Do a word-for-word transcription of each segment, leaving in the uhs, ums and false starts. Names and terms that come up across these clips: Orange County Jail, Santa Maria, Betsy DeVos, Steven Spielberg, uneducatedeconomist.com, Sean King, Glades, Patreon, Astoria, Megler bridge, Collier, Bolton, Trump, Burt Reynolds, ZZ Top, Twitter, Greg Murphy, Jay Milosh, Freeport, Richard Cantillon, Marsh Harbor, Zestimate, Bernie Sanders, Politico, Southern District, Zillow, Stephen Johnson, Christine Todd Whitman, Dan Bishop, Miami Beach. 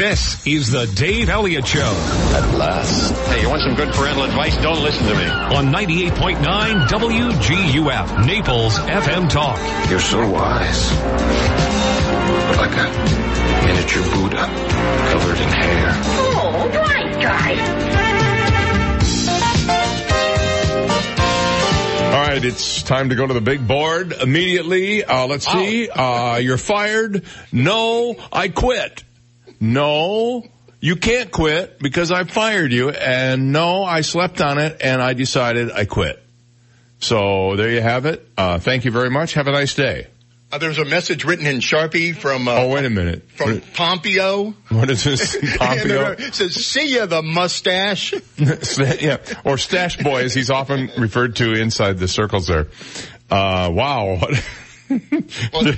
This is the Dave Elliott Show. At last. Hey, you want some good parental advice? Don't listen to me. On ninety-eight point nine W G U F, Naples F M Talk. You're so wise. Like a miniature Buddha covered in hair. Oh, right, guy. All right, it's time to go to the big board immediately. Uh, let's oh. see. Uh, you're fired. No, I quit. No, you can't quit because I fired you, and no, I slept on it, and I decided I quit. So there you have it. Uh, thank you very much. Have a nice day. Uh, there's a message written in Sharpie from... Uh, oh, wait a minute. From what, Pompeo. What is this? Pompeo? It says, see ya, the mustache. Yeah, or Stash Boy, as he's often referred to inside the circles there. Uh, wow, what... Well,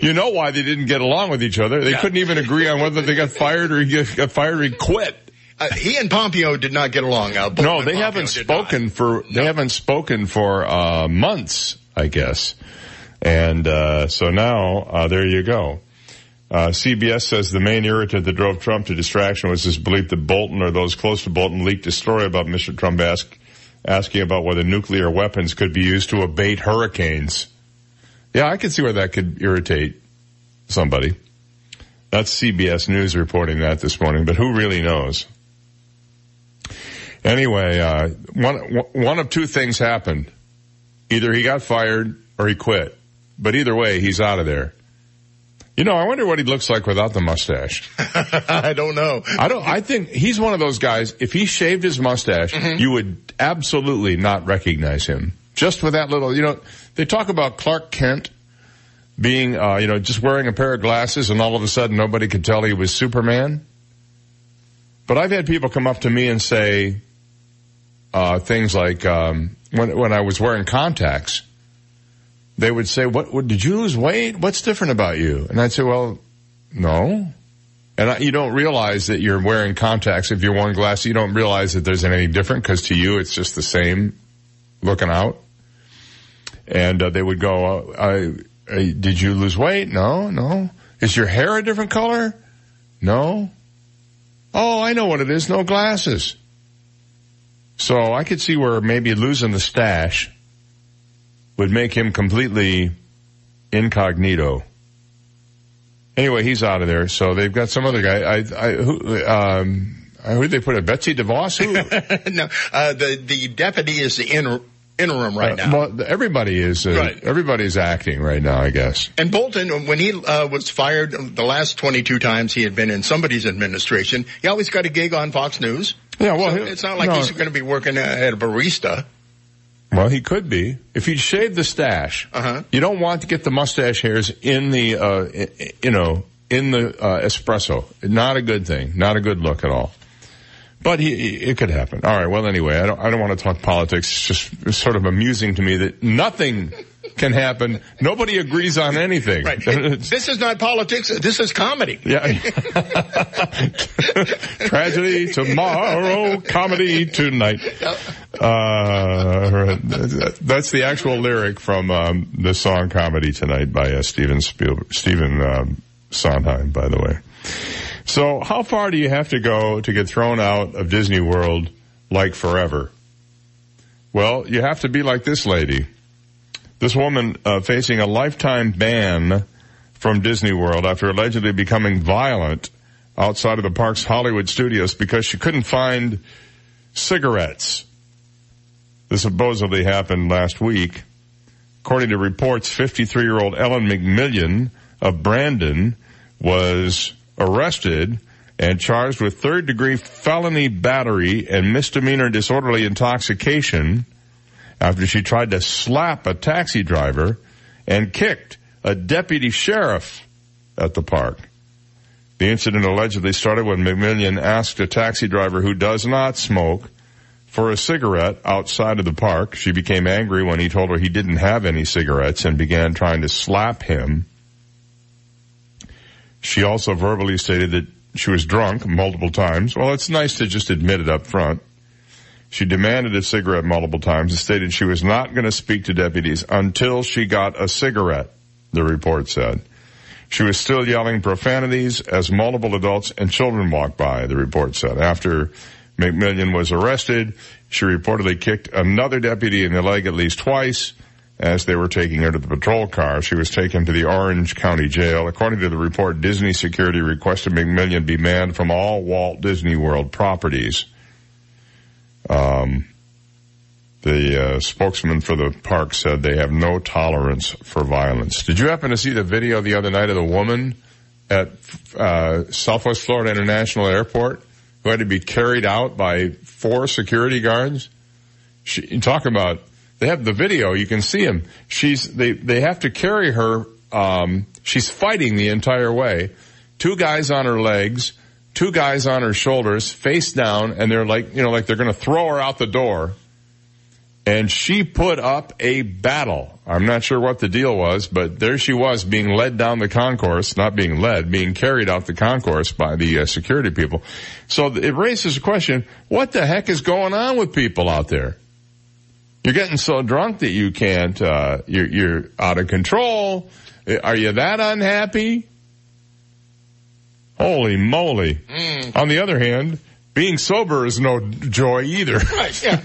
you know why they didn't get along with each other. They yeah. couldn't even agree on whether they got fired or he got fired or he quit. Uh, he and Pompeo did not get along. Uh, no, they haven't, spoken for, no. they haven't spoken for uh months, I guess. And uh so now, uh there you go. Uh C B S says the main irritant that drove Trump to distraction was his belief that Bolton or those close to Bolton leaked a story about Mister Trump ask, asking about whether nuclear weapons could be used to abate hurricanes. Yeah, I can see where that could irritate somebody. That's C B S News reporting that this morning, but who really knows? Anyway, uh, one one of two things happened. Either he got fired or he quit. But either way, he's out of there. You know, I wonder what he looks like without the mustache. I don't know. I don't, I think he's one of those guys, if he shaved his mustache, mm-hmm. you would absolutely not recognize him. Just with that little, you know, they talk about Clark Kent being, uh, you know, just wearing a pair of glasses and all of a sudden nobody could tell he was Superman. But I've had people come up to me and say, uh, things like, um, when, when I was wearing contacts, they would say, what, what, did you lose weight? What's different about you? And I'd say, well, no. And I, you don't realize that you're wearing contacts. If you're wearing glasses, you don't realize that there's anything different because to you it's just the same looking out. And uh, they would go, uh, I, I, did you lose weight? No, no. Is your hair a different color? No. Oh, I know what it is. No glasses. So I could see where maybe losing the stash would make him completely incognito. Anyway, he's out of there. So they've got some other guy. I, I, who, um, who'd they put it? Betsy DeVos? Who? No, uh, the, the deputy is the inner. Interim right now. Uh, well, everybody is, uh, right. everybody is acting right now, I guess. And Bolton, when he, uh, was fired the last twenty-two times he had been in somebody's administration, he always got a gig on Fox News. Yeah, well, so he, it's not like no. he's going to be working at a barista. Well, he could be. If he'd shaved the stash, uh-huh. you don't want to get the mustache hairs in the, uh, you know, in the, uh, espresso. Not a good thing. Not a good look at all. But he, it could happen. All right. Well, anyway, I don't. I don't want to talk politics. It's just it's sort of amusing to me that nothing can happen. Nobody agrees on anything. Right. This is not politics. This is comedy. Yeah. Tragedy tomorrow, comedy tonight. Uh, that's the actual lyric from um, the song "Comedy Tonight" by uh, Steven Spielberg, Steven um, Sondheim, by the way. So how far do you have to go to get thrown out of Disney World like forever? Well, you have to be like this lady. This woman uh, facing a lifetime ban from Disney World after allegedly becoming violent outside of the park's Hollywood studios because she couldn't find cigarettes. This supposedly happened last week. According to reports, fifty-three-year-old Ellen McMillian of Brandon was arrested and charged with third-degree felony battery and misdemeanor disorderly intoxication after she tried to slap a taxi driver and kicked a deputy sheriff at the park. The incident allegedly started when McMillian asked a taxi driver who does not smoke for a cigarette outside of the park. She became angry when he told her he didn't have any cigarettes and began trying to slap him. She also verbally stated that she was drunk multiple times. Well, it's nice to just admit it up front. She demanded a cigarette multiple times and stated she was not going to speak to deputies until she got a cigarette, the report said. She was still yelling profanities as multiple adults and children walked by, the report said. After McMillian was arrested, she reportedly kicked another deputy in the leg at least twice as they were taking her to the patrol car. She was taken to the Orange County Jail. According to the report, Disney security requested McMillian be banned from all Walt Disney World properties. Um, the uh, spokesman for the park said they have no tolerance for violence. Did you happen to see the video the other night of the woman at uh, Southwest Florida International Airport who had to be carried out by four security guards? She, talk about, they have the video, you can see him. She's, they, they have to carry her, um, she's fighting the entire way. Two guys on her legs, two guys on her shoulders, face down, and they're like, you know, like they're gonna throw her out the door. And she put up a battle. I'm not sure what the deal was, but there she was being led down the concourse, not being led, being carried out the concourse by the uh, security people. So it raises the question, what the heck is going on with people out there? You're getting so drunk that you can't, uh, you're, you're out of control. Are you that unhappy? Holy moly. Mm. On the other hand, being sober is no joy either. Right, yeah.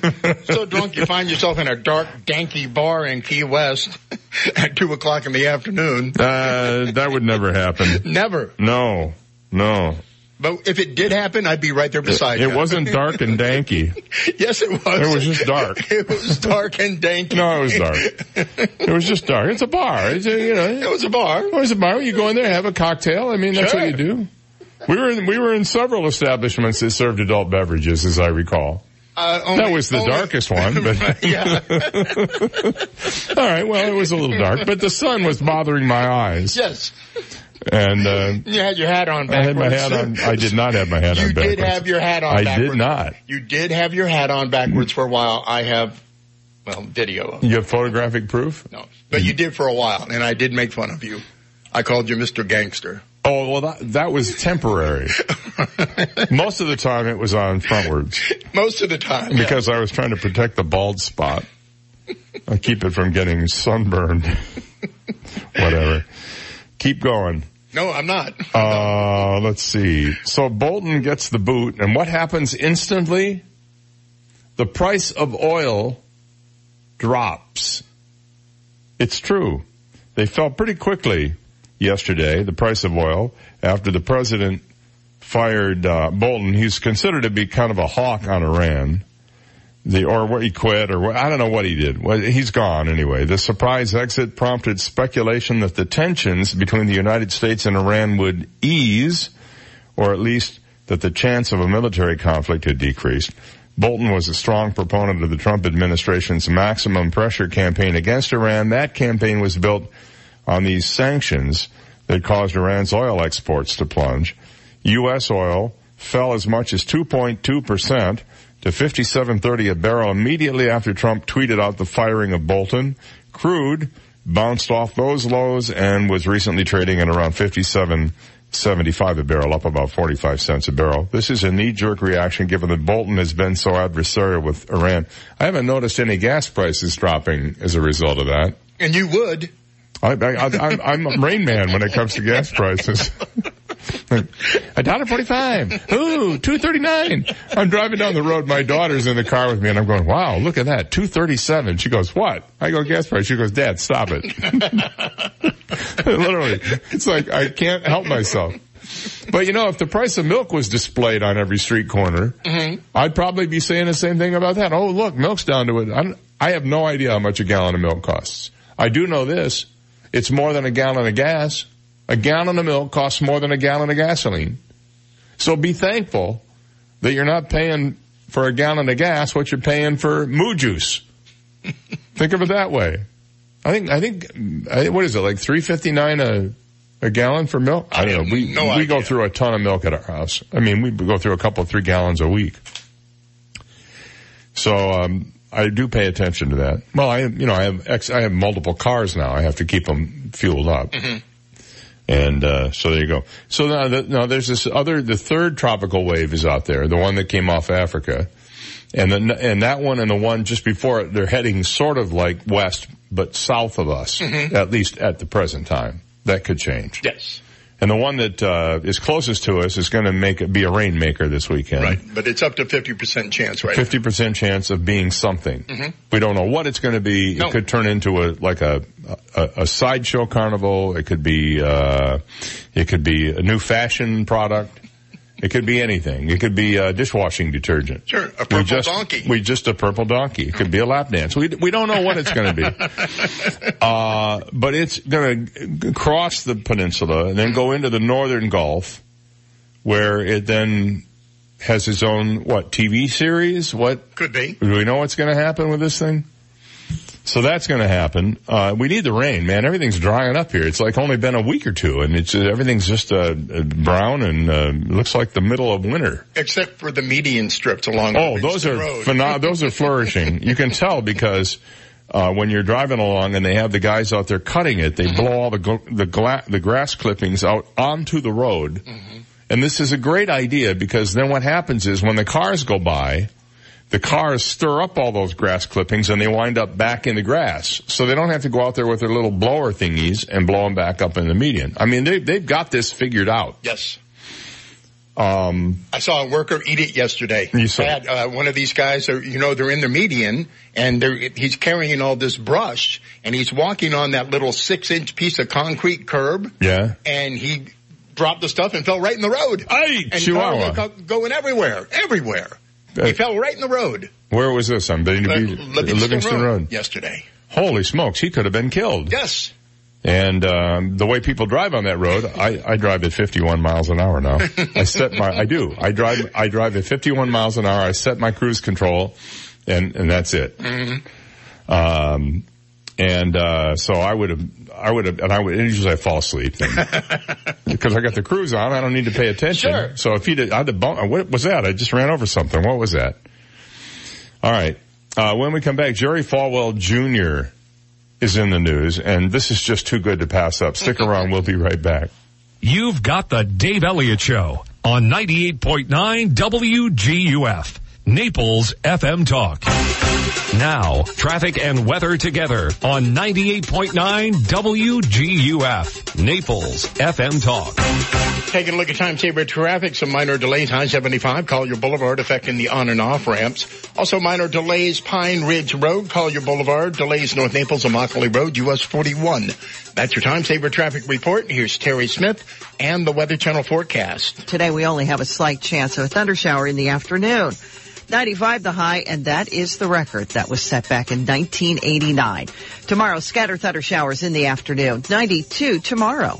So drunk you find yourself in a dark, danky bar in Key West at two o'clock in the afternoon. Uh, that would never happen. Never. No, no. But if it did happen, I'd be right there beside it, you. It wasn't dark and danky. Yes, it was. It was just dark. It was dark and danky. No, it was dark. It was just dark. It's a bar. It's a, you know, it was a bar. It was a bar. You go in there, have a cocktail. I mean, that's sure. What you do. We were in, we were in several establishments that served adult beverages, as I recall. Uh, only, that was the only, darkest one, but yeah. All right. Well, it was a little dark, but the sun was bothering my eyes. Yes. And, uh, you had your hat on backwards. I had my hat on. I did not have my hat you on backwards. You did have your hat on I backwards. I did not. You did have your hat on backwards for a while. I have, well, video of it. You have photographic proof? No. But you did for a while, and I did make fun of you. I called you Mister Gangster. Oh, well, that, that was temporary. Most of the time it was on frontwards. Most of the time. Because yeah. I was trying to protect the bald spot. I keep it from getting sunburned. Whatever. Keep going. No, I'm not. Uh, let's see. So Bolton gets the boot, and what happens instantly? The price of oil drops. It's true. They fell pretty quickly yesterday, the price of oil, after the president fired uh, Bolton. He's considered to be kind of a hawk on Iran. The, or what he quit, or what, I don't know what he did. Well, he's gone anyway. The surprise exit prompted speculation that the tensions between the United States and Iran would ease, or at least that the chance of a military conflict had decreased. Bolton was a strong proponent of the Trump administration's maximum pressure campaign against Iran. That campaign was built on these sanctions that caused Iran's oil exports to plunge. U S oil fell as much as two point two percent. to fifty-seven thirty a barrel immediately after Trump tweeted out the firing of Bolton. Crude bounced off those lows and was recently trading at around fifty-seven seventy-five a barrel, up about forty-five cents a barrel. This is a knee-jerk reaction given that Bolton has been so adversarial with Iran. I haven't noticed any gas prices dropping as a result of that. And you would. I, I, I, I'm a Rain Man when it comes to gas prices. A dollar forty-five. Ooh, two thirty-nine. I'm driving down the road. My daughter's in the car with me, and I'm going, "Wow, look at that, two thirty-seven." She goes, "What?" I go, "Gas price." She goes, "Dad, stop it." Literally, it's like I can't help myself. But you know, if the price of milk was displayed on every street corner, mm-hmm. I'd probably be saying the same thing about that. Oh, look, milk's down to it. I'm, I have no idea how much a gallon of milk costs. I do know this: it's more than a gallon of gas. A gallon of milk costs more than a gallon of gasoline. So be thankful that you're not paying for a gallon of gas what you're paying for moo juice. Think of it that way. I think, I think, I, what is it, like three fifty-nine a, a gallon for milk? I don't know. We, no we go through a ton of milk at our house. I mean, we go through a couple, three gallons a week. So, um, I do pay attention to that. Well, I, you know, I have ex, I have multiple cars now. I have to keep them fueled up. Mm-hmm. And, uh, so there you go. So now, the, now there's this other, the third tropical wave is out there, the one that came off Africa. And the, and that one and the one just before it, they're heading sort of like west, but south of us, mm-hmm. at least at the present time. that could change. Yes. And the one that uh, is closest to us is going to make it be a rainmaker this weekend. Right, but it's up to fifty percent chance, right? fifty percent chance of being something. Mm-hmm. We don't know what it's going to be. No. It could turn into a like a a, a sideshow carnival. It could be uh, it could be a new fashion product. It could be anything. It could be uh, dishwashing detergent. Sure, a purple we just, donkey. We just a purple donkey. It could be a lap dance. We we don't know what it's going to be. Uh, but it's going to cross the peninsula and then go into the northern Gulf, where it then has its own, what, T V series? What could be. Do we know what's going to happen with this thing? So that's going to happen. Uh, we need the rain, man. Everything's drying up here. It's like only been a week or two, and it's everything's just uh, brown and uh, looks like the middle of winter. Except for the median strips along oh, the road. Oh, those are pheno- those are flourishing. You can tell because uh, when you're driving along and they have the guys out there cutting it, they mm-hmm. blow all the go- the, gla- the grass clippings out onto the road. Mm-hmm. And this is a great idea because then what happens is when the cars go by, the cars stir up all those grass clippings and they wind up back in the grass. So they don't have to go out there with their little blower thingies and blow them back up in the median. I mean, they, they've got this figured out. Yes. Um, I saw a worker eat it yesterday. You saw Dad, uh, one of these guys, are, you know, they're in the median and they're, he's carrying all this brush and he's walking on that little six inch piece of concrete curb. Yeah. And he dropped the stuff and fell right in the road. Aye, and Chihuahua. Going everywhere, everywhere. Uh, he fell right in the road. Where was this on? Livingston, Livingston Road. Yesterday. Holy smokes, he could have been killed. Yes. And um, the way people drive on that road, I, I drive at fifty-one miles an hour now. I set my, I do. I drive, I drive at fifty-one miles an hour. I set my cruise control, and and that's it. Mm-hmm. Um, and uh, so I would have. I would have, and I would, usually I fall asleep then. Because I got the cruise on, I don't need to pay attention. Sure. So if he did, I'd have bumped, what was that? I just ran over something. What was that? All right. Uh, when we come back, Jerry Falwell Junior is in the news, and this is just too good to pass up. Stick around, we'll be right back. You've got the Dave Elliott Show on ninety-eight point nine W G U F. Naples F M Talk. Now, traffic and weather together on ninety-eight point nine W G U F. Naples F M Talk. Taking a look at time-saver traffic, some minor delays. I seventy-five, Collier Boulevard, affecting the on and off ramps. Also minor delays, Pine Ridge Road, Collier Boulevard, delays North Naples, Immokalee Road, U S forty-one. That's your time-saver traffic report. Here's Terry Smith and the Weather Channel forecast. Today we only have a slight chance of a thunder shower in the afternoon. ninety-five the high, and that is the record that was set back in nineteen eighty-nine. Tomorrow, scattered thunder showers in the afternoon. ninety-two tomorrow.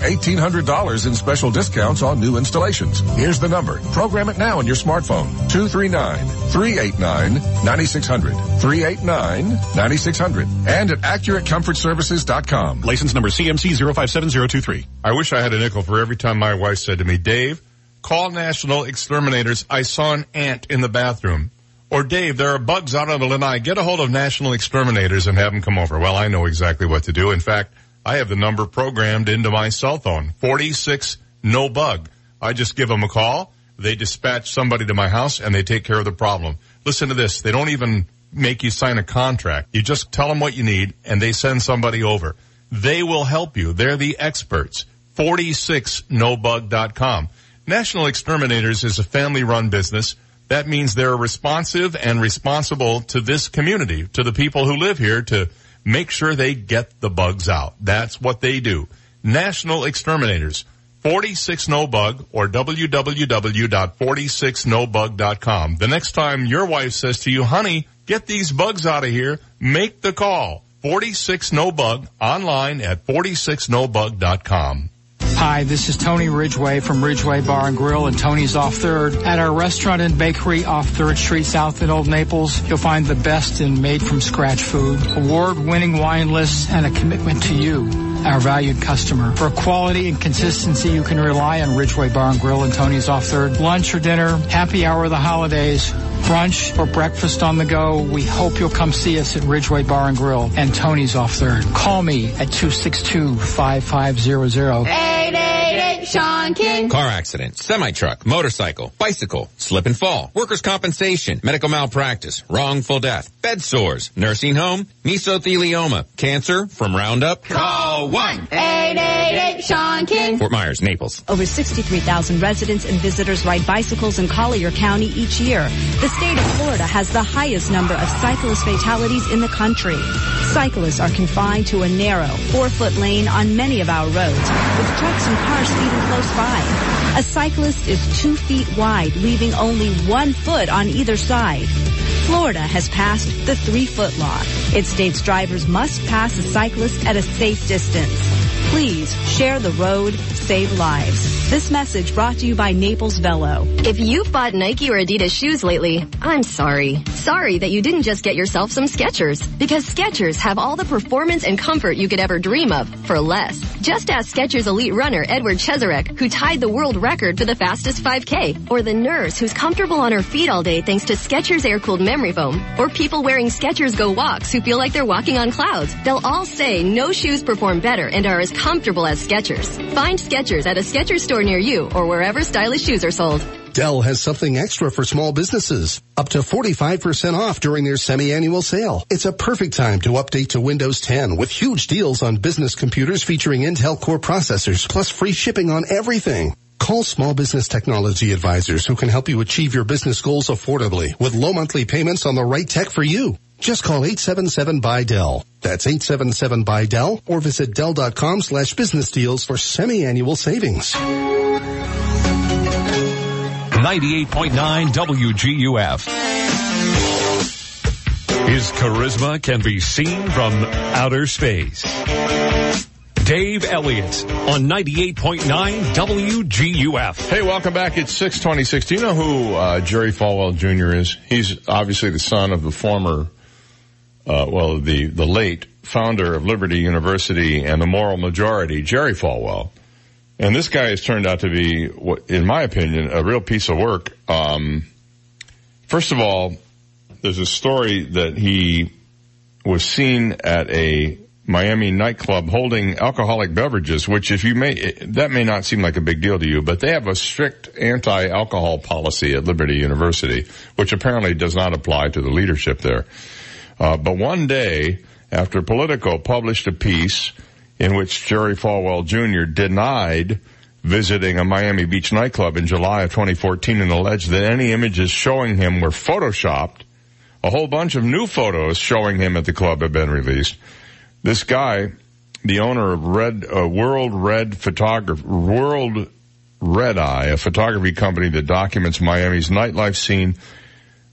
eighteen hundred dollars in special discounts on new installations. Here's the number. Program it now on your smartphone. two three nine, three eight nine, nine six zero zero. three eight nine, nine six zero zero. And at accurate comfort services dot com. License number C M C zero five seven zero two three. I wish I had a nickel for every time my wife said to me, Dave, call National Exterminators. I saw an ant in the bathroom. Or, Dave, there are bugs out on the lanai. Get a hold of National Exterminators and have them come over. Well, I know exactly what to do. In fact, I have the number programmed into my cell phone, forty-six no bug. I just give them a call, they dispatch somebody to my house, and they take care of the problem. Listen to this. They don't even make you sign a contract. You just tell them what you need, and they send somebody over. They will help you. They're the experts. forty-six no bug dot com. National Exterminators is a family-run business. That means they're responsive and responsible to this community, to the people who live here, to make sure they get the bugs out. That's what they do. National Exterminators, forty-six no bug or w w w dot forty-six no bug dot com. The next time your wife says to you, honey, get these bugs out of here, make the call. forty-six no bug, online at forty-six no bug dot com. Hi, this is Tony Ridgway from Ridgway Bar and Grill and Tony's Off Third. At our restaurant and bakery off Third Street South in Old Naples, you'll find the best in made-from-scratch food, award-winning wine lists, and a commitment to you, our valued customer. For quality and consistency, you can rely on Ridgway Bar and Grill and Tony's Off Third. Lunch or dinner, happy hour of the holidays, brunch or breakfast on the go, we hope you'll come see us at Ridgway Bar and Grill and Tony's Off Third. Call me at two six two, five five zero zero. eight eight eight Sean King. Car accident, semi-truck, motorcycle, bicycle, slip and fall, workers' compensation, medical malpractice, wrongful death, bed sores, nursing home, mesothelioma, cancer from Roundup. Call one eight eight eight Sean King. Fort Myers, Naples. Over sixty-three thousand residents and visitors ride bicycles in Collier County each year. The state of Florida has the highest number of cyclist fatalities in the country. Cyclists are confined to a narrow, four-foot lane on many of our roads, with trucks and cars speeding close by. A cyclist is two feet wide, leaving only one foot on either side. Florida has passed the three-foot law. It states drivers must pass a cyclist at a safe distance. Please share the road, save lives. This message brought to you by Naples Velo. If you've bought Nike or Adidas shoes lately, I'm sorry. Sorry that you didn't just get yourself some Skechers. Because Skechers have all the performance and comfort you could ever dream of for less. Just ask Skechers elite runner Edward Cheserek, who tied the world record for the fastest five K. Or the nurse who's comfortable on her feet all day thanks to Skechers air-cooled memory foam. Or people wearing Skechers Go Walks who feel like they're walking on clouds. They'll all say no shoes perform better and are as comfortable as Skechers. Find Skechers at a Skechers store near you or wherever stylish shoes are sold. Dell has something extra for small businesses. Up to forty-five percent off during their semi-annual sale. It's a perfect time to update to Windows ten with huge deals on business computers featuring Intel Core processors plus free shipping on everything. Call Small Business Technology Advisors who can help you achieve your business goals affordably with low monthly payments on the right tech for you. Just call eight seven seven, B U Y, D E L L. That's eight seven seven, B U Y, D E L L or visit Dell.com slash business deals for semi-annual savings. ninety-eight point nine W G U F. His charisma can be seen from outer space. Dave Elliott on ninety-eight point nine W G U F. Hey, welcome back. It's six twenty-six. Do you know who uh, Jerry Falwell Junior is? He's obviously the son of the former, uh, well, the, the late founder of Liberty University and the moral majority, Jerry Falwell. And this guy has turned out to be, in my opinion, a real piece of work. Um, first of all, there's a story that he was seen at a Miami nightclub holding alcoholic beverages, which if you may, that may not seem like a big deal to you, but they have a strict anti-alcohol policy at Liberty University, which apparently does not apply to the leadership there. Uh, but one day after Politico published a piece in which Jerry Falwell Junior denied visiting a Miami Beach nightclub in July of twenty fourteen and alleged that any images showing him were photoshopped, a whole bunch of new photos showing him at the club have been released. This guy, the owner of Red, uh, World Red Photography, World Red Eye, a photography company that documents Miami's nightlife scene,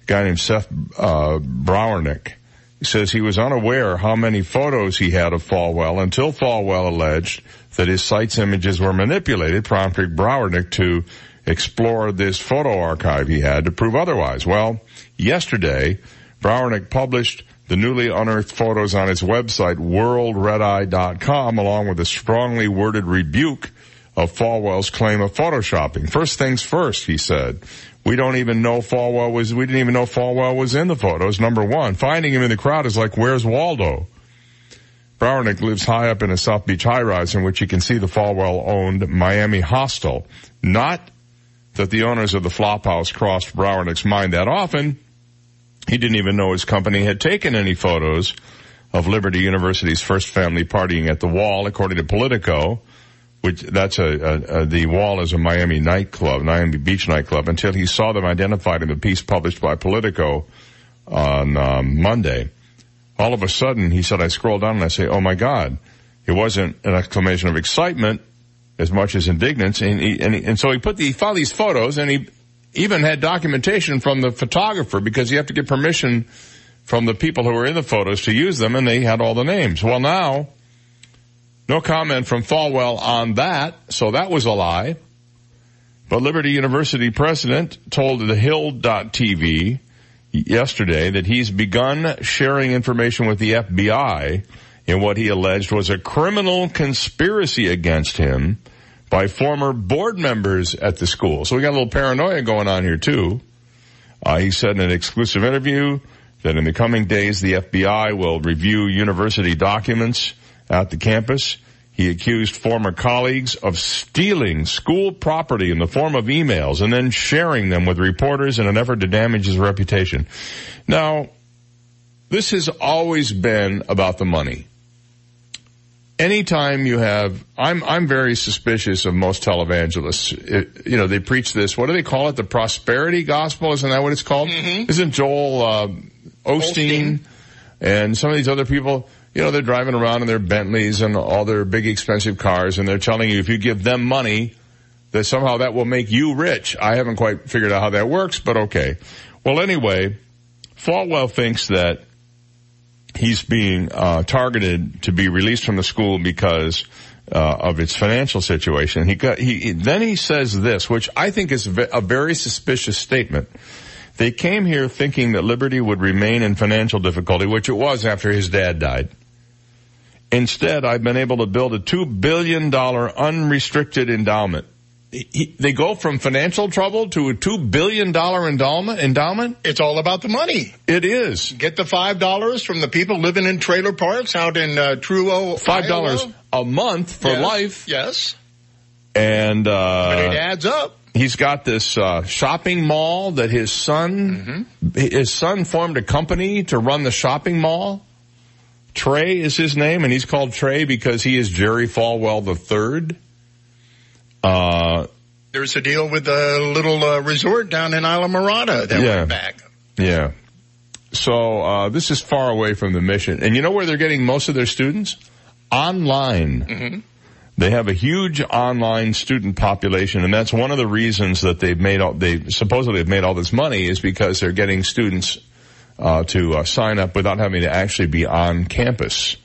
a guy named Seth uh, Browernick, he says he was unaware how many photos he had of Falwell until Falwell alleged that his site's images were manipulated, prompting Browernick to explore this photo archive he had to prove otherwise. Well, yesterday, Browernick published the newly unearthed photos on his website, world red eye dot com, along with a strongly worded rebuke of Falwell's claim of photoshopping. First things first, he said. We don't even know Falwell was, we didn't even know Falwell was in the photos. Number one, finding him in the crowd is like, where's Waldo? Browernick lives high up in a South Beach high-rise in which you can see the Falwell-owned Miami Hostel. Not that the owners of the Flophouse crossed Browernick's mind that often. He didn't even know his company had taken any photos of Liberty University's first family partying at the Wall, according to Politico. Which that's a, a, a the Wall is a Miami nightclub, Miami Beach nightclub, until he saw them identified in the piece published by Politico on um, Monday. All of a sudden, he said, I scroll down and I say, oh my God. It wasn't an exclamation of excitement. as much as indignance. And he, and, he, and so he put the, he found these photos, and he even had documentation from the photographer, because you have to get permission from the people who were in the photos to use them, and they had all the names. Well, now, no comment from Falwell on that, so that was a lie. But Liberty University president told the Hill dot T V yesterday that he's begun sharing information with the F B I in what he alleged was a criminal conspiracy against him by former board members at the school. So we got a little paranoia going on here, too. Uh, he said in an exclusive interview that in the coming days, the F B I will review university documents at the campus. He accused former colleagues of stealing school property in the form of emails and then sharing them with reporters in an effort to damage his reputation. Now, this has always been about the money. Anytime you have, I'm, I'm very suspicious of most televangelists. It, you know, they preach this, what do they call it? The prosperity gospel, isn't that what it's called? Mm-hmm. Isn't Joel, uh, Osteen, Osteen and some of these other people, you know, they're driving around in their Bentleys and all their big expensive cars, and they're telling you if you give them money, that somehow that will make you rich. I haven't quite figured out how that works, but okay. Well, anyway, Falwell thinks that he's being uh targeted to be released from the school because uh of its financial situation. He got, he then he says this, which I think is a very suspicious statement. They came here thinking that Liberty would remain in financial difficulty, which it was after his dad died. Instead, I've been able to build a two billion dollars unrestricted endowment. He, he, they go from financial trouble to a two billion dollars endowment, endowment? It's all about the money. It is. Get the five dollars from the people living in trailer parks out in uh, Truro, five dollars a month for yes. life. Yes. And uh but it adds up. He's got this uh shopping mall that his son, mm-hmm. his son formed a company to run the shopping mall. Trey is his name, and he's called Trey because he is Jerry Falwell the Third. Uh, There's a deal with a little uh, resort down in Isla Mirada that yeah. went back. Yeah. So uh this is far away from the mission. And you know where they're getting most of their students? Online. Mm-hmm. They have a huge online student population, and that's one of the reasons that they've made all, they supposedly have made all this money is because they're getting students, uh, to, uh, sign up without having to actually be on campus.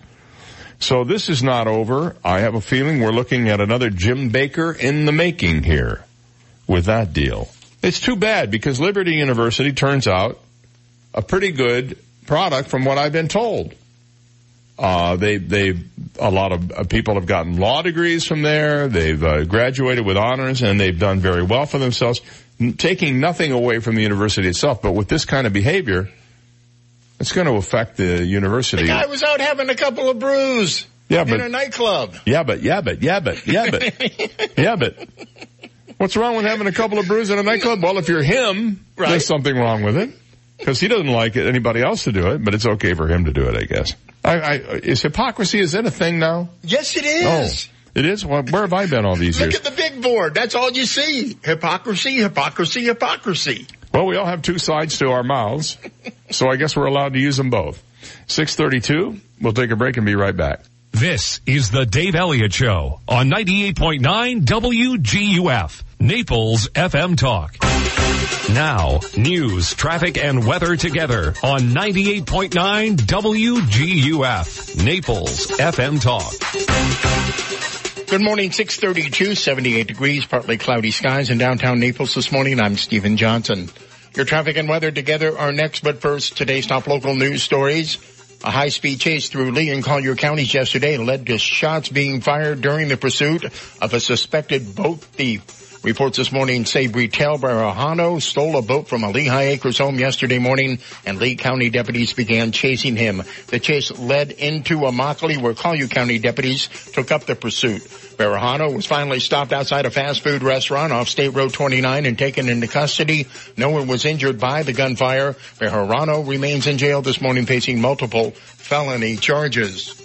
So this is not over. I have a feeling we're looking at another Jim Baker in the making here with that deal. It's too bad because Liberty University turns out a pretty good product from what I've been told. Uh, they, they, a lot of people have gotten law degrees from there. They've uh, graduated with honors, and they've done very well for themselves, n- taking nothing away from the university itself. But with this kind of behavior, it's going to affect the university. The guy was out having a couple of brews yeah, but, in a nightclub. Yeah, but, yeah, but, yeah, but, yeah, but, yeah, but. What's wrong with having a couple of brews in a nightclub? Well, if you're him, right. There's something wrong with it. Because he doesn't like it, anybody else to do it, but it's okay for him to do it, I guess. I, I, is hypocrisy, is that a thing now? Yes, it is. Oh, it is? Well, where have I been all these years? Look at the big board. That's all you see. Hypocrisy, hypocrisy, hypocrisy. Well, we all have two sides to our mouths, so I guess we're allowed to use them both. six thirty-two, we'll take a break and be right back. This is the Dave Elliott Show on ninety-eight point nine W G U F, Naples F M Talk. Now, news, traffic, and weather together on ninety-eight point nine W G U F, Naples F M Talk. Good morning, six thirty-two, seventy-eight degrees, partly cloudy skies in downtown Naples this morning. I'm Stephen Johnson. Your traffic and weather together are next, but first, today's top local news stories. A high-speed chase through Lee and Collier counties yesterday led to shots being fired during the pursuit of a suspected boat thief. Reports this morning say Britel Barahano stole a boat from a Lehigh Acres home yesterday morning, and Lee County deputies began chasing him. The chase led into Immokalee, where Collier County deputies took up the pursuit. Barahano was finally stopped outside a fast food restaurant off State Road twenty-nine and taken into custody. No one was injured by the gunfire. Barahano remains in jail this morning facing multiple felony charges.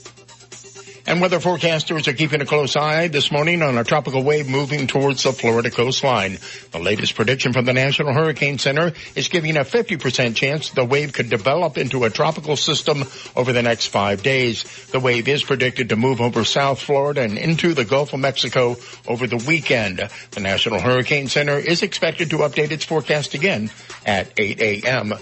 And weather forecasters are keeping a close eye this morning on a tropical wave moving towards the Florida coastline. The latest prediction from the National Hurricane Center is giving a fifty percent chance the wave could develop into a tropical system over the next five days. The wave is predicted to move over South Florida and into the Gulf of Mexico over the weekend. The National Hurricane Center is expected to update its forecast again at eight a.m.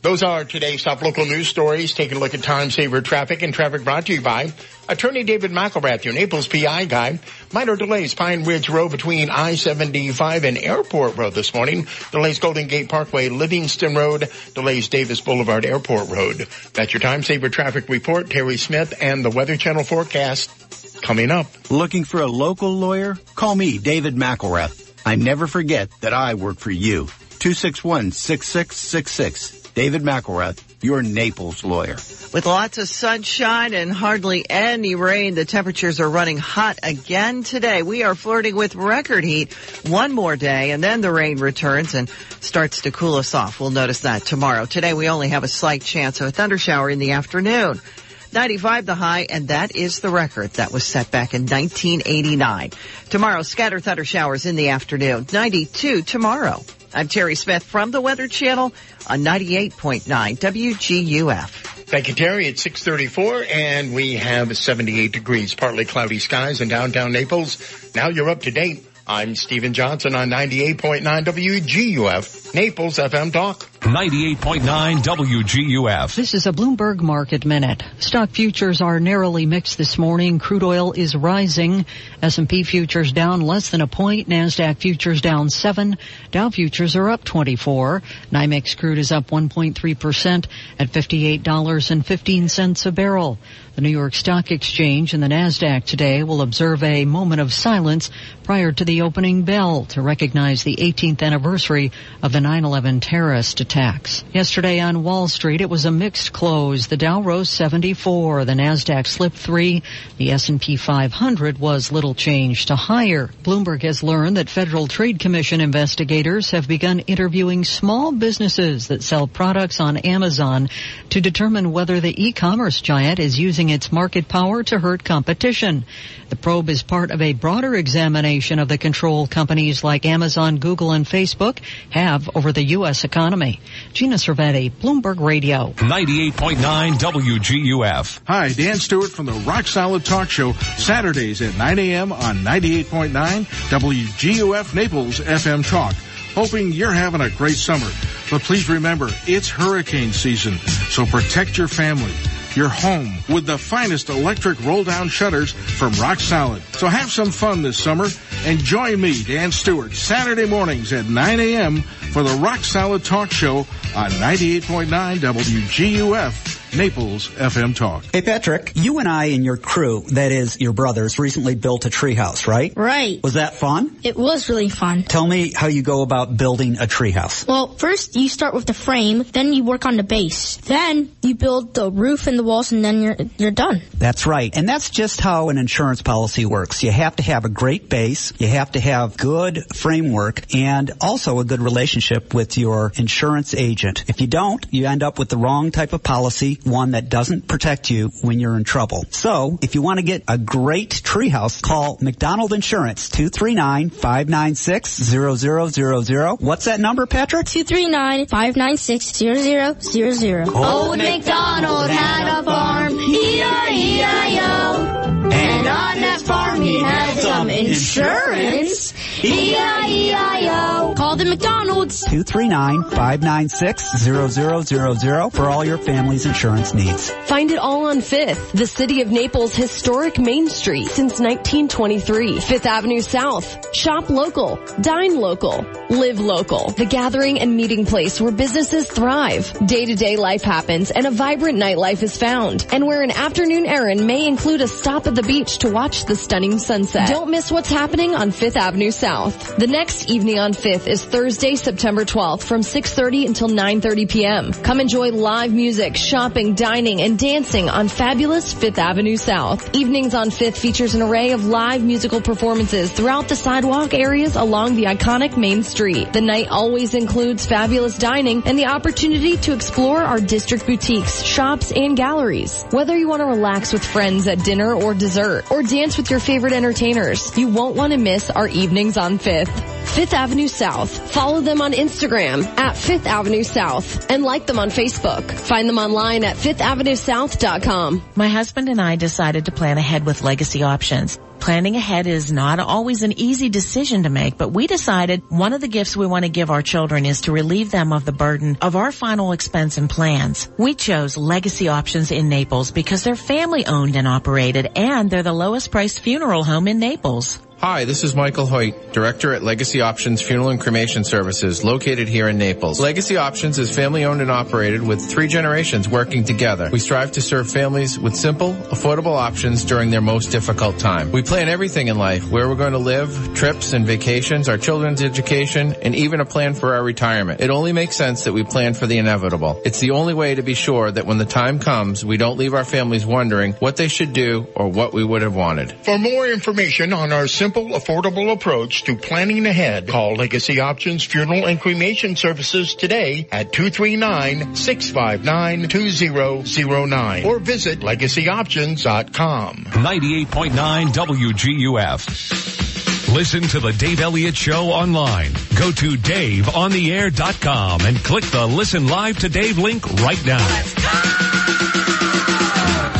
Those are today's top local news stories. Taking a look at time-saver traffic, and traffic brought to you by Attorney David McElrath, your Naples P I guy. Minor delays, Pine Ridge Road between I seventy-five and Airport Road this morning. Delays Golden Gate Parkway, Livingston Road. Delays Davis Boulevard, Airport Road. That's your time-saver traffic report. Terry Smith and the Weather Channel forecast coming up. Looking for a local lawyer? Call me, David McElrath. I never forget that I work for you. two six one, six six six six. David McElrath, your Naples lawyer. With lots of sunshine and hardly any rain, the temperatures are running hot again today. We are flirting with record heat one more day, and then the rain returns and starts to cool us off. We'll notice that tomorrow. Today, we only have a slight chance of a thundershower in the afternoon. ninety-five the high, and that is the record that was set back in nineteen eighty-nine. Tomorrow, scattered thunder showers in the afternoon. ninety-two tomorrow. I'm Terry Smith from the Weather Channel on ninety-eight point nine W G U F. Thank you, Terry. It's six thirty-four, and we have seventy-eight degrees, partly cloudy skies in downtown Naples. Now you're up to date. I'm Stephen Johnson on ninety-eight point nine W G U F, Naples F M Talk. ninety-eight point nine W G U F. This is a Bloomberg Market Minute. Stock futures are narrowly mixed this morning. Crude oil is rising. S and P futures down less than a point. NASDAQ futures down seven. Dow futures are up twenty-four. NYMEX crude is up one point three percent at fifty-eight dollars and fifteen cents a barrel. The New York Stock Exchange and the NASDAQ today will observe a moment of silence prior to the opening bell to recognize the eighteenth anniversary of the nine eleven terrorist attack. Attacks. Yesterday on Wall Street, it was a mixed close. The Dow rose seventy-four, the Nasdaq slipped three, the S and P five hundred was little changed to higher. Bloomberg has learned that Federal Trade Commission investigators have begun interviewing small businesses that sell products on Amazon to determine whether the e-commerce giant is using its market power to hurt competition. The probe is part of a broader examination of the control companies like Amazon, Google, and Facebook have over the U S economy. Gina Cervetti, Bloomberg Radio. ninety-eight point nine W G U F. Hi, Dan Stewart from the Rock Solid Talk Show, Saturdays at nine a.m. on ninety-eight point nine W G U F Naples F M Talk. Hoping you're having a great summer. But please remember, it's hurricane season, so protect your family, your home, with the finest electric roll-down shutters from Rock Solid. So have some fun this summer, and join me, Dan Stewart, Saturday mornings at nine a.m. for the Rock Solid Talk Show on ninety-eight point nine W G U F. Naples F M Talk. Hey, Patrick, you and I and your crew, that is, your brothers, recently built a treehouse, right? Right. Was that fun? It was really fun. Tell me how you go about building a treehouse. Well, first you start with the frame, then you work on the base. Then you build the roof and the walls, and then you're you're done. That's right. And that's just how an insurance policy works. You have to have a great base, you have to have good framework, and also a good relationship with your insurance agent. If you don't, you end up with the wrong type of policy, one that doesn't protect you when you're in trouble. So, if you want to get a great treehouse, call McDonald Insurance, two three nine, five nine six, zero zero zero zero. What's that number, Patrick? two three nine, five nine six, zero zero zero zero. Old MacDonald had a farm, E I E I O. And on that farm he had some insurance, E I E I O. Call the McDonald's, two three nine, five nine six, zero zero zero zero, for all your family's insurance needs. Find it all on Fifth, the city of Naples' historic Main Street since nineteen twenty-three. Fifth Avenue South. Shop local, dine local, live local. The gathering and meeting place where businesses thrive. Day-to-day life happens and a vibrant nightlife is found. And where an afternoon errand may include a stop at the beach to watch the stunning sunset. Don't miss what's happening on Fifth Avenue South. south. The next evening on fifth is Thursday, September twelfth from six thirty until nine thirty p.m. Come enjoy live music, shopping, dining, and dancing on fabulous Fifth Avenue South. Evenings on fifth features an array of live musical performances throughout the sidewalk areas along the iconic Main Street. The night always includes fabulous dining and the opportunity to explore our district boutiques, shops, and galleries. Whether you want to relax with friends at dinner or dessert, or dance with your favorite entertainers, you won't want to miss our evenings on fifth. Fifth Avenue South. Follow them on Instagram at Fifth Avenue South and like them on Facebook. Find them online at fifth avenue south dot com. My husband and I decided to plan ahead with legacy options. Planning ahead is not always an easy decision to make, but we decided one of the gifts we want to give our children is to relieve them of the burden of our final expense and plans. We chose Legacy Options in Naples because they're family owned and operated, and they're the lowest priced funeral home in Naples. Hi, this is Michael Hoyt, Director at Legacy Options Funeral and Cremation Services, located here in Naples. Legacy Options is family-owned and operated with three generations working together. We strive to serve families with simple, affordable options during their most difficult time. We plan everything in life, where we're going to live, trips and vacations, our children's education, and even a plan for our retirement. It only makes sense that we plan for the inevitable. It's the only way to be sure that when the time comes, we don't leave our families wondering what they should do or what we would have wanted. For more information on our simple, affordable approach to planning ahead, call Legacy Options Funeral and Cremation Services today at two three nine, six five nine, two zero zero nine or visit legacy options dot com. ninety-eight point nine W G U F. Listen to the Dave Elliott Show online. Go to dave on the air dot com and click the Listen Live to Dave link right now. Let's go!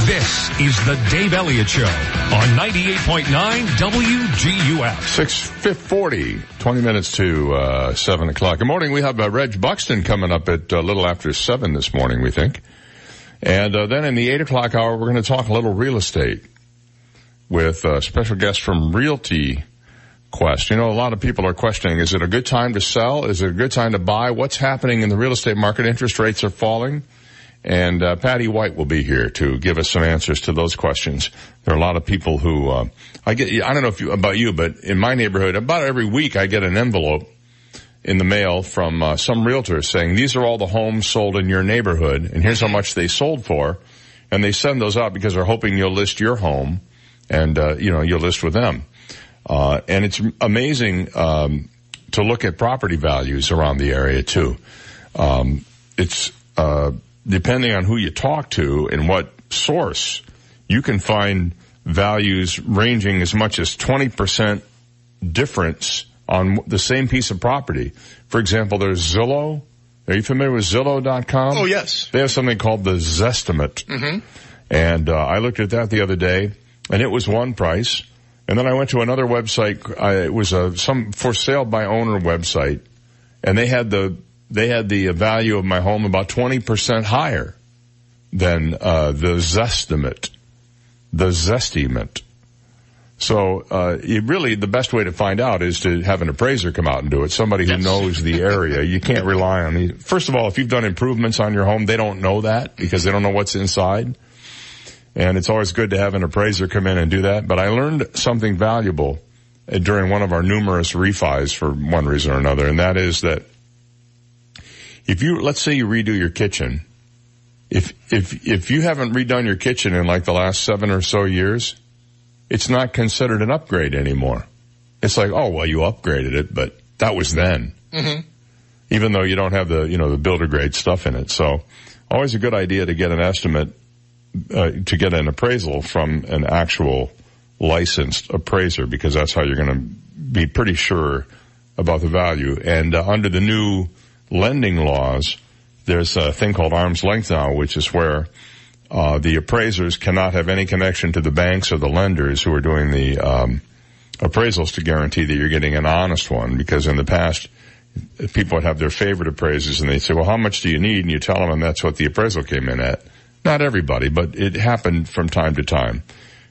This is the Dave Elliott Show on ninety-eight point nine W G U F. six forty, twenty minutes to uh, seven o'clock. Good morning. We have uh, Reg Buxton coming up at a uh, little after seven this morning, we think. And uh, then in the eight o'clock hour, we're going to talk a little real estate with a uh, special guest from Realty Quest. You know, a lot of people are questioning, is it a good time to sell? Is it a good time to buy? What's happening in the real estate market? Interest rates are falling. And uh, Patty White will be here to give us some answers to those questions. There are a lot of people who, uh, I get, I don't know if you, about you, but in my neighborhood, about every week I get an envelope in the mail from uh, some realtor saying, these are all the homes sold in your neighborhood, and here's how much they sold for. And they send those out because they're hoping you'll list your home and, uh, you know, you'll list with them. Uh, and it's amazing um, to look at property values around the area, too. Um, it's... Uh, Depending on who you talk to and what source, you can find values ranging as much as twenty percent difference on the same piece of property. For example, there's Zillow. Are you familiar with Zillow dot com? Oh, yes. They have something called the Zestimate. Mm-hmm. And uh, I looked at that the other day, and it was one price. And then I went to another website. I, it was a, some for sale by owner website, and they had the... They had the value of my home about twenty percent higher than uh the Zestimate. The Zestimate. So uh it really, the best way to find out is to have an appraiser come out and do it. Somebody who yes. knows the area. You can't rely on the... First of all, if you've done improvements on your home, they don't know that because they don't know what's inside. And it's always good to have an appraiser come in and do that. But I learned something valuable during one of our numerous refis for one reason or another, and that is that If you, let's say you redo your kitchen, if, if, if you haven't redone your kitchen in like the last seven or so years, it's not considered an upgrade anymore. It's like, oh, well, you upgraded it, but that was then. Mm-hmm. Even though you don't have the, you know, the builder grade stuff in it. So always a good idea to get an estimate, uh, to get an appraisal from an actual licensed appraiser, because that's how you're going to be pretty sure about the value. And uh, under the new lending laws, there's a thing called arm's length now, which is where uh the appraisers cannot have any connection to the banks or the lenders who are doing the um appraisals to guarantee that you're getting an honest one. Because in the past, people would have their favorite appraisers and they'd say, well, how much do you need? And you tell them, and that's what the appraisal came in at. Not everybody, but it happened from time to time.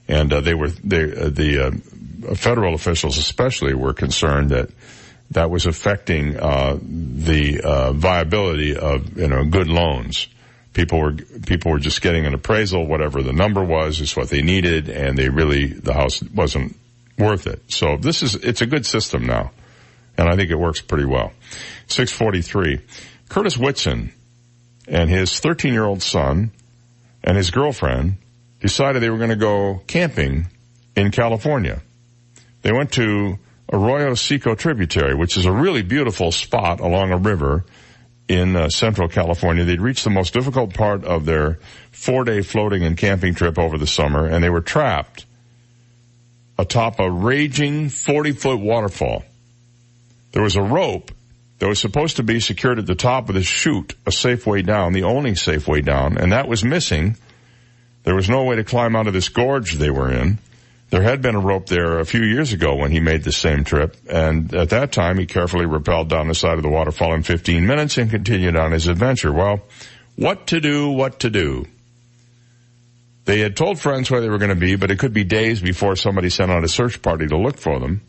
And uh, they were, they, uh, the uh, federal officials especially were concerned that that was affecting uh the uh viability of, you know, good loans. People were people were just getting an appraisal, whatever the number was is what they needed, and they really the house wasn't worth it. So this is, it's a good system now. And I think it works pretty well. six forty-three. Curtis Whitson and his thirteen-year-old son and his girlfriend decided they were going to go camping in California. They went to Arroyo Seco Tributary, which is a really beautiful spot along a river in uh, central California. They'd reached the most difficult part of their four-day floating and camping trip over the summer, and they were trapped atop a raging forty-foot waterfall. There was a rope that was supposed to be secured at the top of the chute, a safe way down, the only safe way down, and that was missing. There was no way to climb out of this gorge they were in. There had been a rope there a few years ago when he made the same trip, and at that time he carefully rappelled down the side of the waterfall in fifteen minutes and continued on his adventure. Well, what to do, what to do. They had told friends where they were going to be, but it could be days before somebody sent out a search party to look for them.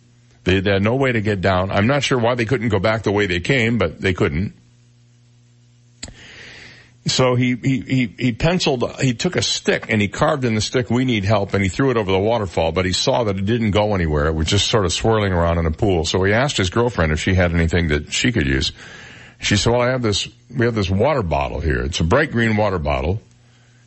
They had no way to get down. I'm not sure why they couldn't go back the way they came, but they couldn't. So he, he, he, he penciled, he took a stick and he carved in the stick, "We need help," and he threw it over the waterfall, but he saw that it didn't go anywhere. It was just sort of swirling around in a pool. So he asked his girlfriend if she had anything that she could use. She said, "Well, I have this, we have this water bottle here. It's a bright green water bottle."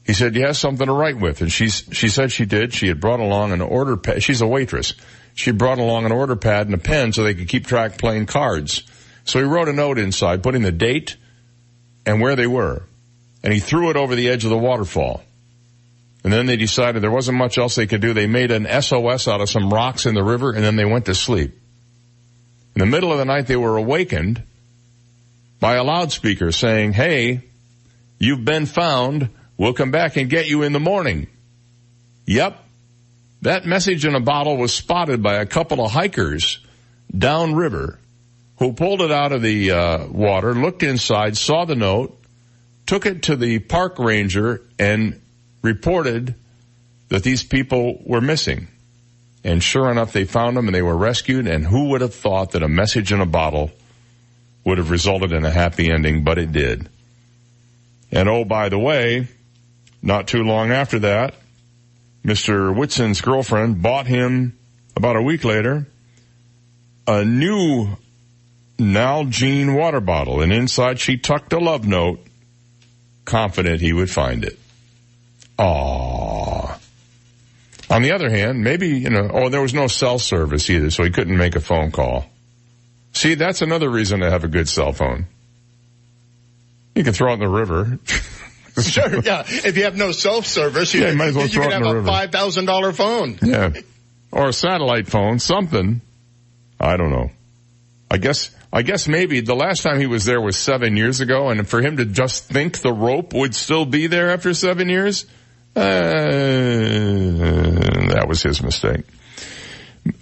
He said, "Do you have something to write with?" And she's, she said she did. She had brought along an order pad. She's a waitress. She brought along an order pad and a pen so they could keep track playing cards. So he wrote a note inside, putting the date and where they were. And he threw it over the edge of the waterfall. And then they decided there wasn't much else they could do. They made an S O S out of some rocks in the river, and then they went to sleep. In the middle of the night, they were awakened by a loudspeaker saying, "Hey, you've been found. We'll come back and get you in the morning." Yep. That message in a bottle was spotted by a couple of hikers downriver who pulled it out of the uh, water, looked inside, saw the note, took it to the park ranger and reported that these people were missing. And sure enough, they found them and they were rescued. And who would have thought that a message in a bottle would have resulted in a happy ending, but it did. And oh, by the way, not too long after that, Mister Whitson's girlfriend bought him, about a week later, a new Nalgene water bottle. And inside she tucked a love note, confident he would find it. Aww. On the other hand, maybe, you know, oh, there was no cell service either, so he couldn't make a phone call. See, that's another reason to have a good cell phone. You can throw it in the river. Sure, yeah. If you have no cell service, you, yeah, you, might as well you throw can it in have the a river. five thousand dollars phone. Yeah. Or a satellite phone, something. I don't know. I guess... I guess maybe the last time he was there was seven years ago, and for him to just think the rope would still be there after seven years, uh, that was his mistake.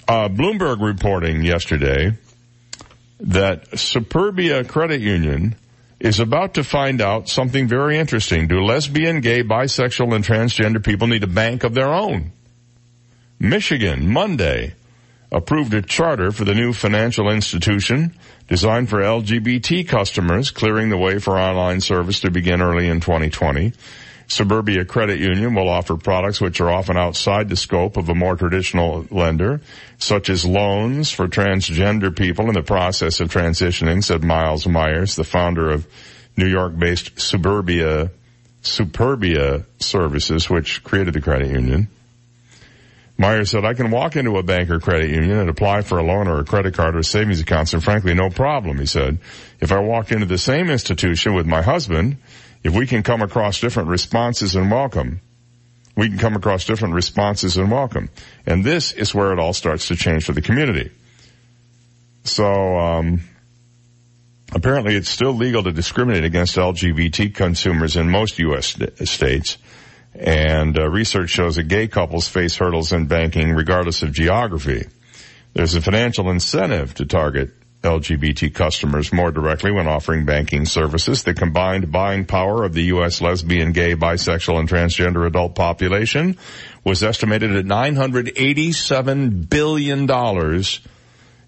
Uh, Bloomberg reporting yesterday that Superbia Credit Union is about to find out something very interesting. Do lesbian, gay, bisexual, and transgender people need a bank of their own? Michigan, Monday, approved a charter for the new financial institution designed for L G B T customers, clearing the way for online service to begin early in twenty twenty. Superbia Credit Union will offer products which are often outside the scope of a more traditional lender, such as loans for transgender people in the process of transitioning, said Miles Myers, the founder of New York-based Superbia, Superbia Services, which created the credit union. Meyer said, "I can walk into a bank or credit union and apply for a loan or a credit card or savings accounts, and frankly, no problem," he said. "If I walked into the same institution with my husband, if we can come across different responses and welcome, we can come across different responses and welcome. And this is where it all starts to change for the community." So, um, apparently it's still legal to discriminate against L G B T consumers in most U S st- states. And uh, research shows that gay couples face hurdles in banking regardless of geography. There's a financial incentive to target L G B T customers more directly when offering banking services. The combined buying power of the U S lesbian, gay, bisexual, and transgender adult population was estimated at nine hundred eighty-seven billion dollars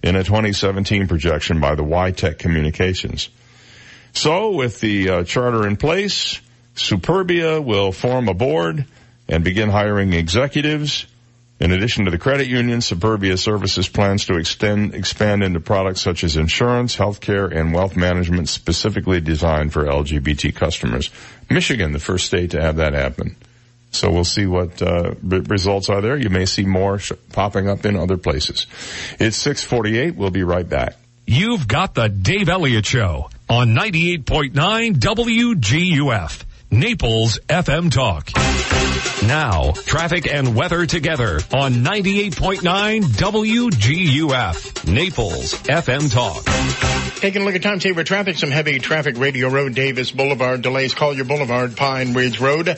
in a twenty seventeen projection by the Y Tech Communications. So, with the uh, charter in place, Superbia will form a board and begin hiring executives In addition to the credit union, Suburbia Services plans to extend, expand into products such as insurance, healthcare, and wealth management specifically designed for L G B T customers. Michigan, the first state to have that happen. So we'll see what uh, b- results are there. You may see more sh- popping up in other places. It's six forty-eight. We'll be right back. You've got the Dave Elliott Show on ninety-eight point nine W G U F. Naples F M Talk. Now, traffic and weather together on ninety-eight point nine W G U F. Naples F M Talk. Taking a look at time saver traffic, some heavy traffic. Radio Road, Davis Boulevard, delays Collier Boulevard, Pine Ridge Road,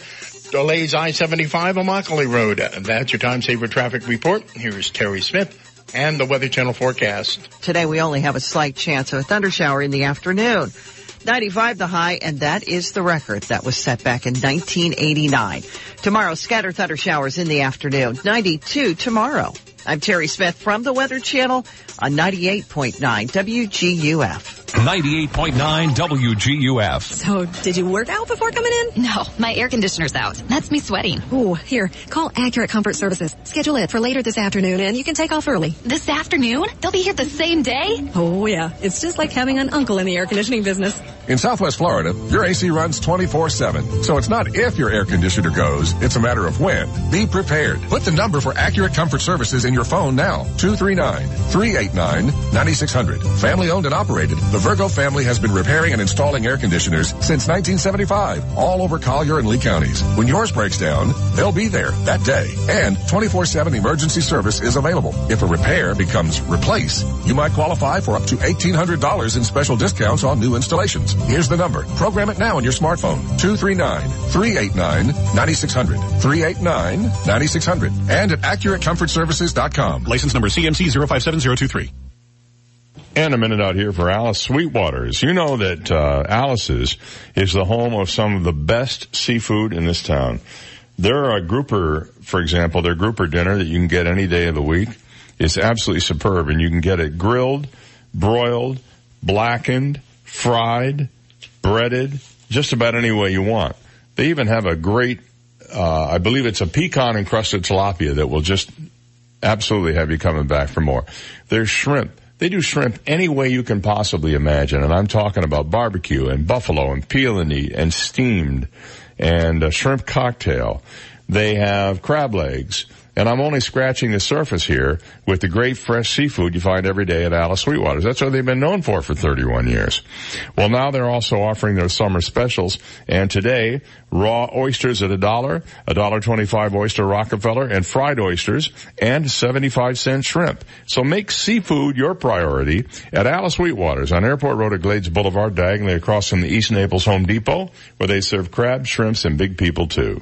delays I seventy-five, Immokalee Road. That's your time saver traffic report. Here's Terry Smith and the Weather Channel forecast. Today we only have a slight chance of a thunder shower in the afternoon. ninety-five the high, and that is the record that was set back in nineteen eighty-nine. Tomorrow, scattered thunder showers in the afternoon. ninety-two tomorrow. I'm Terry Smith from the Weather Channel on ninety-eight point nine W G U F. ninety-eight point nine W G U F. So, did you work out before coming in? No, my air conditioner's out. That's me sweating. Ooh, here, call Accurate Comfort Services. Schedule it for later this afternoon, and you can take off early. This afternoon? They'll be here the same day? Oh, yeah. It's just like having an uncle in the air conditioning business. In Southwest Florida, your A C runs twenty-four seven. So it's not if your air conditioner goes, it's a matter of when. Be prepared. Put the number for Accurate Comfort Services in your phone now. two three nine, three eight nine, nine six zero zero. Family owned and operated, the Virgo family has been repairing and installing air conditioners since nineteen seventy-five, all over Collier and Lee counties. When yours breaks down, they'll be there that day. And twenty-four seven emergency service is available. If a repair becomes replace, you might qualify for up to eighteen hundred dollars in special discounts on new installations. Here's the number. Program it now on your smartphone. two three nine, three eight nine, nine six zero zero. three eight nine, nine six zero zero. And at accurate comfort services dot com. License number C M C zero five seven zero two three. And a minute out here for Alice Sweetwater's. You know that uh, Alice's is the home of some of the best seafood in this town. They're a grouper, for example, their grouper dinner that you can get any day of the week. It's absolutely superb, and you can get it grilled, broiled, blackened, fried, breaded, just about any way you want. They even have a great, uh, I believe it's a pecan-encrusted tilapia that will just absolutely have you coming back for more. There's shrimp. They do shrimp any way you can possibly imagine, and I'm talking about barbecue and buffalo and peel and eat and steamed and a shrimp cocktail. They have crab legs, and I'm only scratching the surface here with the great fresh seafood you find every day at Alice Sweetwater's. That's what they've been known for for thirty-one years. Well, now they're also offering their summer specials, and today, raw oysters at a dollar, a dollar twenty-five oyster Rockefeller, and fried oysters, and seventy-five cent shrimp. So make seafood your priority at Alice Sweetwater's on Airport Road at Glades Boulevard, diagonally across from the East Naples Home Depot, where they serve crab, shrimps, and big people too.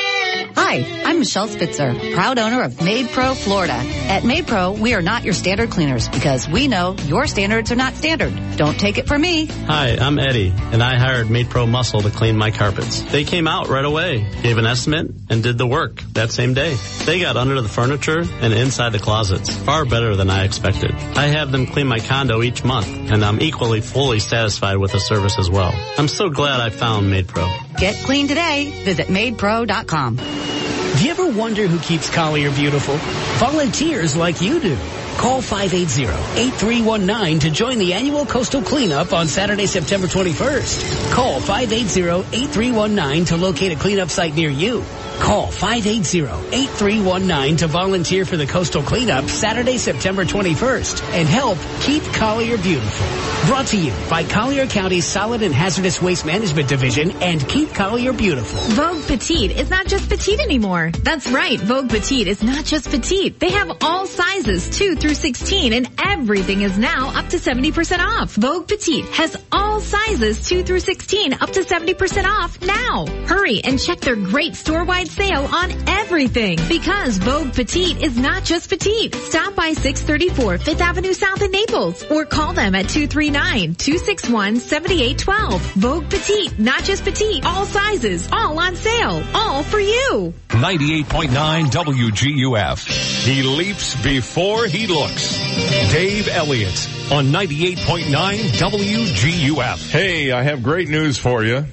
Hi, I'm Michelle Spitzer, proud owner of Made Pro Florida. At Made Pro, we are not your standard cleaners because we know your standards are not standard. Don't take it from me. Hi, I'm Eddie, and I hired Made Pro Muscle to clean my carpets. They came out right away, gave an estimate, and did the work that same day. They got under the furniture and inside the closets, far better than I expected. I have them clean my condo each month, and I'm equally fully satisfied with the service as well. I'm so glad I found Made Pro. Get clean today. Visit made pro dot com. Do you ever wonder who keeps Collier beautiful? Volunteers like you do. Call five eight zero, eight three one nine to join the annual coastal cleanup on Saturday, September twenty-first. Call five eight zero, eight three one nine to locate a cleanup site near you. Call five eight zero, eight three one nine to volunteer for the coastal cleanup Saturday, September twenty-first and help keep Collier beautiful. Brought to you by Collier County's Solid and Hazardous Waste Management Division and Keep Collier Beautiful. Vogue Petite is not just petite anymore. That's right. Vogue Petite is not just petite. They have all sizes two through sixteen, and everything is now up to seventy percent off. Vogue Petite has all sizes two through sixteen up to seventy percent off now. Hurry and check their great store-wide sale on everything, because Vogue Petite is not just petite. Stop by six thirty-four Fifth Avenue South in Naples or call them at two three nine, two six one, seven eight one two. Vogue Petite, not just petite, all sizes, all on sale, all for you. ninety-eight point nine W G U F. He leaps before he looks. Dave Elliott on ninety-eight point nine W G U F. Hey, I have great news for you.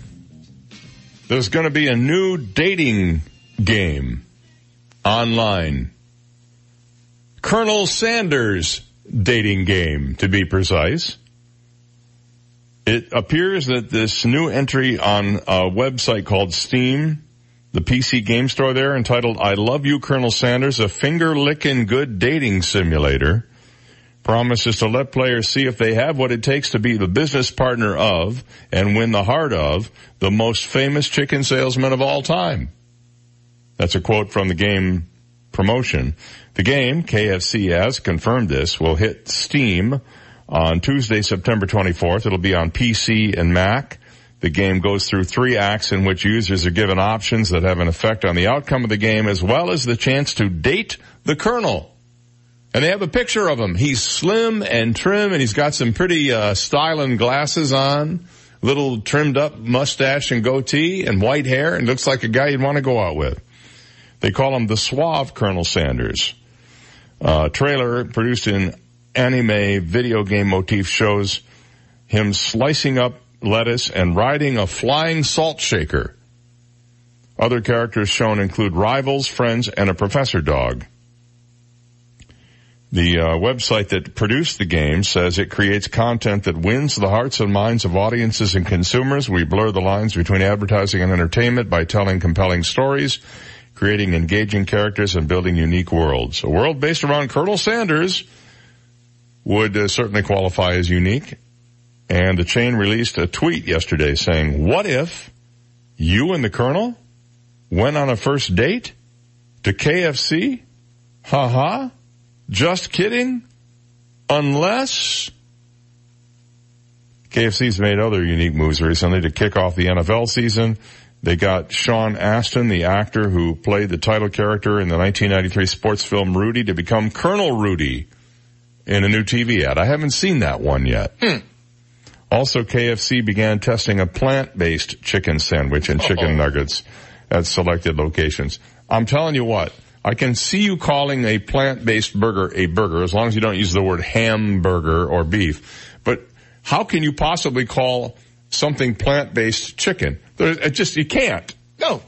There's going to be a new dating game online. Colonel Sanders dating game, to be precise. It appears that this new entry on a website called Steam, the P C game store there, entitled I Love You, Colonel Sanders, a finger-lickin' good dating simulator, promises to let players see if they have what it takes to be the business partner of and win the heart of the most famous chicken salesman of all time. That's a quote from the game promotion. The game, K F C has confirmed this, will hit Steam on Tuesday, September twenty-fourth. It'll be on P C and Mac. The game goes through three acts in which users are given options that have an effect on the outcome of the game, as well as the chance to date the Colonel. And they have a picture of him. He's slim and trim, and he's got some pretty uh, styling glasses on, little trimmed-up mustache and goatee and white hair, and looks like a guy you'd want to go out with. They call him the Suave Colonel Sanders. Uh, trailer produced in anime video game motif shows him slicing up lettuce and riding a flying salt shaker. Other characters shown include rivals, friends, and a professor dog. The uh, website that produced the game says it creates content that wins the hearts and minds of audiences and consumers. We blur the lines between advertising and entertainment by telling compelling stories, creating engaging characters, and building unique worlds. A world based around Colonel Sanders would uh, certainly qualify as unique. And the chain released a tweet yesterday saying, what if you and the Colonel went on a first date to K F C? Ha-ha. Just kidding. Unless... K F C's made other unique moves recently to kick off the N F L season. They got Sean Astin, the actor who played the title character in the nineteen ninety-three sports film Rudy, to become Colonel Rudy in a new T V ad. I haven't seen that one yet. Mm. Also, K F C began testing a plant-based chicken sandwich and chicken nuggets at selected locations. I'm telling you what, I can see you calling a plant-based burger a burger, as long as you don't use the word hamburger or beef. But how can you possibly call something plant-based chicken? There's, it just, you can't. No.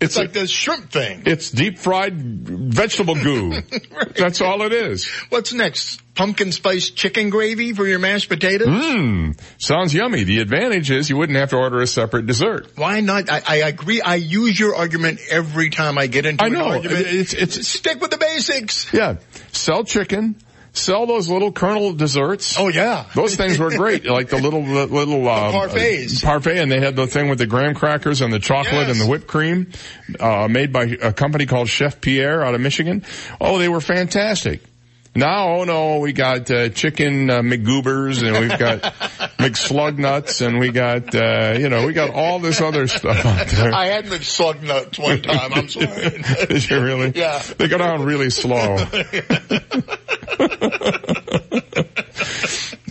It's, it's like a, the shrimp thing. It's deep-fried vegetable goo. Right. That's all it is. What's next? Pumpkin spice chicken gravy for your mashed potatoes? Mmm. Sounds yummy. The advantage is you wouldn't have to order a separate dessert. Why not? I, I agree. I use your argument every time I get into I know. an argument. It's, it's, Stick with the basics. Yeah. Sell chicken. Sell those little Colonel desserts. Oh, yeah. Those things were great, like the little, the, little, uh, the parfaits. Parfait, and they had the thing with the graham crackers and the chocolate yes. and the whipped cream, uh, made by a company called Chef Pierre out of Michigan. Oh, they were fantastic. Now, oh no, we got, uh, chicken, uh, McGoobers, and we've got McSlug Nuts, and we got, uh, you know, we got all this other stuff out there. I had McSlug Nuts one time, I'm sorry. Did you really? Yeah. They go down really slow.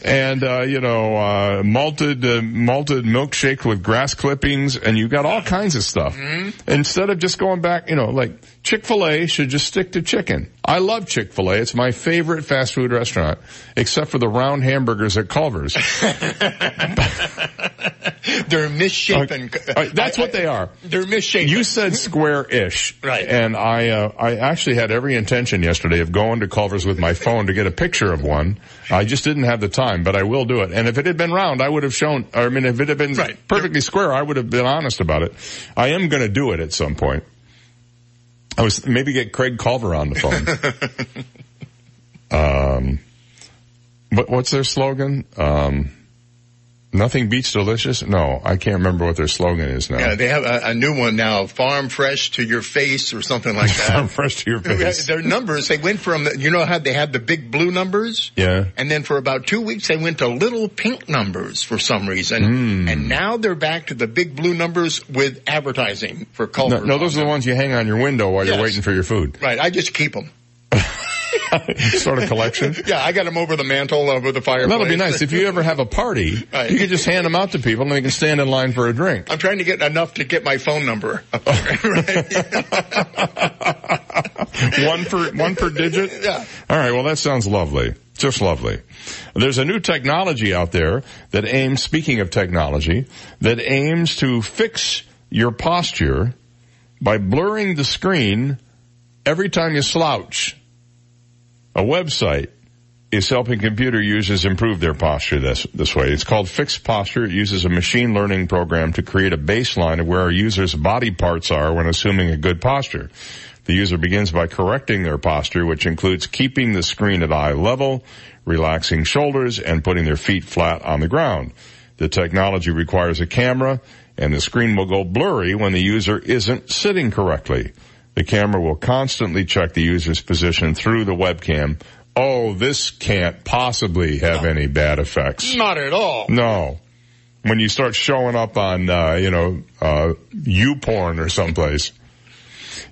And, uh, you know, uh, malted, uh, malted milkshake with grass clippings, and you got all kinds of stuff. Mm-hmm. Instead of just going back, you know, like Chick-fil-A should just stick to chicken. I love Chick-fil-A. It's my favorite fast food restaurant, except for the round hamburgers at Culver's. They're misshapen. Uh, uh, that's I, what they are. They're misshapen. You said square-ish. Right. And I, uh, I actually had every intention yesterday of going to Culver's with my phone to get a picture of one. I just didn't have the time, but I will do it. And if it had been round, I would have shown, I mean, if it had been right. perfectly square, I would have been honest about it. I am going to do it at some point. I was, maybe get Craig Culver on the phone. um, but what's their slogan? Um, Nothing beats delicious? No, I can't remember what their slogan is now. Yeah, they have a, a new one now, farm fresh to your face or something like that. Farm fresh to your face. Their numbers, they went from, you know how they had the big blue numbers? Yeah. And then for about two weeks they went to little pink numbers for some reason. Mm. And now they're back to the big blue numbers with advertising for Culver. No, no those are the ones you hang on your window while yes. you're waiting for your food. Right, I just keep them. Sort of collection. Yeah, I got them over the mantle, over the fireplace. That'll be nice. If you ever have a party, right. you can just hand them out to people and they can stand in line for a drink. I'm trying to get enough to get my phone number. one per one per digit? Yeah. All right, well, that sounds lovely. Just lovely. There's a new technology out there that aims, speaking of technology, that aims to fix your posture by blurring the screen every time you slouch. A website is helping computer users improve their posture this, this way. It's called Fixed Posture. It uses a machine learning program to create a baseline of where a user's body parts are when assuming a good posture. The user begins by correcting their posture, which includes keeping the screen at eye level, relaxing shoulders, and putting their feet flat on the ground. The technology requires a camera, and the screen will go blurry when the user isn't sitting correctly. The camera will constantly check the user's position through the webcam. Oh, this can't possibly have no. any bad effects. Not at all. No. When you start showing up on, uh, you know, uh, YouPorn or someplace.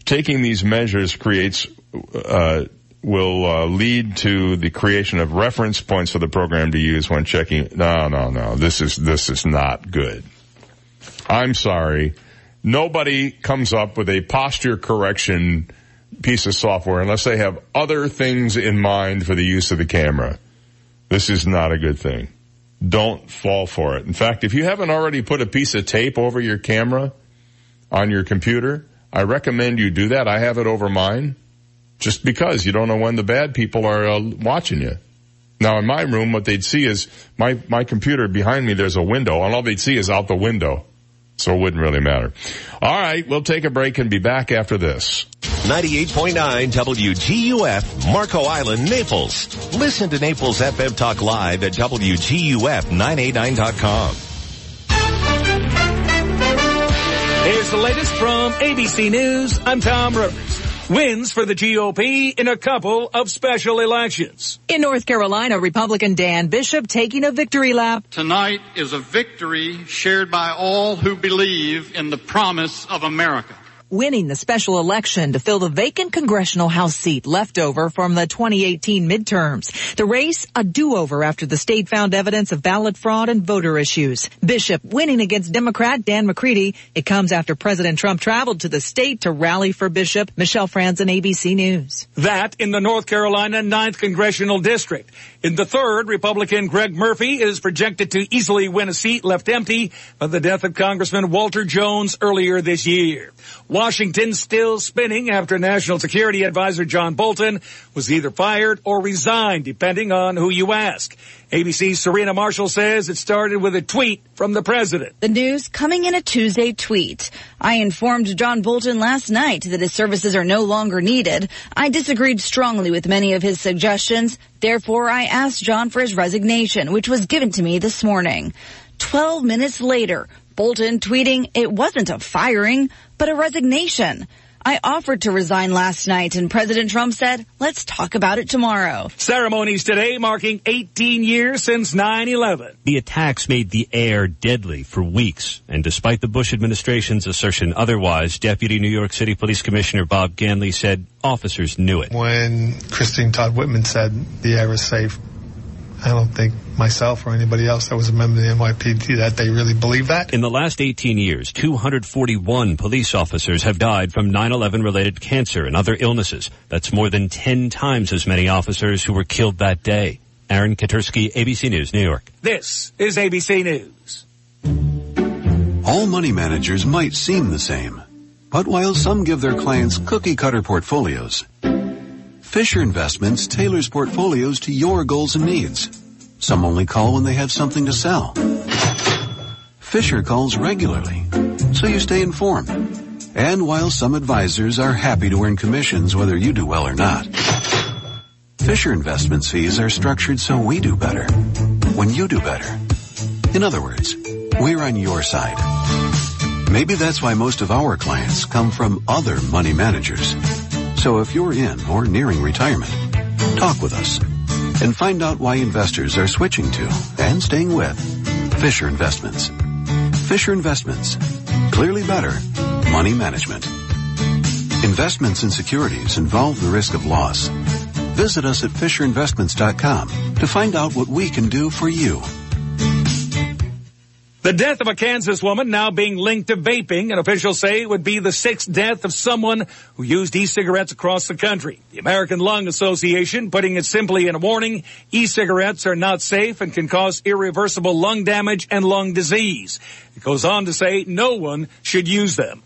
Taking these measures creates, uh, will, uh, lead to the creation of reference points for the program to use when checking. No, no, no. This is, this is not good. I'm sorry. Nobody comes up with a posture correction piece of software unless they have other things in mind for the use of the camera. This is not a good thing. Don't fall for it. In fact, if you haven't already put a piece of tape over your camera on your computer, I recommend you do that. I have it over mine just because you don't know when the bad people are uh, watching you. Now, in my room, what they'd see is my, my computer behind me, there's a window, and all they'd see is out the window. So it wouldn't really matter. All right, we'll take a break and be back after this. ninety-eight point nine W G U F, Marco Island, Naples. Listen to Naples F M Talk Live at W G U F nine eighty-nine dot com. Here's the latest from A B C News. I'm Tom Rivers. Wins for the G O P in a couple of special elections. In North Carolina, Republican Dan Bishop taking a victory lap. Tonight is a victory shared by all who believe in the promise of America. Winning the special election to fill the vacant congressional House seat left over from the twenty eighteen midterms. The race, a do-over after the state found evidence of ballot fraud and voter issues. Bishop winning against Democrat Dan McCready. It comes after President Trump traveled to the state to rally for Bishop. Michelle Franzen, A B C News. That in the North Carolina ninth Congressional District. In the third, Republican Greg Murphy is projected to easily win a seat left empty by the death of Congressman Walter Jones earlier this year. Washington still spinning after National Security Advisor John Bolton was either fired or resigned, depending on who you ask. A B C's Serena Marshall says it started with a tweet from the president. The news coming in a Tuesday tweet. I informed John Bolton last night that his services are no longer needed. I disagreed strongly with many of his suggestions. Therefore, I asked John for his resignation, which was given to me this morning. Twelve minutes later, Bolton tweeting, it wasn't a firing, but a resignation. I offered to resign last night, and President Trump said, let's talk about it tomorrow. Ceremonies today marking eighteen years since nine eleven. The attacks made the air deadly for weeks, and despite the Bush administration's assertion otherwise, Deputy New York City Police Commissioner Bob Ganley said officers knew it. When Christine Todd Whitman said the air is safe, I don't think myself or anybody else that was a member of the N Y P D that they really believe that. In the last eighteen years, two hundred forty-one police officers have died from nine eleven related cancer and other illnesses. That's more than ten times as many officers who were killed that day. Aaron Katursky, A B C News, New York. This is A B C News. All money managers might seem the same, but while some give their clients cookie-cutter portfolios, Fisher Investments tailors portfolios to your goals and needs. Some only call when they have something to sell. Fisher calls regularly, so you stay informed. And while some advisors are happy to earn commissions whether you do well or not, Fisher Investments fees are structured so we do better when you do better. In other words, we're on your side. Maybe that's why most of our clients come from other money managers. So if you're in or nearing retirement, talk with us and find out why investors are switching to and staying with Fisher Investments. Fisher Investments. Clearly better money management. Investments in securities involve the risk of loss. Visit us at fisher investments dot com to find out what we can do for you. The death of a Kansas woman now being linked to vaping, and officials say it would be the sixth death of someone who used e-cigarettes across the country. The American Lung Association putting it simply in a warning, e-cigarettes are not safe and can cause irreversible lung damage and lung disease. It goes on to say no one should use them.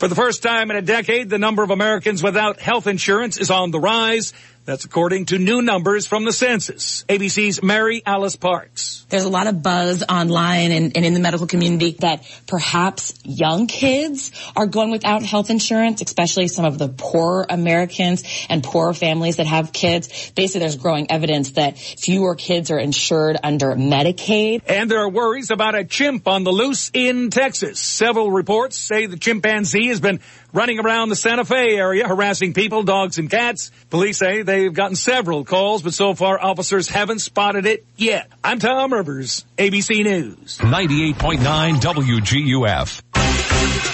For the first time in a decade, the number of Americans without health insurance is on the rise. That's according to new numbers from the census. A B C's Mary Alice Parks. There's a lot of buzz online and, and in the medical community that perhaps young kids are going without health insurance, especially some of the poorer Americans and poorer families that have kids. Basically, there's growing evidence that fewer kids are insured under Medicaid. And there are worries about a chimp on the loose in Texas. Several reports say the chimpanzee has been running around the Santa Fe area, harassing people, dogs, and cats. Police say they've gotten several calls, but so far officers haven't spotted it yet. I'm Tom Rivers, A B C News. ninety-eight point nine W G U F.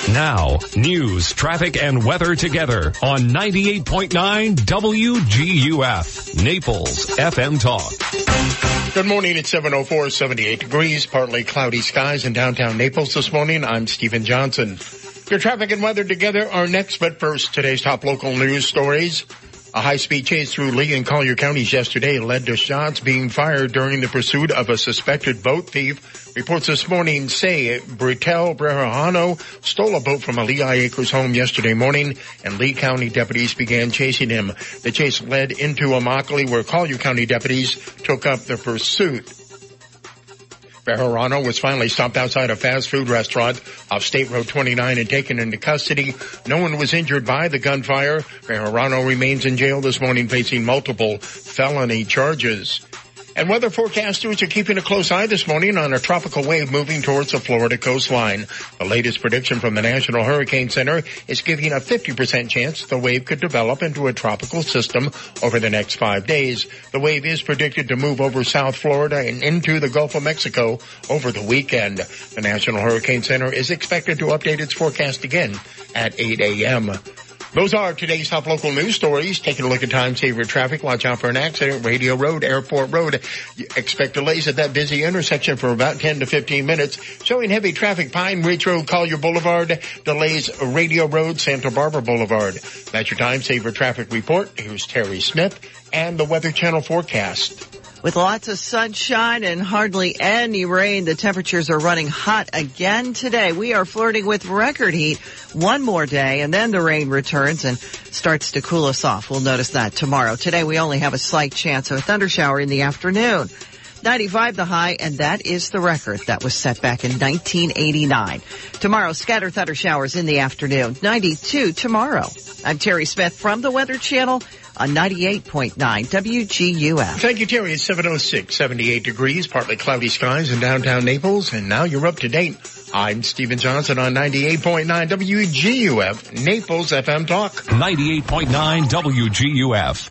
Now, news, traffic, and weather together on ninety-eight point nine W G U F, Naples F M Talk. Good morning. It's seven oh four, seventy-eight degrees, partly cloudy skies in downtown Naples this morning. I'm Stephen Johnson. Your traffic and weather together are next, but first, today's top local news stories. A high-speed chase through Lee and Collier counties yesterday led to shots being fired during the pursuit of a suspected boat thief. Reports this morning say Britel Brejano stole a boat from a Lehigh Acres home yesterday morning, and Lee County deputies began chasing him. The chase led into Immokalee, where Collier County deputies took up the pursuit. Bejarano was finally stopped outside a fast food restaurant off State Road twenty-nine and taken into custody. No one was injured by the gunfire. Bejarano remains in jail this morning facing multiple felony charges. And weather forecasters are keeping a close eye this morning on a tropical wave moving towards the Florida coastline. The latest prediction from the National Hurricane Center is giving a fifty percent chance the wave could develop into a tropical system over the next five days. The wave is predicted to move over South Florida and into the Gulf of Mexico over the weekend. The National Hurricane Center is expected to update its forecast again at eight a.m. Those are today's top local news stories. Taking a look at time-saver traffic. Watch out for an accident. Radio Road, Airport Road. Expect delays at that busy intersection for about ten to fifteen minutes. Showing heavy traffic, Pine Ridge Road, Collier Boulevard. Delays, Radio Road, Santa Barbara Boulevard. That's your time-saver traffic report. Here's Terry Smith and the Weather Channel forecast. With lots of sunshine and hardly any rain, the temperatures are running hot again today. We are flirting with record heat one more day, and then the rain returns and starts to cool us off. We'll notice that tomorrow. Today, we only have a slight chance of a thundershower in the afternoon. ninety-five the high, and that is the record that was set back in nineteen eighty-nine. Tomorrow, scattered thunder showers in the afternoon. ninety-two tomorrow. I'm Terry Smith from the Weather Channel on ninety-eight point nine W G U F. Thank you, Terry. It's seven oh six, seventy-eight degrees, partly cloudy skies in downtown Naples, and now you're up to date. I'm Stephen Johnson on ninety-eight point nine W G U F, Naples F M Talk. ninety-eight point nine W G U F.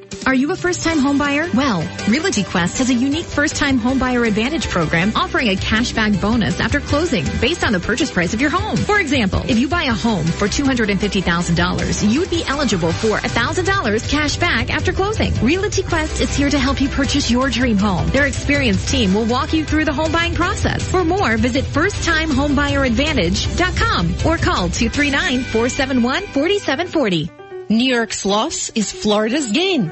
Are you a first-time homebuyer? Well, Realty Quest has a unique first-time homebuyer advantage program offering a cashback bonus after closing based on the purchase price of your home. For example, if you buy a home for two hundred fifty thousand dollars, you'd be eligible for one thousand dollars cash back after closing. Realty Quest is here to help you purchase your dream home. Their experienced team will walk you through the home buying process. For more, visit first time homebuyer advantage dot com or call two three nine, four seven one, four seven four zero. New York's loss is Florida's gain.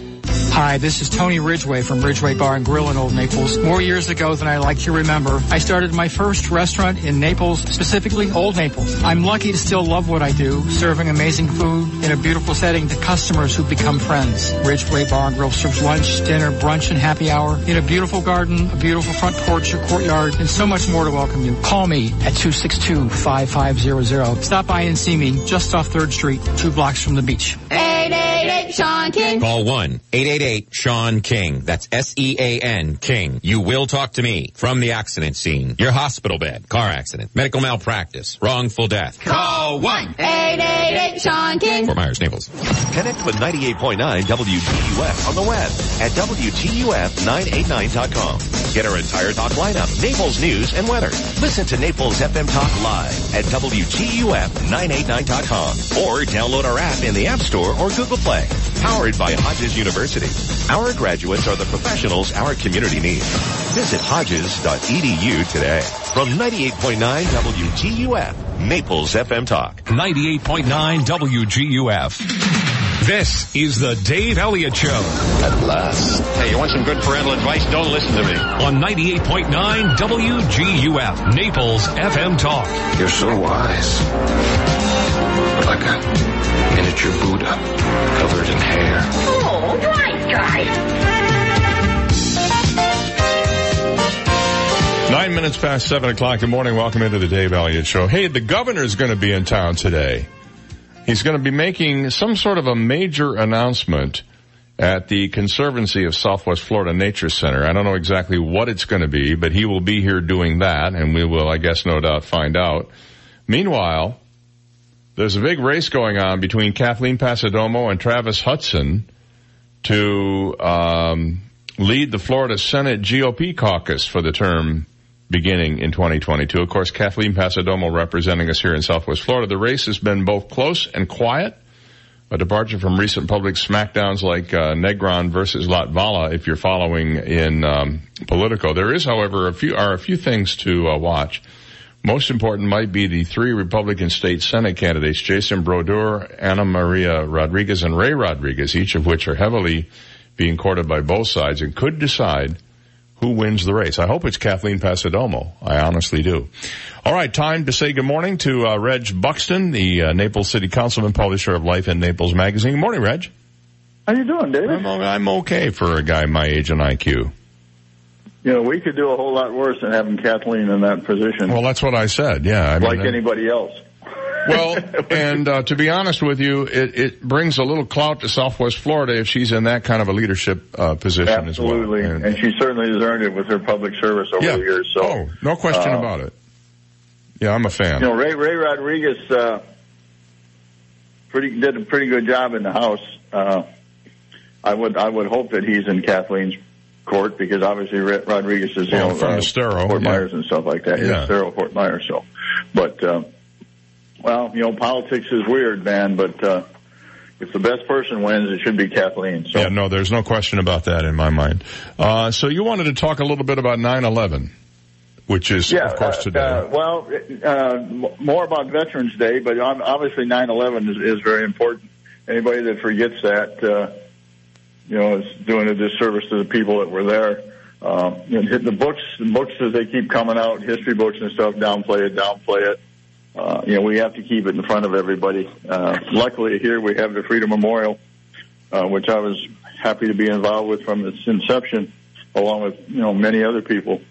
Hi, this is Tony Ridgway from Ridgway Bar and Grill in Old Naples. More years ago than I like to remember, I started my first restaurant in Naples, specifically Old Naples. I'm lucky to still love what I do, serving amazing food in a beautiful setting to customers who become friends. Ridgway Bar and Grill serves lunch, dinner, brunch, and happy hour in a beautiful garden, a beautiful front porch, a courtyard, and so much more to welcome you. Call me at two six two, five five zero zero. Stop by and see me just off third street, two blocks from the beach. Sean King. Call one eight eight eight Sean King. That's S E A N King. You will talk to me from the accident scene, your hospital bed, car accident, medical malpractice, wrongful death. Call one eight eight eight Sean King. Fort Myers, Naples. Connect with ninety-eight point nine W T U F on the web at W T U F nine eighty-nine dot com. Get our entire talk lineup, Naples news and weather. Listen to Naples F M Talk live at W T U F nine eighty-nine dot com or download our app in the App Store or Google Play. Powered by Hodges University. Our graduates are the professionals our community needs. Visit hodges dot e d u today. From ninety-eight point nine W G U F, Naples F M Talk. ninety-eight point nine W G U F. This is the Dave Elliott Show. At last. Hey, you want some good parental advice? Don't listen to me. On ninety-eight point nine W G U F, Naples F M Talk. You're so wise. Like a... miniature Buddha, covered in hair. Oh, right, guys. Nine minutes past seven o'clock. Good morning. Welcome into the Dave Elliott Show. Hey, the governor's going to be in town today. He's going to be making some sort of a major announcement at the Conservancy of Southwest Florida Nature Center. I don't know exactly what it's going to be, but he will be here doing that, and we will, I guess, no doubt find out. Meanwhile, there's a big race going on between Kathleen Passidomo and Travis Hudson to um, lead the Florida Senate G O P caucus for the term beginning in twenty twenty-two. Of course, Kathleen Passidomo representing us here in Southwest Florida. The race has been both close and quiet, a departure from recent public smackdowns like uh, Negron versus Latvala, if you're following in um, Politico. There is, however, a few are a few things to uh, watch. Most important might be the three Republican state Senate candidates, Jason Brodeur, Ana Maria Rodriguez, and Ray Rodriguez, each of which are heavily being courted by both sides and could decide who wins the race. I hope it's Kathleen Passidomo. I honestly do. All right, time to say good morning to uh, Reg Buxton, the uh, Naples City Councilman, publisher of Life in Naples Magazine. Good morning, Reg. How you doing, David? I'm, I'm okay for a guy my age and I Q. You know, we could do a whole lot worse than having Kathleen in that position. Well, that's what I said, yeah. I like mean, anybody else. Well, and uh, to be honest with you, it, it brings a little clout to Southwest Florida if she's in that kind of a leadership uh, position. Absolutely. As well. Absolutely, and, and she certainly has earned it with her public service over yeah. the years. So, oh, no question uh, about it. Yeah, I'm a fan. You know, Ray, Ray Rodriguez uh, pretty did a pretty good job in the House. Uh, I would I would hope that he's in Kathleen's court, because obviously Rodriguez is, you well, know, from uh, Estero, Fort yeah. Myers and stuff like that. Yeah. Estero, Fort Myers. So, but, uh, well, you know, politics is weird, man, but, uh, if the best person wins, it should be Kathleen. So. Yeah, no, there's no question about that in my mind. Uh, so you wanted to talk a little bit about nine eleven, which is, yeah, of course, uh, today. Uh, well, uh, more about Veterans Day, but obviously nine eleven is, is very important. Anybody that forgets that, uh, you know, it's doing a disservice to the people that were there. Um, and hit the books, the books as they keep coming out, history books and stuff, downplay it, downplay it. Uh, you know, we have to keep it in front of everybody. Uh, luckily here we have the Freedom Memorial, uh, which I was happy to be involved with from its inception, along with, you know, many other people.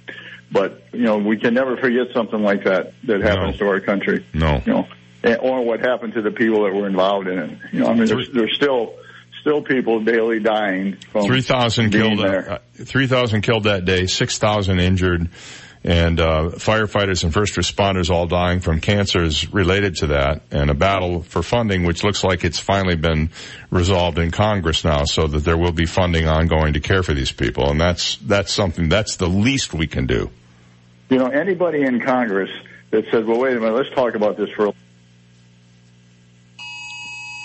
But, you know, we can never forget something like that that happens no. to our country. No. You know, and, or what happened to the people that were involved in it. You know, I mean, there's, there's still, Still people daily dying from three thousand killed, uh, three thousand killed that day, six thousand injured, and uh firefighters and first responders all dying from cancers related to that, and a battle for funding, which looks like it's finally been resolved in Congress now, so that there will be funding ongoing to care for these people. And that's, that's something, that's the least we can do. You know, anybody in Congress that said, well, wait a minute, let's talk about this for a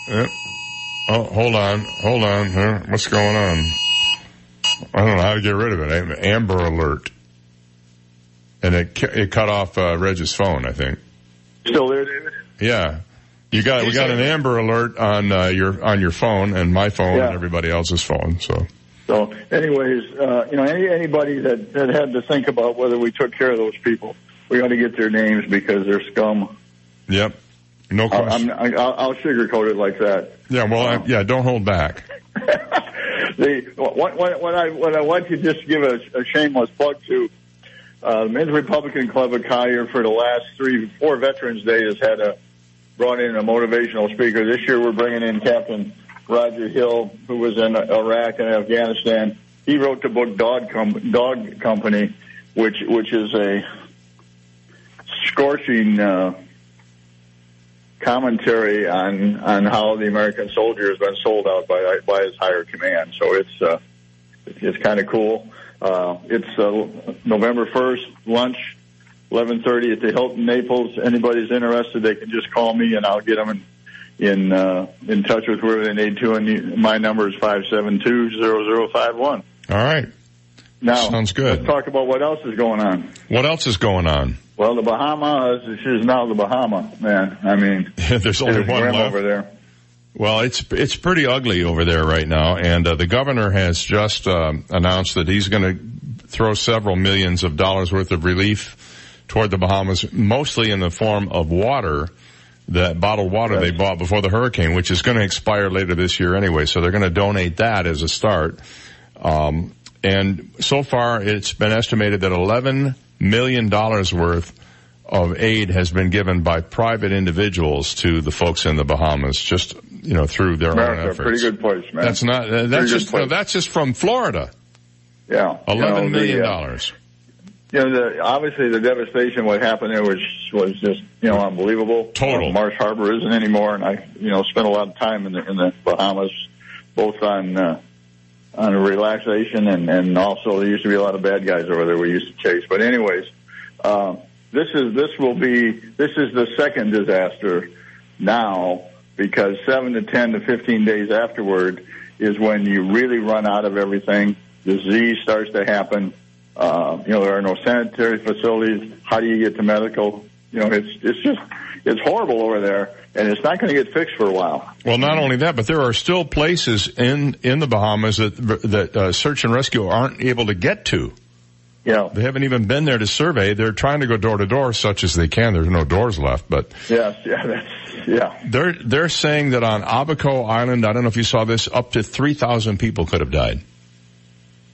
minute. Oh, hold on, hold on. Huh? What's going on? I don't know how to get rid of it. I have an Amber Alert. And it it cut off uh, Reg's phone, I think. Still there, David? Yeah. You got we got an Amber Alert on uh, your on your phone and my phone yeah. and everybody else's phone. So, so anyways, uh, you know, any, anybody that, that had to think about whether we took care of those people, we ought to get their names because they're scum. Yep, no question. I, I'm, I, I'll sugarcoat it like that. Yeah, well, um, I, yeah, don't hold back. the what, what, what I what I want to just give a, a shameless plug to uh, the Men's Republican Club of Collier for the last three four Veterans Day has had a. Brought in a motivational speaker. This year we're bringing in Captain Roger Hill, who was in Iraq and Afghanistan. He wrote the book Dog, Com- Dog Company, which which is a scorching uh, commentary on on how the American soldier has been sold out by by his higher command. So it's uh, it's kind of cool. Uh, it's uh, November first, lunch. eleven thirty at the Hilton Naples. Anybody's interested, they can just call me, and I'll get them in in, uh, in touch with whoever they need to. And my number is five seven two, zero zero five one. All right. Now, sounds good. Let's talk about what else is going on. What else is going on? Well, the Bahamas is now the Bahama, man. I mean, there's only there's one left over there. Well, it's it's pretty ugly over there right now, and uh, the governor has just um, announced that he's going to throw several millions of dollars worth of relief toward the Bahamas, mostly in the form of water, that bottled water yes. they bought before the hurricane, which is going to expire later this year anyway. So they're going to donate that as a start. Um, and so far, it's been estimated that eleven million dollars worth of aid has been given by private individuals to the folks in the Bahamas, just, you know, through their America, own efforts. Pretty good place, man. That's not. Uh, that's just. No, that's just from Florida. Yeah, eleven you know, million dollars. Uh, You know, the, obviously the devastation, what happened there was, was just, you know, unbelievable. Total. You know, Marsh Harbor isn't anymore, and I, you know, spent a lot of time in the, in the Bahamas, both on, uh, on relaxation and, and also there used to be a lot of bad guys over there we used to chase. But anyways, um, this is, this will be, this is the second disaster now because seven to ten to fifteen days afterward is when you really run out of everything. Disease starts to happen. Uh, you know, there are no sanitary facilities. How do you get to medical? You know, it's it's just, it's horrible over there, and it's not going to get fixed for a while. Well, not only that, but there are still places in, in the Bahamas that that uh, search and rescue aren't able to get to. Yeah. They haven't even been there to survey. They're trying to go door to door, such as they can. There's no doors left, but. Yes, yeah, that's, yeah. They're, they're saying that on Abaco Island, I don't know if you saw this, up to three thousand people could have died.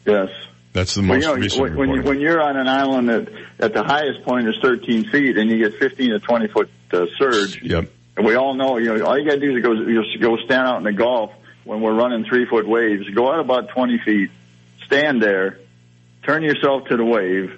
Yes. That's the most well, you know, recent when, you, when you're on an island that at the highest point is thirteen feet and you get fifteen to twenty foot uh, surge, yep. and we all know, you know, all you got to do is go, you know, go stand out in the Gulf when we're running three foot waves, go out about twenty feet, stand there, turn yourself to the wave,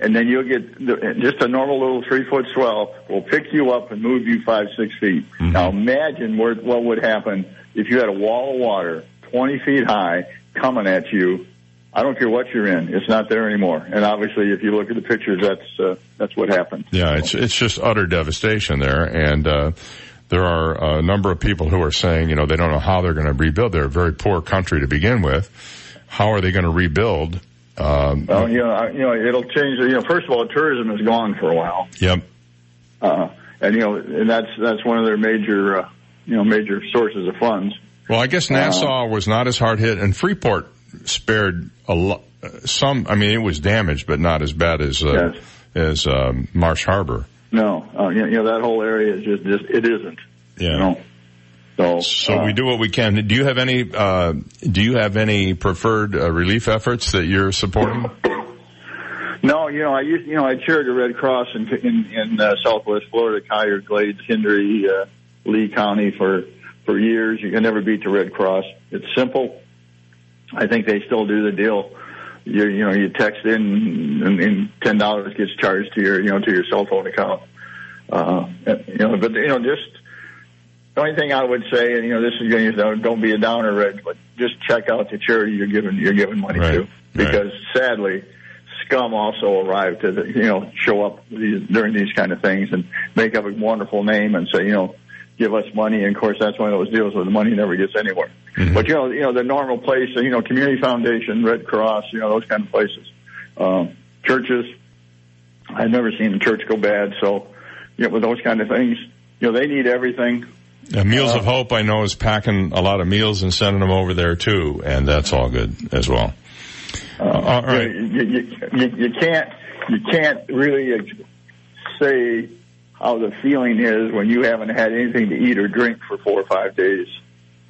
and then you'll get the, just a normal little three foot swell will pick you up and move you five, six feet. Mm-hmm. Now imagine where, what would happen if you had a wall of water twenty feet high coming at you. I don't care what you're in; it's not there anymore. And obviously, if you look at the pictures, that's uh, that's what happened. Yeah, it's it's just utter devastation there, and uh, there are a number of people who are saying, you know, they don't know how they're going to rebuild. They're a very poor country to begin with. How are they going to rebuild? Um, well, you know, you know, it'll change. You know, first of all, tourism is gone for a while. Yep. Uh, and you know, and that's that's one of their major, uh, you know, major sources of funds. Well, I guess Nassau uh, was not as hard hit, and Freeport spared a lot. Some, I mean, it was damaged, but not as bad as uh, yes. as um, Marsh Harbor. No, uh, you know that whole area is just, just it isn't. Yeah. You know? So, so uh, we do what we can. Do you have any? Uh, do you have any preferred uh, relief efforts that you're supporting? No, you know, I used, you know, I chaired the Red Cross in in, in uh, Southwest Florida, Collier, Glades, Hendry, uh, Lee County for for years. You can never beat the Red Cross. It's simple. I think they still do the deal. You, you know, you text in, and, and ten dollars gets charged to your, you know, to your cell phone account. Uh, you know, but you know, just the only thing I would say, and you know, this is going to, you know, don't be a downer, Reg, but just check out the charity you're giving, you're giving money right. to, because right. sadly, scum also arrive to, the, you know, show up these, during these kind of things and make up a wonderful name and say, you know, give us money. And, of course, that's one of those deals where the money never gets anywhere. Mm-hmm. But, you know, you know, the normal place, you know, Community Foundation, Red Cross, you know, those kind of places. Um, churches, I've never seen a church go bad. So, you know, with those kind of things, you know, they need everything. Yeah, Meals uh, of Hope, I know, is packing a lot of meals and sending them over there, too, and that's all good as well. Uh, all right. You, you, you, you can't you can't really say how the feeling is when you haven't had anything to eat or drink for four or five days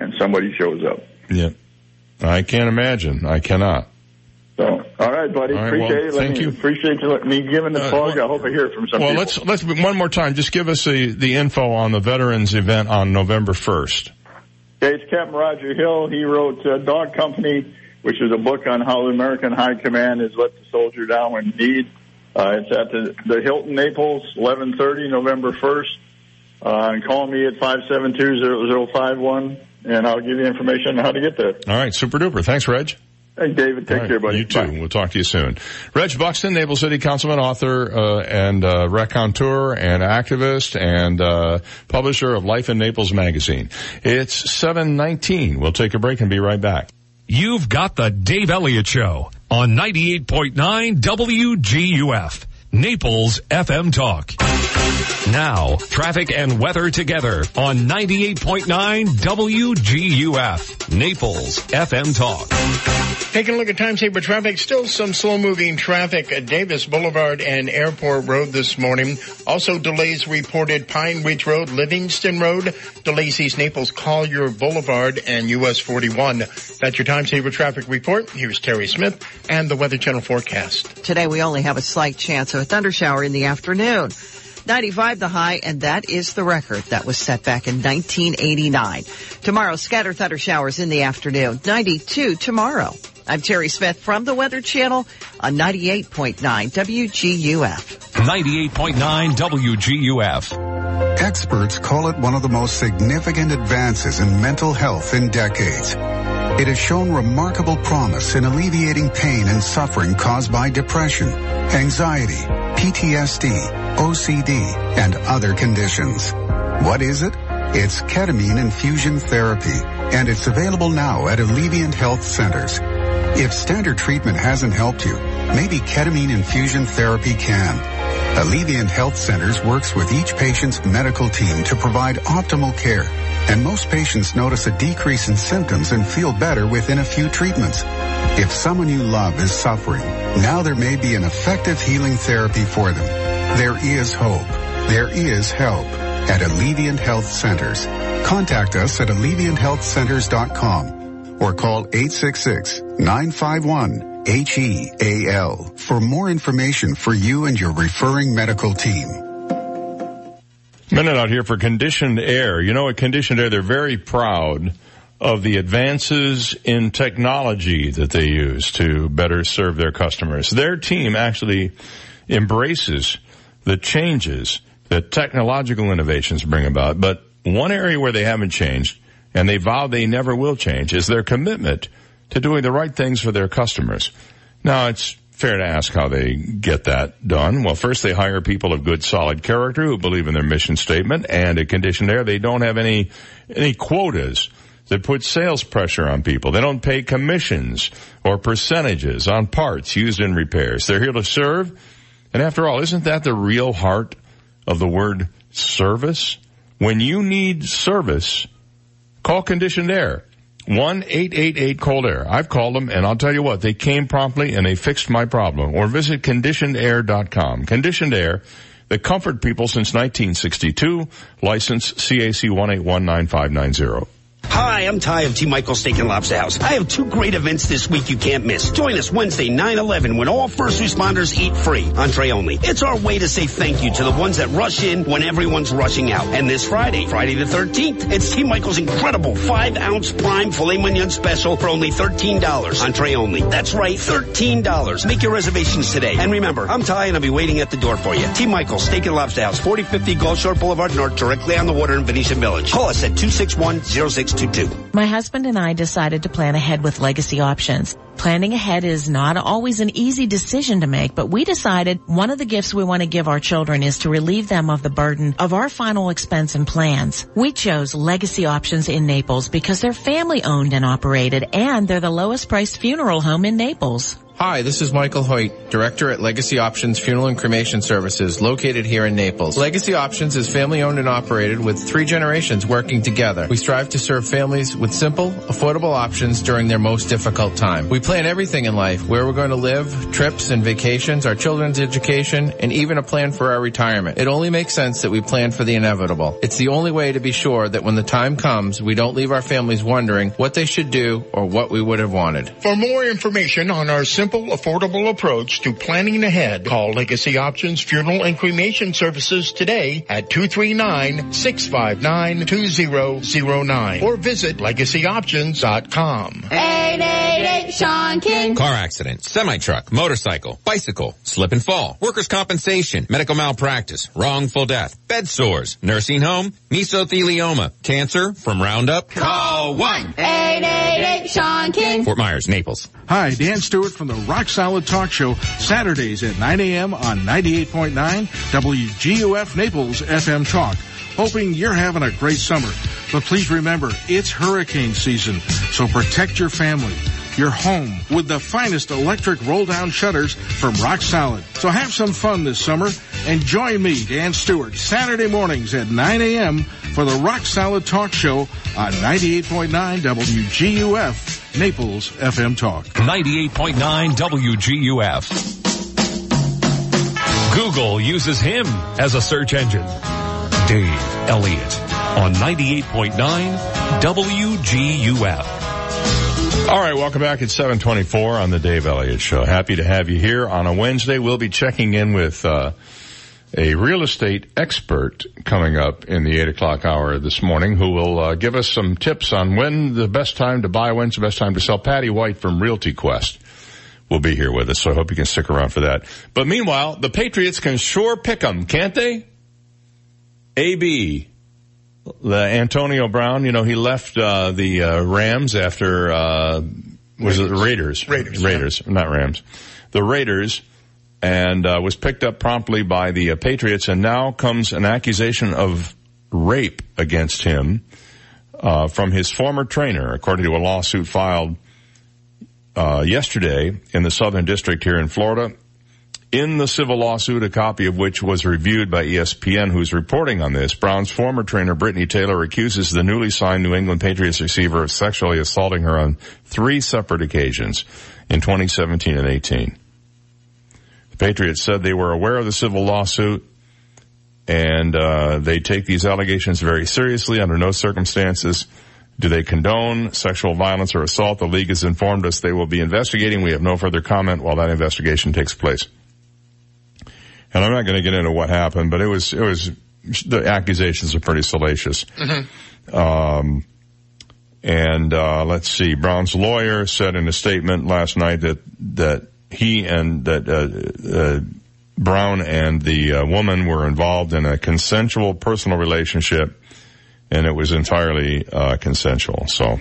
and somebody shows up. Yeah. I can't imagine. I cannot. So, all right, buddy. All right, appreciate well, it. Let thank me, you. Appreciate you me giving the plug. Uh, well, I hope I hear from some well, people. Well, let's, let's, one more time, just give us the, the info on the veterans event on November first. Okay, it's Captain Roger Hill. He wrote uh, Dog Company, which is a book on how the American High Command has let the soldier down when need. Uh, it's at the, the Hilton Naples, eleven thirty, November first. Uh, and call me at five seven two, zero zero five one, and I'll give you information on how to get there. All right, super duper. Thanks, Reg. Hey, David, take right, care, buddy. You too. Bye. We'll talk to you soon. Reg Buxton, Naples City Councilman, author, uh, and, uh, raconteur and activist and, uh, publisher of Life in Naples Magazine. It's seven nineteen. We'll take a break and be right back. You've got the Dave Elliott Show on ninety-eight point nine W G U F, Naples F M Talk. Now, traffic and weather together on ninety-eight point nine W G U F, Naples F M Talk. Taking a look at time saver traffic, still some slow-moving traffic at Davis Boulevard and Airport Road this morning. Also delays reported Pine Ridge Road, Livingston Road, delays East Naples, Collier Boulevard, and U S forty-one. That's your time saver traffic report. Here's Terry Smith and the Weather Channel forecast. Today we only have a slight chance of a thundershower in the afternoon. ninety-five the high, and that is the record that was set back in nineteen eighty-nine. Tomorrow, scattered thunder showers in the afternoon. ninety-two tomorrow. I'm Terry Smith from the Weather Channel on ninety-eight point nine W G U F. ninety-eight point nine W G U F. Experts call it one of the most significant advances in mental health in decades. It has shown remarkable promise in alleviating pain and suffering caused by depression, anxiety, P T S D, O C D, and other conditions. What is it? It's ketamine infusion therapy, and it's available now at Alleviant Health Centers. If standard treatment hasn't helped you, maybe ketamine infusion therapy can. Alleviant Health Centers works with each patient's medical team to provide optimal care, and most patients notice a decrease in symptoms and feel better within a few treatments. If someone you love is suffering, now there may be an effective healing therapy for them. There is hope. There is help at Alleviant Health Centers. Contact us at alleviant health centers dot com. Or call eight six six, nine five one, H E A L for more information for you and your referring medical team. Minute out here for conditioned air. You know, at conditioned air, they're very proud of the advances in technology that they use to better serve their customers. Their team actually embraces the changes that technological innovations bring about. But one area where they haven't changed, and they vow they never will change, is their commitment to doing the right things for their customers. Now, it's fair to ask how they get that done. Well, first, they hire people of good, solid character who believe in their mission statement, and at Conditioned Air, they don't have any any quotas that put sales pressure on people. They don't pay commissions or percentages on parts used in repairs. They're here to serve, and after all, isn't that the real heart of the word service? When you need service, call Conditioned Air, one eight eight eight cold air. I've called them, and I'll tell you what, they came promptly and they fixed my problem. Or visit conditioned air dot com. Conditioned Air, the comfort people since nineteen sixty-two, license C A C one eight one nine five nine zero. Hi, I'm Ty of T. Michael's Steak and Lobster House. I have two great events this week you can't miss. Join us Wednesday, nine eleven, when all first responders eat free. Entree only. It's our way to say thank you to the ones that rush in when everyone's rushing out. And this Friday, Friday the thirteenth, it's T. Michael's incredible five ounce prime filet mignon special for only thirteen dollars. Entree only. That's right, thirteen dollars. Make your reservations today. And remember, I'm Ty, and I'll be waiting at the door for you. T. Michael's Steak and Lobster House, forty fifty Gulf Shore Boulevard North, directly on the water in Venetian Village. Call us at two six one, zero six two. music too. My husband and I decided to plan ahead with legacy options. Planning ahead is not always an easy decision to make, but we decided one of the gifts we want to give our children is to relieve them of the burden of our final expense and plans. We chose Legacy Options in Naples because they're family owned and operated, and they're the lowest priced funeral home in Naples. Hi, this is Michael Hoyt, Director at Legacy Options Funeral and Cremation Services, located here in Naples. Legacy Options is family-owned and operated with three generations working together. We strive to serve families with simple, affordable options during their most difficult time. We plan everything in life, where we're going to live, trips and vacations, our children's education, and even a plan for our retirement. It only makes sense that we plan for the inevitable. It's the only way to be sure that when the time comes, we don't leave our families wondering what they should do or what we would have wanted. For more information on our simple Simple, affordable approach to planning ahead, call Legacy Options Funeral and Cremation Services today at two three nine, six five nine, two zero zero nine or visit legacy options dot com. eight eight eight Sean King. Car accident, semi-truck, motorcycle, bicycle, slip and fall, workers' compensation, medical malpractice, wrongful death, bed sores, nursing home, mesothelioma, cancer from Roundup. Call one eight eight eight Sean King. Fort Myers, Naples. Hi, Dan Stewart from the Rock Solid Talk Show, Saturdays at nine a.m. on ninety-eight point nine W G U F Naples F M Talk. Hoping you're having a great summer. But please remember, it's hurricane season, so protect your family, your home, with the finest electric roll-down shutters from Rock Solid. So have some fun this summer, and join me, Dan Stewart, Saturday mornings at nine a.m. for the Rock Solid Talk Show on ninety-eight point nine W G U F, Naples F M Talk. ninety-eight point nine W G U F. Google uses him as a search engine. Dave Elliott on ninety-eight point nine W G U F. All right, welcome back at seven twenty-four on the Dave Elliott Show. Happy to have you here on a Wednesday. We'll be checking in with uh a real estate expert coming up in the eight o'clock hour this morning who will uh, give us some tips on when the best time to buy, when's the best time to sell. Patty White from Realty Quest will be here with us, so I hope you can stick around for that. But meanwhile, the Patriots can sure pick them, can't they? A B The Antonio Brown, you know, he left uh, the uh, Rams after, uh, was it the Raiders? Raiders. Raiders, yeah. Not Rams. The Raiders, and uh, was picked up promptly by the uh, Patriots, and now comes an accusation of rape against him uh, from his former trainer, according to a lawsuit filed uh, yesterday in the Southern District here in Florida. In the civil lawsuit, a copy of which was reviewed by E S P N, who's reporting on this, Brown's former trainer, Brittany Taylor, accuses the newly signed New England Patriots receiver of sexually assaulting her on three separate occasions in twenty seventeen and eighteen. The Patriots said they were aware of the civil lawsuit, and uh, they take these allegations very seriously. Under no circumstances do they condone sexual violence or assault. The league has informed us they will be investigating. We have no further comment while that investigation takes place. And I'm not going to get into what happened, but it was, it was, the accusations are pretty salacious. Mm-hmm. Um, and, uh, let's see, Brown's lawyer said in a statement last night that, that he and, that, uh, uh, Brown and the uh, woman were involved in a consensual personal relationship, and it was entirely, uh, consensual. So,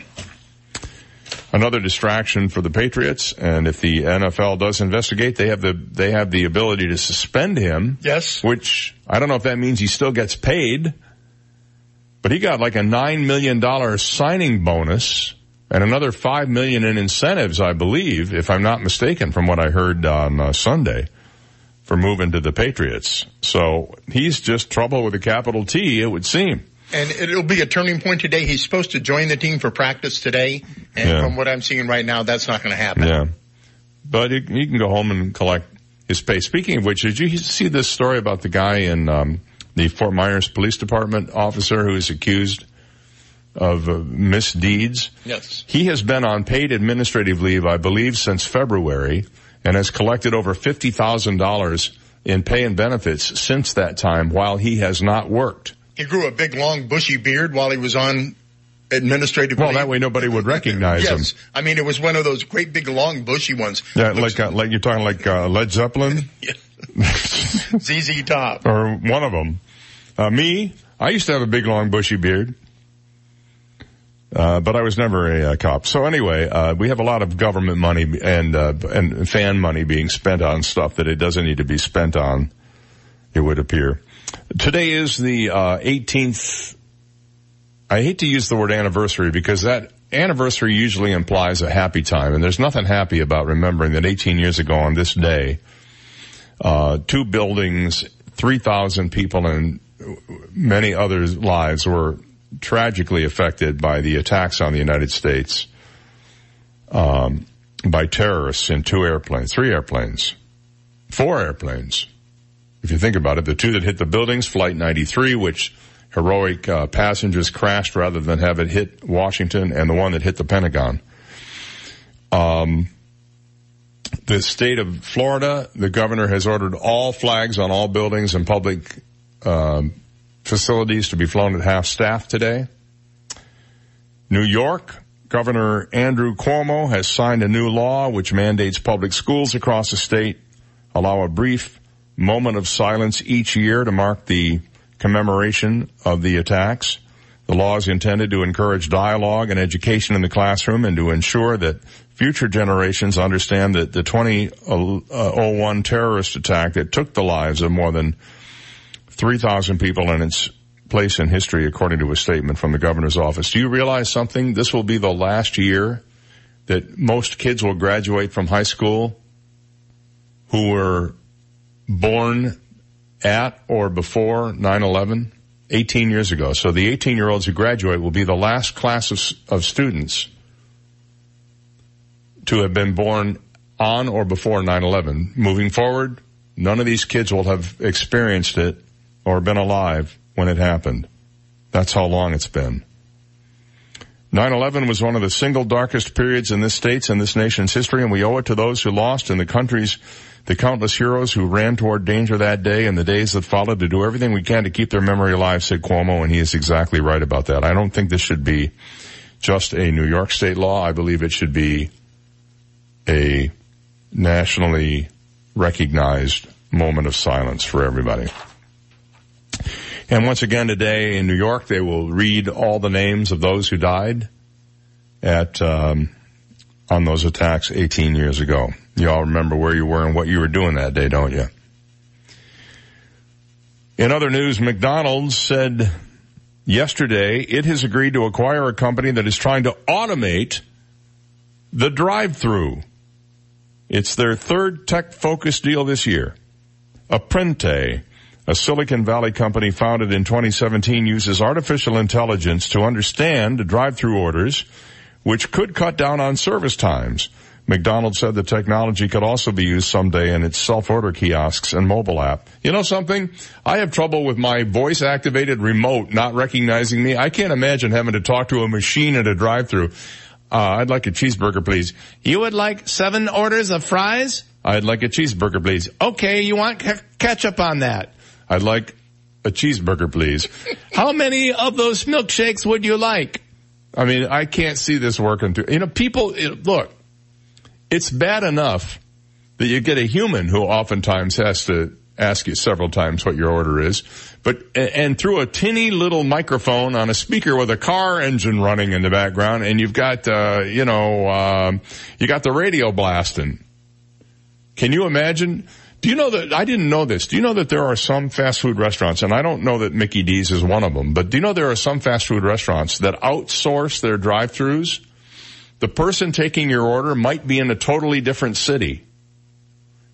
another distraction for the Patriots, and if the N F L does investigate, they have the they have the ability to suspend him. Yes. Which, I don't know if that means he still gets paid, but he got like a nine million dollars signing bonus and another five million dollars in incentives, I believe, if I'm not mistaken, from what I heard on uh, Sunday, for moving to the Patriots. So he's just trouble with a capital T, it would seem. And it'll be a turning point today. He's supposed to join the team for practice today. And yeah. From what I'm seeing right now, that's not going to happen. Yeah. But he can go home and collect his pay. Speaking of which, did you see this story about the guy in um, the Fort Myers Police Department officer who is accused of uh, misdeeds? Yes. He has been on paid administrative leave, I believe, since February and has collected over fifty thousand dollars in pay and benefits since that time while he has not worked. He grew a big, long, bushy beard while he was on administrative leave. Well, that way nobody would recognize yes. him. Yes, I mean, it was one of those great, big, long, bushy ones. Yeah, like, uh, like you're talking like uh, Led Zeppelin? Z Z Top. Or one of them. Uh, me, I used to have a big, long, bushy beard. Uh, but I was never a, a cop. So anyway, uh, we have a lot of government money and, uh, and fan money being spent on stuff that it doesn't need to be spent on, it would appear. Today is the, uh, eighteenth. I hate to use the word anniversary because that anniversary usually implies a happy time, and there's nothing happy about remembering that eighteen years ago on this day, uh, two buildings, three thousand people and many other lives were tragically affected by the attacks on the United States, um, by terrorists in two airplanes, three airplanes, four airplanes. If you think about it, the two that hit the buildings, Flight ninety-three, which heroic uh, passengers crashed rather than have it hit Washington, and the one that hit the Pentagon. Um, the state of Florida, the governor has ordered all flags on all buildings and public um facilities to be flown at half staff today. New York, Governor Andrew Cuomo has signed a new law which mandates public schools across the state allow a brief moment of silence each year to mark the commemoration of the attacks. The law is intended to encourage dialogue and education in the classroom and to ensure that future generations understand that the twenty oh one terrorist attack that took the lives of more than three thousand people in its place in history, according to a statement from the governor's office. Do you realize something? This will be the last year that most kids will graduate from high school who were born at or before nine eleven, eighteen years ago. So the eighteen-year-olds who graduate will be the last class of, of students to have been born on or before nine eleven. Moving forward, none of these kids will have experienced it or been alive when it happened. That's how long it's been. nine eleven was one of the single darkest periods in this state's and this nation's history, and we owe it to those who lost and the country's, the countless heroes who ran toward danger that day and the days that followed to do everything we can to keep their memory alive, said Cuomo, and he is exactly right about that. I don't think this should be just a New York state law. I believe it should be a nationally recognized moment of silence for everybody. And once again today in New York, they will read all the names of those who died at um, on those attacks eighteen years ago. You all remember where you were and what you were doing that day, don't you? In other news, McDonald's said yesterday it has agreed to acquire a company that is trying to automate the drive-thru. It's their third tech-focused deal this year. Apprente, a Silicon Valley company founded in twenty seventeen, uses artificial intelligence to understand drive-thru orders, which could cut down on service times. McDonald's said the technology could also be used someday in its self-order kiosks and mobile app. You know something? I have trouble with my voice-activated remote not recognizing me. I can't imagine having to talk to a machine at a drive-thru. Uh, I'd like a cheeseburger, please. You would like seven orders of fries? I'd like a cheeseburger, please. Okay, you want ke- ketchup on that? I'd like a cheeseburger, please. How many of those milkshakes would you like? I mean, I can't see this working too. You know, people, it, look, it's bad enough that you get a human who oftentimes has to ask you several times what your order is, but and through a tinny little microphone on a speaker with a car engine running in the background, and you've got uh, you know um, you got the radio blasting. Can you imagine? Do you know that I didn't know this? Do you know that there are some fast food restaurants, and I don't know that Mickey D's is one of them, but do you know there are some fast food restaurants that outsource their drive-thrus? The person taking your order might be in a totally different city,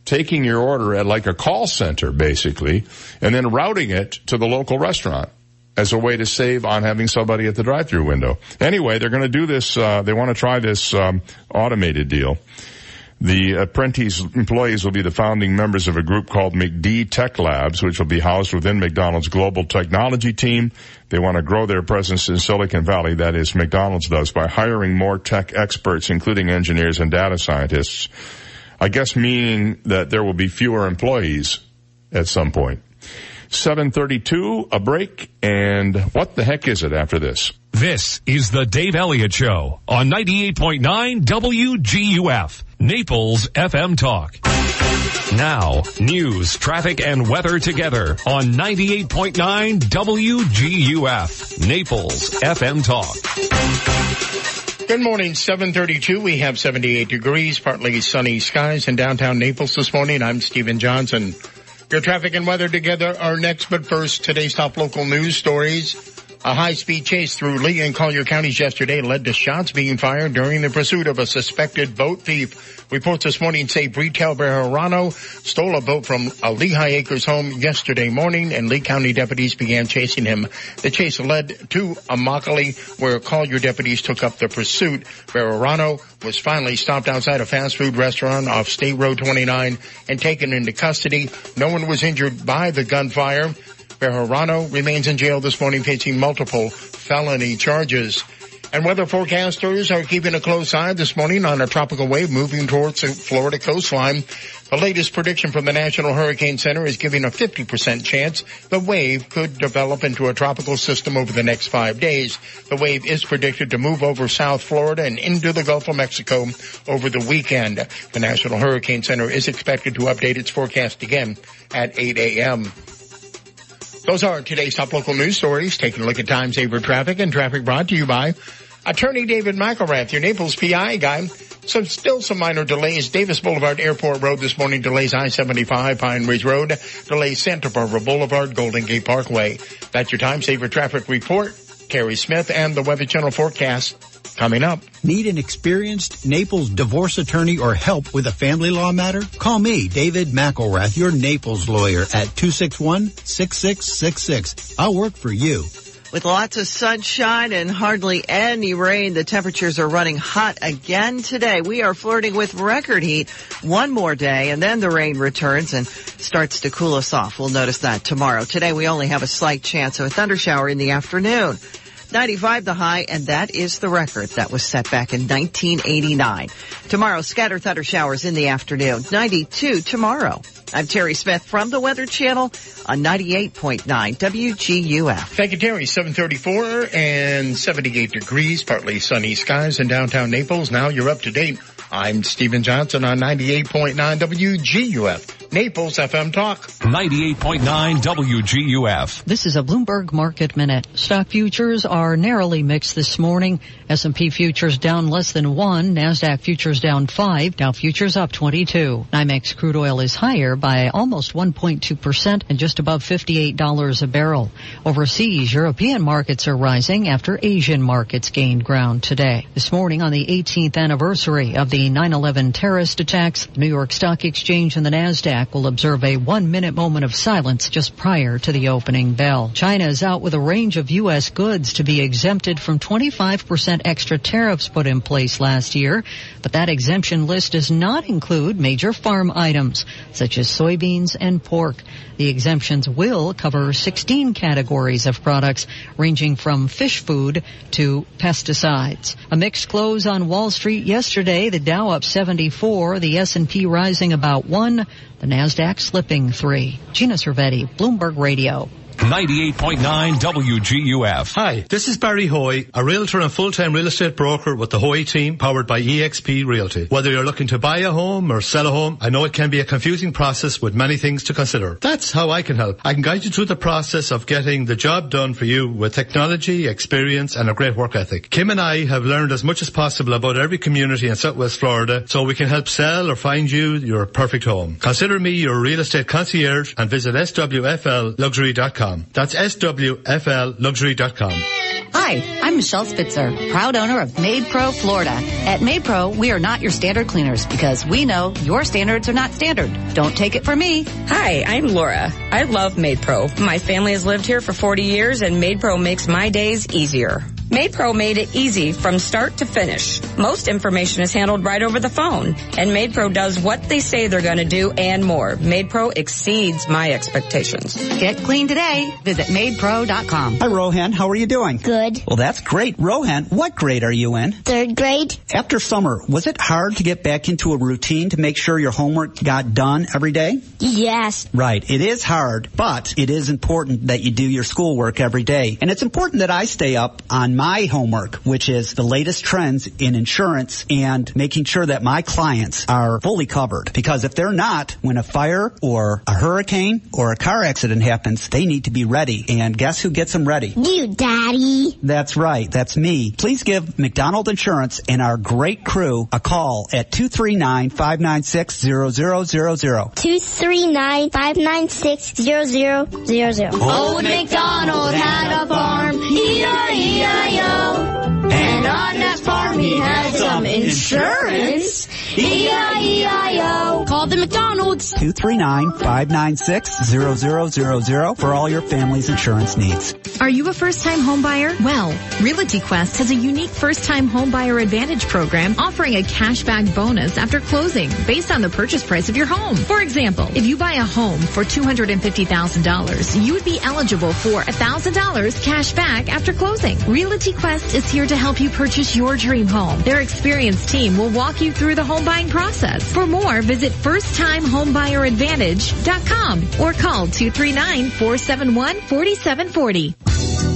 taking your order at like a call center, basically, and then routing it to the local restaurant as a way to save on having somebody at the drive-thru window. Anyway, they're going to do this. Uh, they want to try this um, automated deal. The apprentice employees will be the founding members of a group called McD Tech Labs, which will be housed within McDonald's global technology team. They want to grow their presence in Silicon Valley, that is, McDonald's does, by hiring more tech experts, including engineers and data scientists. I guess meaning that there will be fewer employees at some point. seven thirty-two, a break, and what the heck is it after this? This is the Dave Elliott Show on ninety-eight point nine W G U F, Naples F M Talk. Now, news, traffic, and weather together on ninety-eight point nine W G U F, Naples F M Talk. Good morning, seven thirty-two. We have seventy-eight degrees, partly sunny skies in downtown Naples this morning. I'm Stephen Johnson. Your traffic and weather together are next, but first, today's top local news stories. A high-speed chase through Lee and Collier counties yesterday led to shots being fired during the pursuit of a suspected boat thief. Reports this morning say Brittany Taylor stole a boat from a Lehigh Acres home yesterday morning, and Lee County deputies began chasing him. The chase led to Immokalee, where Collier deputies took up the pursuit. Barrerano was finally stopped outside a fast food restaurant off State Road twenty-nine and taken into custody. No one was injured by the gunfire. Bejarano remains in jail this morning facing multiple felony charges. And weather forecasters are keeping a close eye this morning on a tropical wave moving towards the Florida coastline. The latest prediction from the National Hurricane Center is giving a fifty percent chance the wave could develop into a tropical system over the next five days. The wave is predicted to move over South Florida and into the Gulf of Mexico over the weekend. The National Hurricane Center is expected to update its forecast again at eight a.m. Those are today's top local news stories. Taking a look at Time Saver Traffic, and traffic brought to you by Attorney David McElrath, your Naples P I guy. So still some minor delays. Davis Boulevard, Airport Road this morning. Delays I seventy-five, Pine Ridge Road. Delays Santa Barbara Boulevard, Golden Gate Parkway. That's your Time Saver Traffic Report. Carrie Smith and the Weather Channel forecast coming up. Need an experienced Naples divorce attorney or help with a family law matter? Call me, David McElrath, your Naples lawyer, at two six one, six six six six. I'll work for you. With lots of sunshine and hardly any rain, the temperatures are running hot again today. We are flirting with record heat one more day, and then the rain returns and starts to cool us off. We'll notice that tomorrow. Today, we only have a slight chance of a thundershower in the afternoon. ninety-five the high, and that is the record that was set back in nineteen eighty-nine. Tomorrow, scattered thunder showers in the afternoon. ninety-two tomorrow. I'm Terry Smith from the Weather Channel on ninety-eight point nine W G U F. Thank you, Terry. seven thirty-four and seventy-eight degrees, partly sunny skies in downtown Naples. Now you're up to date. I'm Stephen Johnson on ninety-eight point nine W G U F, Naples F M Talk. ninety-eight point nine W G U F. This is a Bloomberg Market Minute. Stock futures are narrowly mixed this morning. S and P futures down less than one. NASDAQ futures down five. Dow futures up twenty-two. NYMEX crude oil is higher by almost one point two percent and just above fifty-eight dollars a barrel. Overseas, European markets are rising after Asian markets gained ground today. This morning on the eighteenth anniversary of the The nine eleven terrorist attacks, New York Stock Exchange and the NASDAQ will observe a one-minute moment of silence just prior to the opening bell. China is out with a range of U S goods to be exempted from twenty-five percent extra tariffs put in place last year, but that exemption list does not include major farm items such as soybeans and pork. The exemptions will cover sixteen categories of products ranging from fish food to pesticides. A mixed close on Wall Street yesterday. The Dow up seventy-four, the S and P rising about one, the NASDAQ slipping three. Gina Cervetti, Bloomberg Radio. ninety-eight point nine W G U F. Hi, this is Barry Hoy, a realtor and full-time real estate broker with the Hoy team, powered by eXp Realty. Whether you're looking to buy a home or sell a home, I know it can be a confusing process with many things to consider. That's how I can help. I can guide you through the process of getting the job done for you with technology, experience, and a great work ethic. Kim and I have learned as much as possible about every community in Southwest Florida, so we can help sell or find you your perfect home. Consider me your real estate concierge and visit S W F L luxury dot com. That's S W F L luxury dot com. Hi, I'm Michelle Spitzer, proud owner of Made Pro Florida. At Made Pro, we are not your standard cleaners because we know your standards are not standard. Don't take it from me. Hi, I'm Laura. I love Made Pro. My family has lived here for forty years, and Made Pro makes my days easier. Made Pro made it easy from start to finish. Most information is handled right over the phone, and Made Pro does what they say they're going to do and more. Made Pro exceeds my expectations. Get clean today. Visit made pro dot com. Hi, Rohan. How are you doing? Good. Well, that's great. Rohan, what grade are you in? Third grade. After summer, was it hard to get back into a routine to make sure your homework got done every day? Yes. Right. It is hard, but it is important that you do your schoolwork every day. And it's important that I stay up on my my homework, which is the latest trends in insurance and making sure that my clients are fully covered. Because if they're not, when a fire or a hurricane or a car accident happens, they need to be ready. And guess who gets them ready? You, Daddy. That's right. That's me. Please give McDonald Insurance and our great crew a call at two three nine, five nine six, zero zero zero zero. two three nine, five nine six, zero zero zero zero. Old MacDonald had a farm, E I E I O. And on that farm he had some insurance, E I E I O. Call the McDonald's. two three nine, five nine six, zero zero zero zero for all your family's insurance needs. Are you a first-time homebuyer? Well, Realty Quest has a unique first-time homebuyer advantage program offering a cashback bonus after closing based on the purchase price of your home. For example, if you buy a home for two hundred fifty thousand dollars, you would be eligible for one thousand dollars cash back after closing. Realty Quest is here to help you purchase your dream home. Their experienced team will walk you through the home buying process. For more, visit first time homebuyer advantage dot com or call two three nine, four seven one, four seven four zero.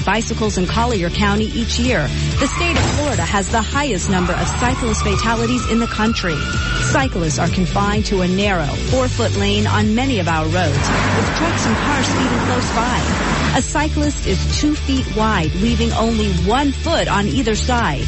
bicycles in Collier County each year. The state of Florida has the highest number of cyclist fatalities in the country. Cyclists are confined to a narrow, four-foot lane on many of our roads, with trucks and cars speeding close by. A cyclist is two feet wide, leaving only one foot on either side.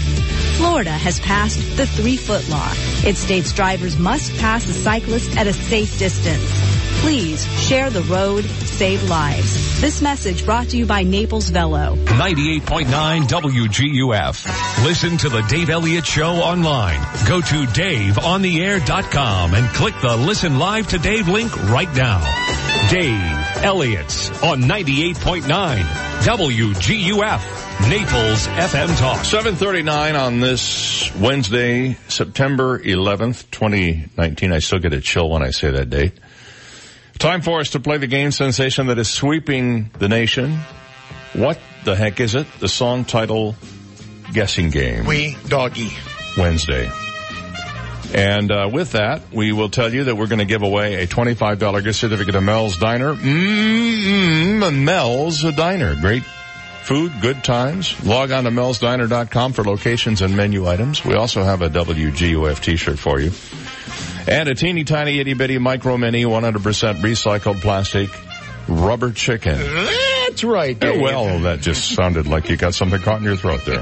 Florida has passed the three-foot law. It states drivers must pass a cyclist at a safe distance. Please share the road, save lives. This message brought to you by Naples Velo. ninety-eight point nine W G U F. Listen to the Dave Elliott Show online. Go to dave on the air dot com and click the Listen Live to Dave link right now. Dave Elliott's on ninety-eight point nine W G U F, Naples F M Talk. seven thirty-nine on this Wednesday, September eleventh, twenty nineteen. I still get a chill when I say that date. Time for us to play the game sensation that is sweeping the nation. What the heck is it? The song title, Guessing Game. Wee Doggy. Wednesday. And uh, with that, we will tell you that we're going to give away a twenty-five dollars gift certificate to Mel's Diner. Mmm, Mel's Diner. Great food, good times. Log on to mel's diner dot com for locations and menu items. We also have a W G U F t-shirt for you. And a teeny tiny itty bitty micro mini one hundred percent recycled plastic rubber chicken. That's right. There well, that just sounded like you got something caught in your throat there.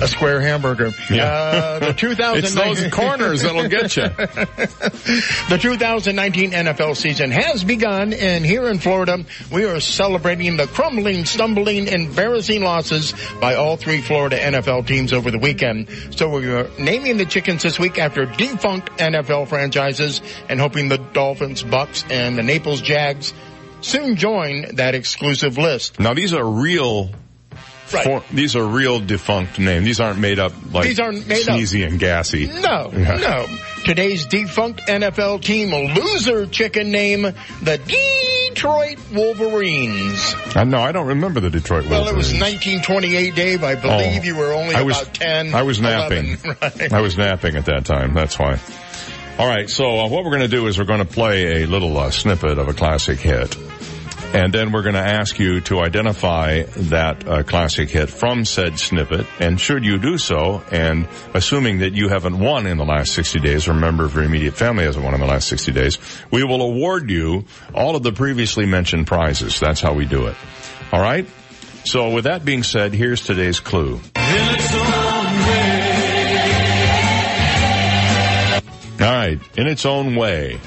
A square hamburger. Yeah. Uh, the two thousand nineteen It's those corners that'll get you. The two thousand nineteen N F L season has begun, and here in Florida, we are celebrating the crumbling, stumbling, embarrassing losses by all three Florida N F L teams over the weekend. So we are naming the chickens this week after defunct N F L franchises and hoping the Dolphins, Bucks, and the Naples Jags soon join that exclusive list. Now, these are real. Right. For, these are real defunct names. These aren't made up like these aren't made Sneezy up. And Gassy. No, yeah. no. Today's defunct N F L team loser chicken name, the Detroit Wolverines. Uh, no, I don't remember the Detroit Wolverines. Well, it was nineteen twenty-eight, Dave. I believe oh, you were only I was, about ten. I was napping. eleven, right? I was napping at that time. That's why. All right, so uh, what we're going to do is we're going to play a little uh, snippet of a classic hit, and then we're going to ask you to identify that uh, classic hit from said snippet, and should you do so, and assuming that you haven't won in the last sixty days, or a member of your immediate family hasn't won in the last sixty days, we will award you all of the previously mentioned prizes. That's how we do it. All right? So with that being said, here's today's clue. All right, In Its Own Way,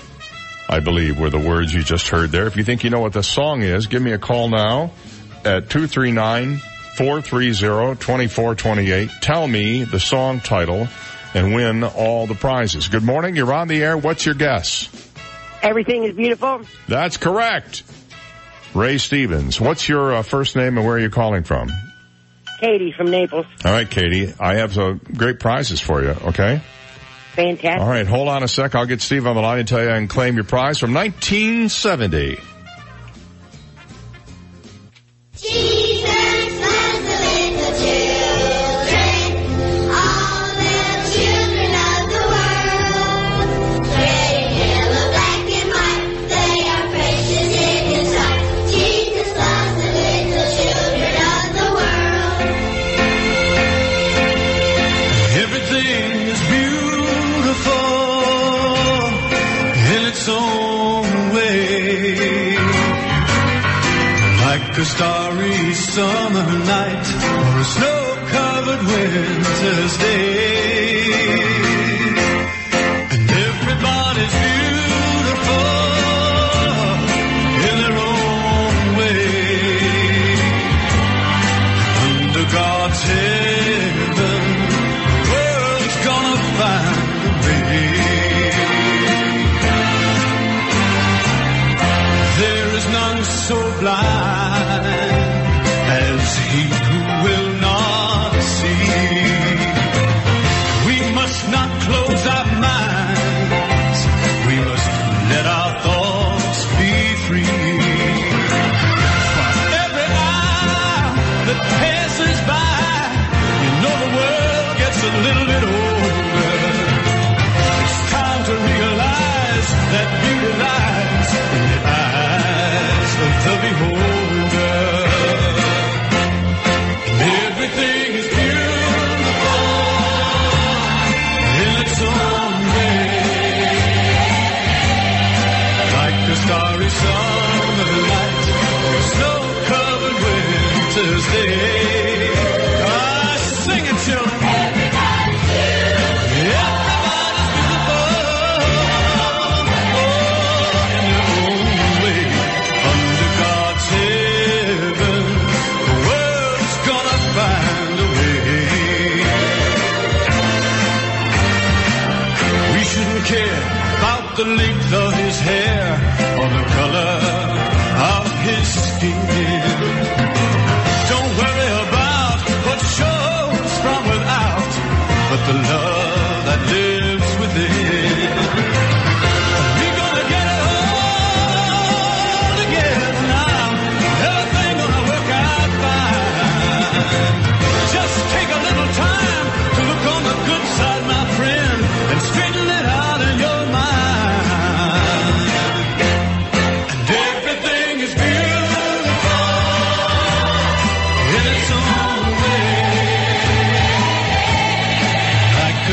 I believe, were the words you just heard there. If you think you know what the song is, give me a call now at two three nine, four three zero, two four two eight. Tell me the song title and win all the prizes. Good morning, you're on the air. What's your guess? Everything is Beautiful. That's correct. Ray Stevens, what's your uh, first name and where are you calling from? Katie from Naples. All right, Katie. I have some great prizes for you, okay? Fantastic. All right, hold on a sec. I'll get Steve on the line and tell you I can claim your prize from nineteen seventy. A starry summer night or a snow-covered winter's day, and everybody's beautiful in their own way. Under God's heaven, the world's gonna find a way. There is none so blind as he who will not see. We must not close our minds. We must let our thoughts be free. For every hour that passes by, you know the world gets a little bit older. It's time to realize that beauty lies in the eyes of the beholder. Everything is beautiful in its own way, like the starry summer night or a snow-covered winter's day. Ah, sing it, children. Everybody's beautiful. Everybody's beautiful. Oh, in their own way, under God's heaven, the world's gonna find. Care about the length of his hair or the color of his skin. Don't worry about what shows from without, but the love that lives within. We're gonna get it all together now. Everything gonna work out fine. Just take a little time to look on the good side, my friend, and straighten it out.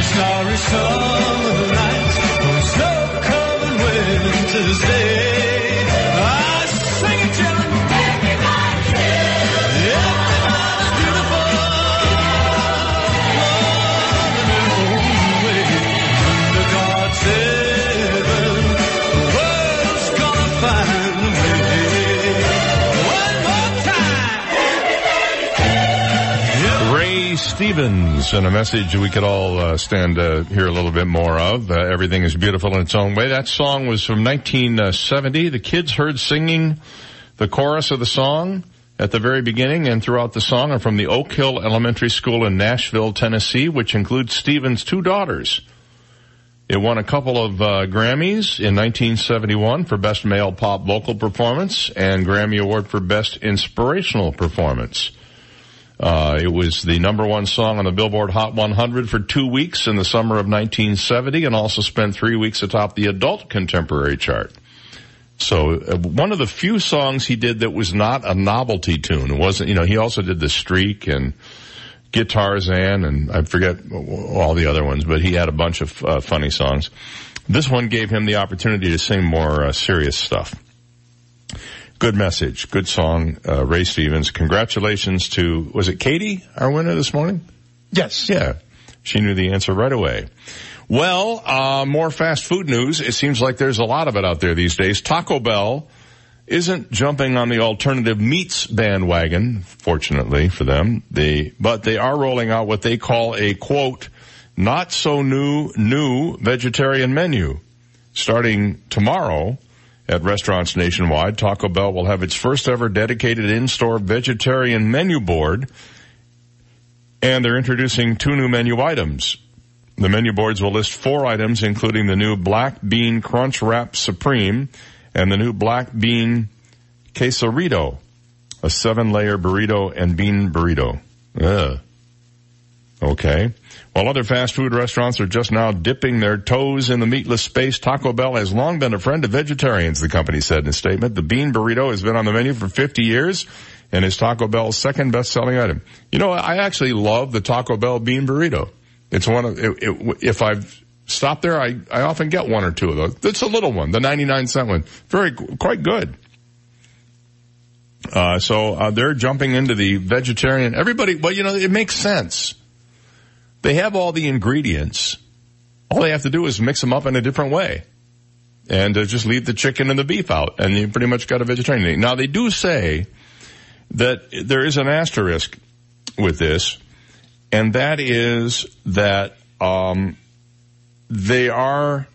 Starry summer night, or snow-covered winter's day. I sing it, children. Everybody's beautiful. Everybody's beautiful. Love in their own way. Under God's heaven, the world's gonna find a way. One more time. Everybody's beautiful. Ray Stevens and a message we could all uh, stand to uh, hear a little bit more of. Uh, Everything is Beautiful in Its Own Way. That song was from nineteen seventy. The kids heard singing the chorus of the song at the very beginning and throughout the song are from the Oak Hill Elementary School in Nashville, Tennessee, which includes Stevens' two daughters. It won a couple of uh, Grammys in nineteen seventy-one for Best Male Pop Vocal Performance and Grammy Award for Best Inspirational Performance. Uh, it was the number one song on the Billboard Hot one hundred for two weeks in the summer of nineteen seventy and also spent three weeks atop the adult contemporary chart. So uh, one of the few songs he did that was not a novelty tune. It wasn't, you know, he also did The Streak and Guitarzan and I forget all the other ones, but he had a bunch of uh, funny songs. This one gave him the opportunity to sing more uh, serious stuff. Good message. Good song, uh, Ray Stevens. Congratulations to, was it Katie, our winner this morning? Yes. Yeah. She knew the answer right away. Well, uh, more fast food news. It seems like there's a lot of it out there these days. Taco Bell isn't jumping on the alternative meats bandwagon, fortunately for them. They, but they are rolling out what they call a, quote, not so new, new vegetarian menu. Starting tomorrow, at restaurants nationwide, Taco Bell will have its first ever dedicated in-store vegetarian menu board. And they're introducing two new menu items. The menu boards will list four items, including the new Black Bean Crunch Wrap Supreme and the new Black Bean Quesarito, a seven-layer burrito and bean burrito. Ugh. Okay. While other fast food restaurants are just now dipping their toes in the meatless space, Taco Bell has long been a friend of vegetarians, the company said in a statement. The bean burrito has been on the menu for fifty years and is Taco Bell's second best-selling item. You know, I actually love the Taco Bell bean burrito. It's one of, it, it, if I've stopped there, I, I often get one or two of those. It's a little one, the ninety-nine cent one. Very, quite good. Uh, so, uh, they're jumping into the vegetarian. Everybody, well, you know, it makes sense. They have all the ingredients. All they have to do is mix them up in a different way. And uh, just leave the chicken and the beef out. And you pretty much got a vegetarian thing. Now, they do say that there is an asterisk with this. And that is that um they are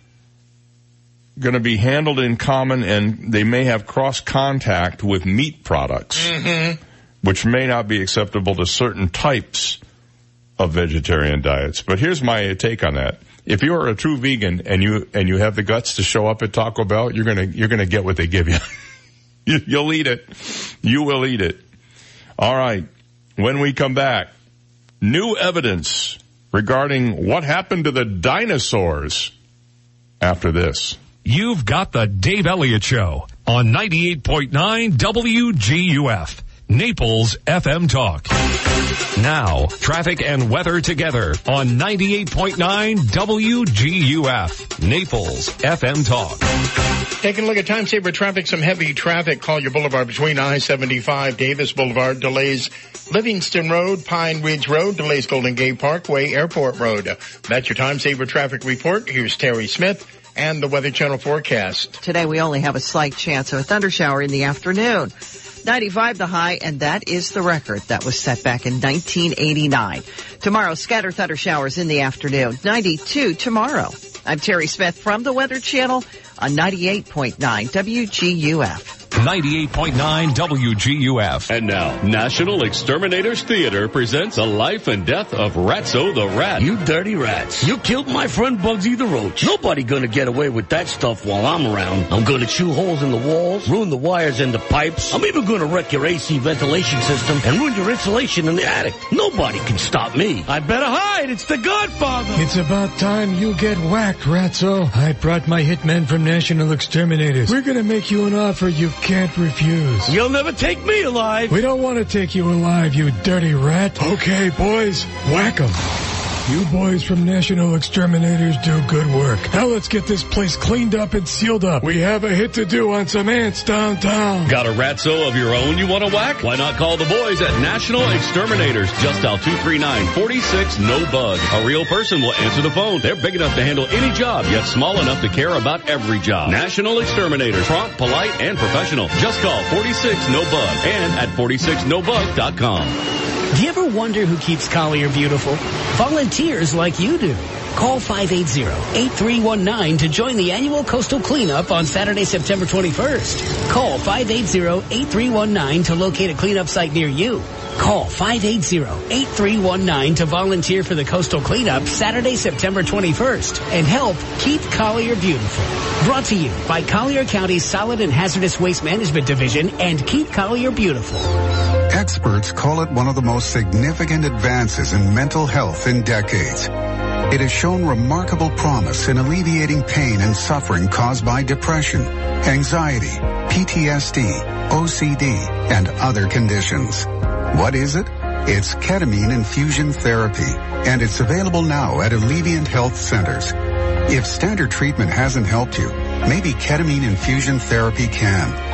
going to be handled in common, and they may have cross-contact with meat products, mm-hmm. which may not be acceptable to certain types of vegetarian diets. But here's my take on that. If you are a true vegan and you and you have the guts to show up at Taco Bell, you're going to you're going to get what they give you. you. You'll eat it. You will eat it. All right. When we come back, new evidence regarding what happened to the dinosaurs after this. You've got the Dave Elliott Show on ninety-eight point nine W G U F, Naples F M Talk. Now, traffic and weather together on ninety-eight point nine W G U F, Naples F M Talk. Taking a look at time saver traffic, some heavy traffic. Collier Boulevard between I seventy-five, Davis Boulevard, delays Livingston Road, Pine Ridge Road, delays Golden Gate Parkway, Airport Road. That's your time saver traffic report. Here's Terry Smith and the Weather Channel forecast. Today we only have a slight chance of a thunder shower in the afternoon. ninety-five the high, and that is the record that was set back in nineteen eighty-nine. Tomorrow, scattered thunder showers in the afternoon. ninety-two tomorrow. I'm Terry Smith from the Weather Channel on ninety-eight point nine W G U F. ninety-eight point nine W G U F. And now, National Exterminators Theater presents The Life and Death of Ratso the Rat. You dirty rats. You killed my friend Bugsy the Roach. Nobody gonna get away with that stuff while I'm around. I'm gonna chew holes in the walls, ruin the wires and the pipes. I'm even gonna wreck your A C ventilation system and ruin your insulation in the attic. Nobody can stop me. I better hide. It's the Godfather. It's about time you get whacked, Ratso. I brought my hitmen from National Exterminators. We're gonna make you an offer you can't refuse. You'll never take me alive. We don't want to take you alive, you dirty rat. Okay, boys, whack 'em. You boys from National Exterminators do good work. Now let's get this place cleaned up and sealed up. We have a hit to do on some ants downtown. Got a ratso of your own you want to whack? Why not call the boys at National Exterminators? Just dial two three nine, four six no bug. A real person will answer the phone. They're big enough to handle any job, yet small enough to care about every job. National Exterminators. Prompt, polite, and professional. Just call forty-six no bug and at forty-six no bug dot com. Do you ever wonder who keeps Collier beautiful? Volunteers like you do. Call five eight zero, eight three one nine to join the annual coastal cleanup on Saturday, September twenty-first. Call five eight zero, eight three one nine to locate a cleanup site near you. Call five eight zero, eight three one nine to volunteer for the coastal cleanup Saturday, September twenty-first and help keep Collier beautiful. Brought to you by Collier County's Solid and Hazardous Waste Management Division and Keep Collier Beautiful. Experts call it one of the most significant advances in mental health in decades. It has shown remarkable promise in alleviating pain and suffering caused by depression, anxiety, P T S D, O C D, and other conditions. What is it? It's ketamine infusion therapy, and it's available now at Alleviant Health Centers. If standard treatment hasn't helped you, maybe ketamine infusion therapy can.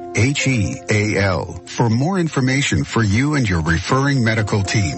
H E A L for more information for you and your referring medical team.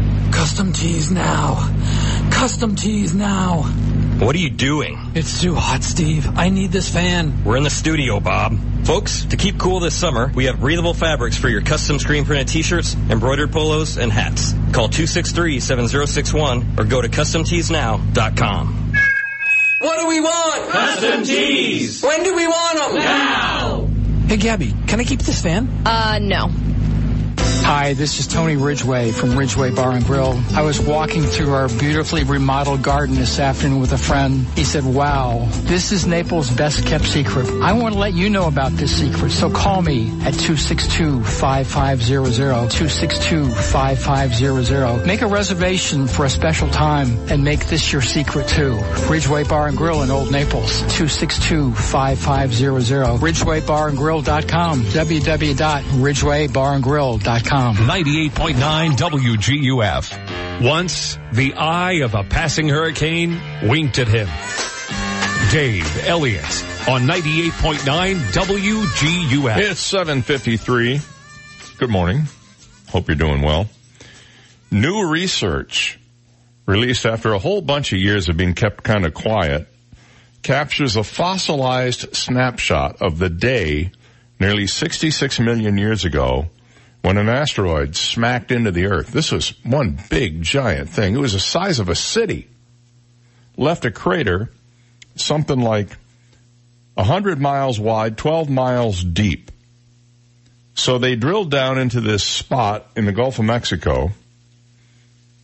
Custom tees now. Custom tees now. What are you doing? It's too hot, Steve. I need this fan. We're in the studio, Bob. Folks, to keep cool this summer, we have breathable fabrics for your custom screen-printed T-shirts, embroidered polos, and hats. Call two six three, seven zero six one or go to custom tees now dot com. What do we want? Custom tees. When do we want them? Now. Hey, Gabby, can I keep this fan? Uh, no. Hi, this is Tony Ridgway from Ridgway Bar and Grill. I was walking through our beautifully remodeled garden this afternoon with a friend. He said, wow, this is Naples' best-kept secret. I want to let you know about this secret, so call me at two six two, five five zero zero, two six two, five five zero zero. Make a reservation for a special time and make this your secret, too. Ridgway Bar and Grill in Old Naples, two six two, five five zero zero, ridgway bar and grill dot com, w w w dot ridgway bar and grill dot com. ninety-eight point nine W G U F. Once, the eye of a passing hurricane winked at him. Dave Elliott on ninety-eight point nine W G U F. It's seven fifty-three. Good morning. Hope you're doing well. New research, released after a whole bunch of years of being kept kind of quiet, captures a fossilized snapshot of the day nearly sixty-six million years ago when an asteroid smacked into the Earth. This was one big, giant thing. It was the size of a city. Left a crater something like one hundred miles wide, twelve miles deep. So they drilled down into this spot in the Gulf of Mexico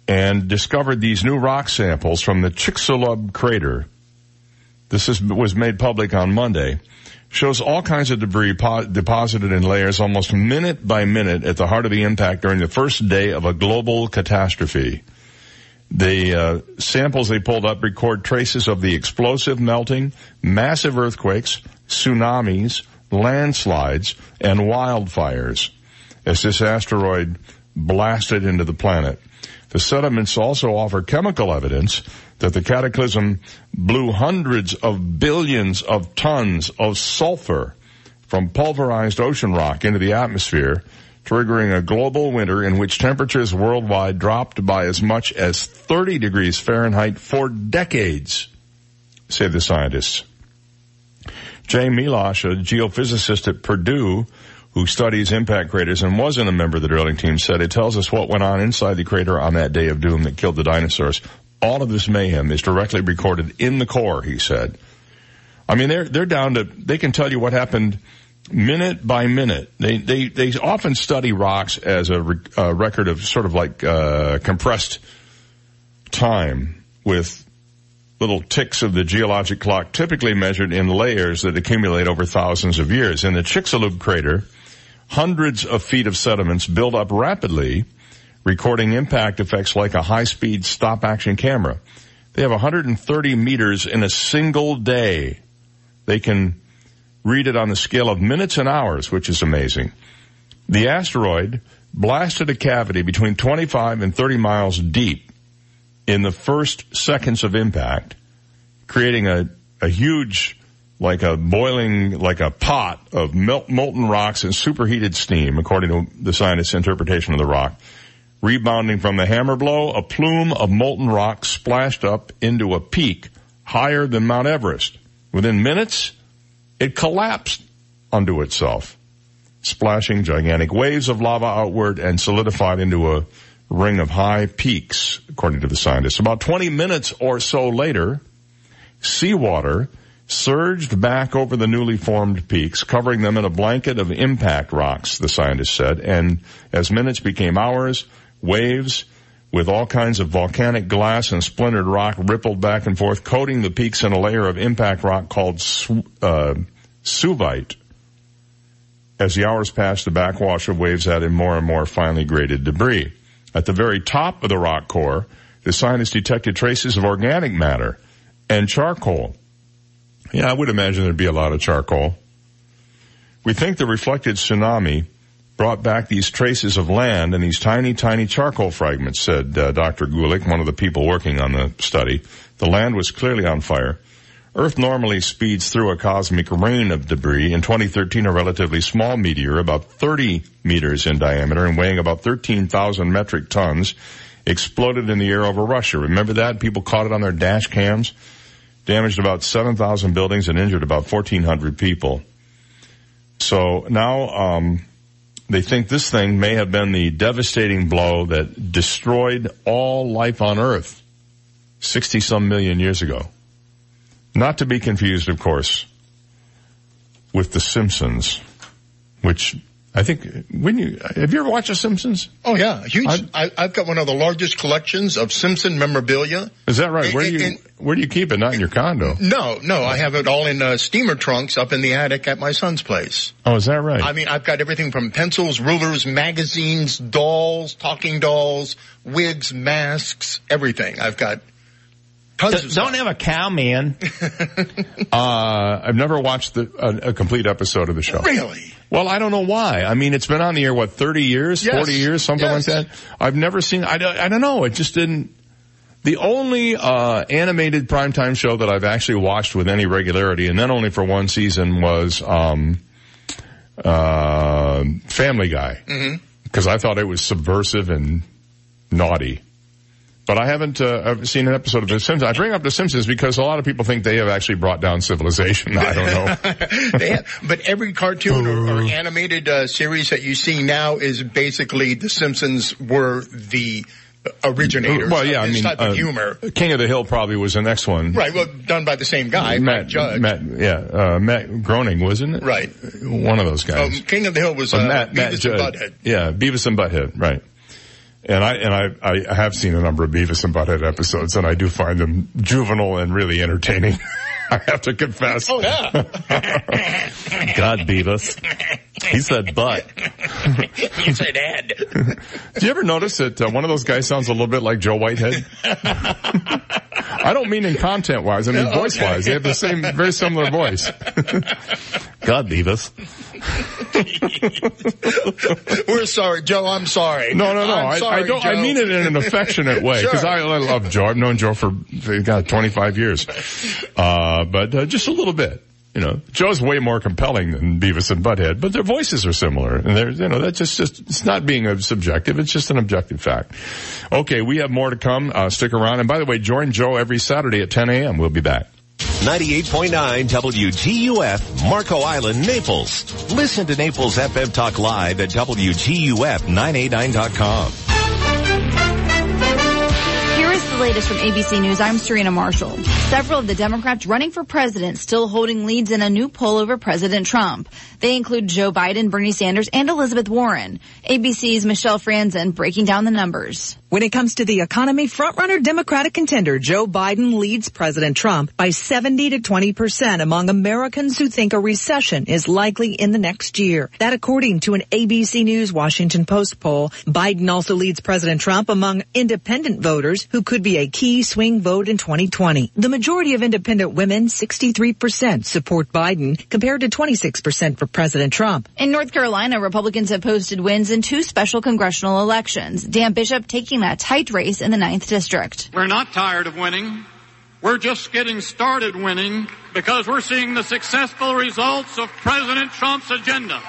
and discovered these new rock samples from the Chicxulub crater. This is, was made public on Monday. Shows all kinds of debris po- deposited in layers almost minute by minute at the heart of the impact during the first day of a global catastrophe. The uh, samples they pulled up record traces of the explosive melting, massive earthquakes, tsunamis, landslides, and wildfires as this asteroid blasted into the planet. The sediments also offer chemical evidence that the cataclysm blew hundreds of billions of tons of sulfur from pulverized ocean rock into the atmosphere, triggering a global winter in which temperatures worldwide dropped by as much as thirty degrees Fahrenheit for decades, say the scientists. Jay Milosh, a geophysicist at Purdue, who studies impact craters and wasn't a member of the drilling team, said it tells us what went on inside the crater on that day of doom that killed the dinosaurs. All of this mayhem is directly recorded in the core, he said. I mean, they're, they're down to, they can tell you what happened minute by minute. They, they, they often study rocks as a, re, a record of sort of like, uh, compressed time with little ticks of the geologic clock, typically measured in layers that accumulate over thousands of years. In the Chicxulub crater, hundreds of feet of sediments build up rapidly, recording impact effects like a high-speed stop-action camera. They have one hundred thirty meters in a single day. They can read it on the scale of minutes and hours, which is amazing. The asteroid blasted a cavity between twenty-five and thirty miles deep in the first seconds of impact, creating a, a huge, like a boiling, like a pot of melt, molten rocks and superheated steam, according to the scientists' interpretation of the rock. Rebounding from the hammer blow, a plume of molten rock splashed up into a peak higher than Mount Everest. Within minutes, it collapsed onto itself, splashing gigantic waves of lava outward and solidified into a ring of high peaks, according to the scientists. About twenty minutes or so later, seawater surged back over the newly formed peaks, covering them in a blanket of impact rocks, the scientists said. And as minutes became hours, waves with all kinds of volcanic glass and splintered rock rippled back and forth, coating the peaks in a layer of impact rock called uh, suvite. As the hours passed, the backwash of waves added more and more finely graded debris. At the very top of the rock core, the scientists detected traces of organic matter and charcoal. Yeah, I would imagine there'd be a lot of charcoal. We think the reflected tsunami brought back these traces of land and these tiny, tiny charcoal fragments, said uh, Doctor Gulick, one of the people working on the study. The land was clearly on fire. Earth normally speeds through a cosmic rain of debris. In twenty thirteen, a relatively small meteor, about thirty meters in diameter and weighing about thirteen thousand metric tons, exploded in the air over Russia. Remember that? People caught it on their dash cams. Damaged about seven thousand buildings and injured about fourteen hundred people. So now um, they think this thing may have been the devastating blow that destroyed all life on Earth sixty-some million years ago. Not to be confused, of course, with The Simpsons, which I think, when you, have you ever watched The Simpsons? Oh, yeah. Huge. I've, I, I've got one of the largest collections of Simpson memorabilia. Is that right? And, where do you and, where do you keep it? Not in your condo. No, no. I have it all in uh, steamer trunks up in the attic at my son's place. Oh, is that right? I mean, I've got everything from pencils, rulers, magazines, dolls, talking dolls, wigs, masks, everything. I've got... D- don't have a cow, man. uh, I've never watched the, uh, a complete episode of the show. Really? Well, I don't know why. I mean, it's been on the air, what, thirty years, yes. forty years, something yes. like that? I've never seen, I don't, I don't know, it just didn't. The only uh animated primetime show that I've actually watched with any regularity, and then only for one season, was um uh Family Guy. Because mm-hmm. I thought it was subversive and naughty. But I haven't uh, seen an episode of The Simpsons. I bring up The Simpsons because a lot of people think they have actually brought down civilization. I don't know. They have, but every cartoon or, or animated uh, series that you see now is basically The Simpsons were the originators well, yeah, of this I mean, type of uh, humor. King of the Hill probably was the next one. Right, well, done by the same guy, Matt, Matt Judge. Matt, yeah, uh, Matt Groening, wasn't it? Right. One of those guys. Um, King of the Hill was uh, Matt, Beavis Matt and Judge. Butthead. Yeah, Beavis and Butthead, right. And I, and I, I have seen a number of Beavis and Butthead episodes, and I do find them juvenile and really entertaining. I have to confess. Oh, yeah. God, Beavis. He said butt. He said head. Do you ever notice that uh, one of those guys sounds a little bit like Joe Whitehead? I don't mean in content-wise. I mean okay. voice-wise. They have the same, very similar voice. God, Beavis. We're sorry, Joe. I'm sorry. No, no, no. I, sorry, I don't. Joe. I mean it in an affectionate way because sure. I, I love Joe. I've known Joe for God twenty-five years, uh, but uh, just a little bit. You know, Joe's way more compelling than Beavis and Butthead, but their voices are similar, and they're you know that's just just it's not being a subjective. It's just an objective fact. Okay, we have more to come. Uh, stick around, and by the way, join Joe every Saturday at ten a.m. We'll be back. ninety-eight point nine W G U F, Marco Island, Naples. Listen to Naples F M Talk Live at W G U F nine eighty-nine dot com. Here is the latest from A B C News. I'm Serena Marshall. Several of the Democrats running for president still holding leads in a new poll over President Trump. They include Joe Biden, Bernie Sanders, and Elizabeth Warren. A B C's Michelle Franzen breaking down the numbers. When it comes to the economy, frontrunner Democratic contender Joe Biden leads President Trump by seventy to twenty percent among Americans who think a recession is likely in the next year. That according to an A B C News Washington Post poll. Biden also leads President Trump among independent voters who could be a key swing vote in twenty twenty. The majority of independent women, sixty-three percent, support Biden compared to twenty-six percent for President Trump. In North Carolina, Republicans have posted wins in two special congressional elections. Dan Bishop taking that tight race in the ninth district. We're not tired of winning. We're just getting started winning because we're seeing the successful results of President Trump's agenda.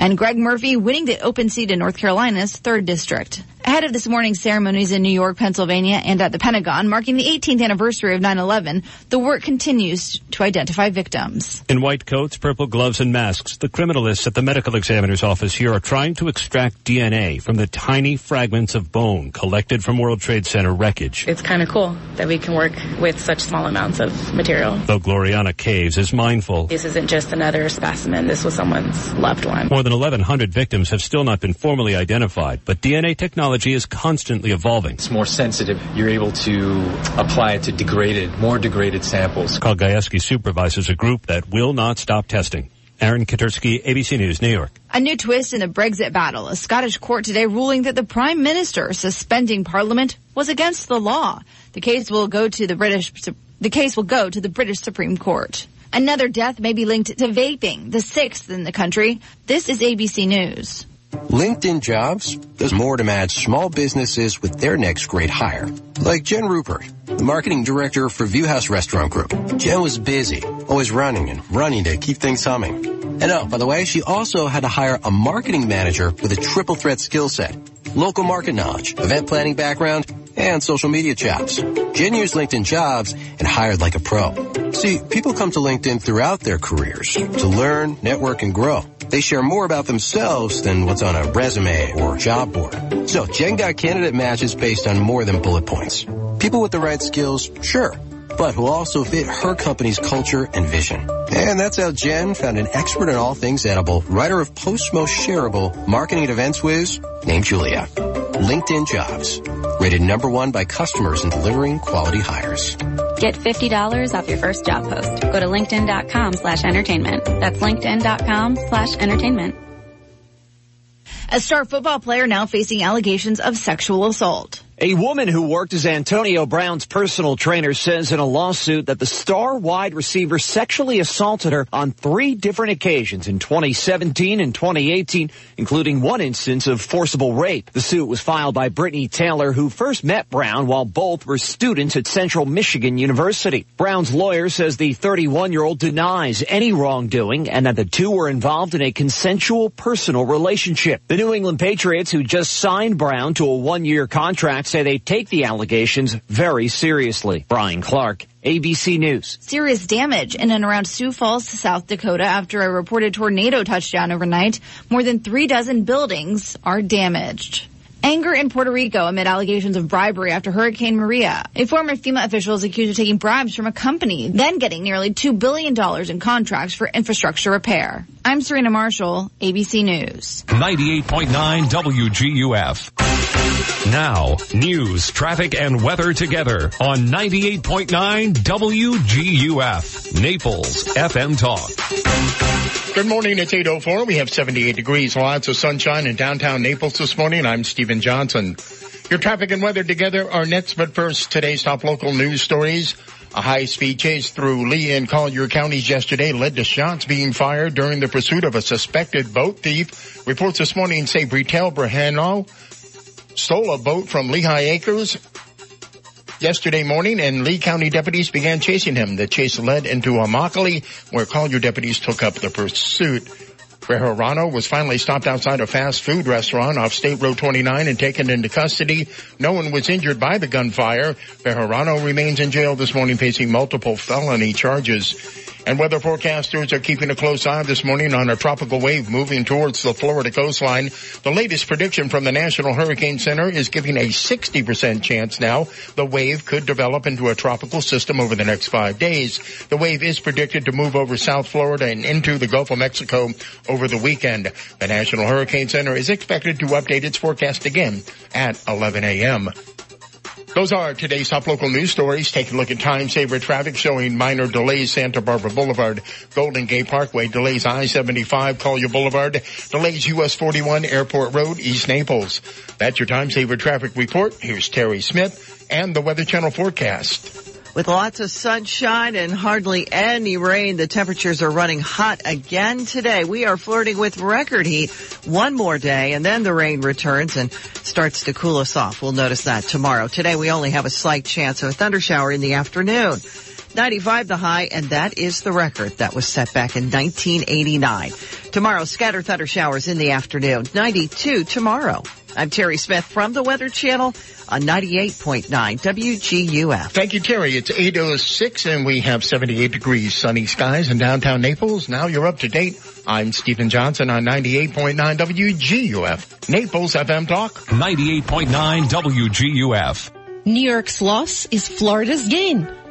And Greg Murphy winning the open seat in North Carolina's third district. Ahead of this morning's ceremonies in New York, Pennsylvania, and at the Pentagon, marking the eighteenth anniversary of nine eleven, the work continues to identify victims. In white coats, purple gloves, and masks, the criminalists at the medical examiner's office here are trying to extract D N A from the tiny fragments of bone collected from World Trade Center wreckage. It's kind of cool that we can work with such small amounts of material. Though Gloriana Caves is mindful. This isn't just another specimen. This was someone's loved one. More than eleven hundred victims have still not been formally identified, but D N A technology is constantly evolving. It's more sensitive. You're able to apply it to degraded, more degraded samples. Kol Gajewski supervises a group that will not stop testing. Aaron Katursky, A B C News, New York. A new twist in the Brexit battle. A Scottish court today ruling that the Prime Minister suspending Parliament was against the law. The case will go to the British. The case will go to the British Supreme Court. Another death may be linked to vaping, the sixth in the country. This is A B C News. LinkedIn Jobs does more to match small businesses with their next great hire. Like Jen Rupert, the marketing director for Viewhouse Restaurant Group. Jen was busy, always running and running to keep things humming. And oh, by the way, she also had to hire a marketing manager with a triple threat skill set. Local market knowledge, event planning background, and social media chops. Jen used LinkedIn Jobs and hired like a pro. See, people come to LinkedIn throughout their careers to learn, network, and grow. They share more about themselves than what's on a resume or job board. So Jen got candidate matches based on more than bullet points. People with the right skills, sure, but who also fit her company's culture and vision. And that's how Jen found an expert in all things edible, writer of Post's most shareable, marketing and events whiz, named Julia. LinkedIn Jobs. Rated number one by customers in delivering quality hires. Get fifty dollars off your first job post. Go to linkedin.com slash entertainment. That's linkedin.com slash entertainment. A star football player now facing allegations of sexual assault. A woman who worked as Antonio Brown's personal trainer says in a lawsuit that the star wide receiver sexually assaulted her on three different occasions in twenty seventeen and twenty eighteen, including one instance of forcible rape. The suit was filed by Brittany Taylor, who first met Brown while both were students at Central Michigan University. Brown's lawyer says the thirty-one-year-old denies any wrongdoing and that the two were involved in a consensual personal relationship. The New England Patriots, who just signed Brown to a one-year contract, say they take the allegations very seriously. Brian Clark, A B C News. Serious damage in and around Sioux Falls, South Dakota, after a reported tornado touchdown overnight. More than three dozen buildings are damaged. Anger in Puerto Rico amid allegations of bribery after Hurricane Maria. A former FEMA official is accused of taking bribes from a company, then getting nearly two billion dollars in contracts for infrastructure repair. I'm Serena Marshall, A B C News. ninety-eight point nine W G U F. Now, news, traffic, and weather together on ninety-eight point nine W G U F, Naples F M Talk. Good morning, it's eight oh four. We have seventy-eight degrees, lots of sunshine in downtown Naples this morning. I'm Stephen Johnson. Your traffic and weather together are next, but first, today's top local news stories. A high-speed chase through Lee and Collier counties yesterday led to shots being fired during the pursuit of a suspected boat thief. Reports this morning say Britel Brahano stole a boat from Lehigh Acres yesterday morning, and Lee County deputies began chasing him. The chase led into Immokalee, where Collier deputies took up the pursuit. Bejarano was finally stopped outside a fast food restaurant off State Road twenty-nine and taken into custody. No one was injured by the gunfire. Bejarano remains in jail this morning facing multiple felony charges. And weather forecasters are keeping a close eye this morning on a tropical wave moving towards the Florida coastline. The latest prediction from the National Hurricane Center is giving a sixty percent chance now the wave could develop into a tropical system over the next five days. The wave is predicted to move over South Florida and into the Gulf of Mexico over the weekend. The National Hurricane Center is expected to update its forecast again at eleven a.m. Those are today's top local news stories. Take a look at time-saver traffic showing minor delays Santa Barbara Boulevard, Golden Gate Parkway, delays I seventy-five, Collier Boulevard, delays U S forty-one, Airport Road, East Naples. That's your time-saver traffic report. Here's Terry Smith and the Weather Channel forecast. With lots of sunshine and hardly any rain, the temperatures are running hot again today. We are flirting with record heat one more day, and then the rain returns and starts to cool us off. We'll notice that tomorrow. Today, we only have a slight chance of a thundershower in the afternoon. ninety-five the high, and that is the record that was set back in nineteen eighty-nine. Tomorrow, scattered thunder showers in the afternoon. ninety-two tomorrow. I'm Terry Smith from the Weather Channel on ninety-eight point nine W G U F. Thank you, Terry. It's eight oh six, and we have seventy-eight degrees, sunny skies in downtown Naples. Now you're up to date. I'm Stephen Johnson on ninety-eight point nine W G U F. Naples F M Talk. ninety-eight point nine W G U F. New York's loss is Florida's gain.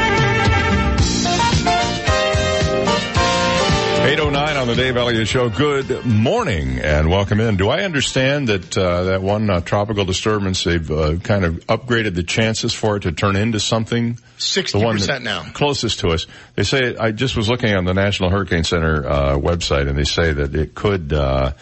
eight oh nine on the Dave Elliott Show. Good morning and welcome in. Do I understand that uh, that one uh, tropical disturbance, they've uh, kind of upgraded the chances for it to turn into something? sixty percent now. Closest to us. They say, I just was looking on the National Hurricane Center uh, website, and they say that it could uh,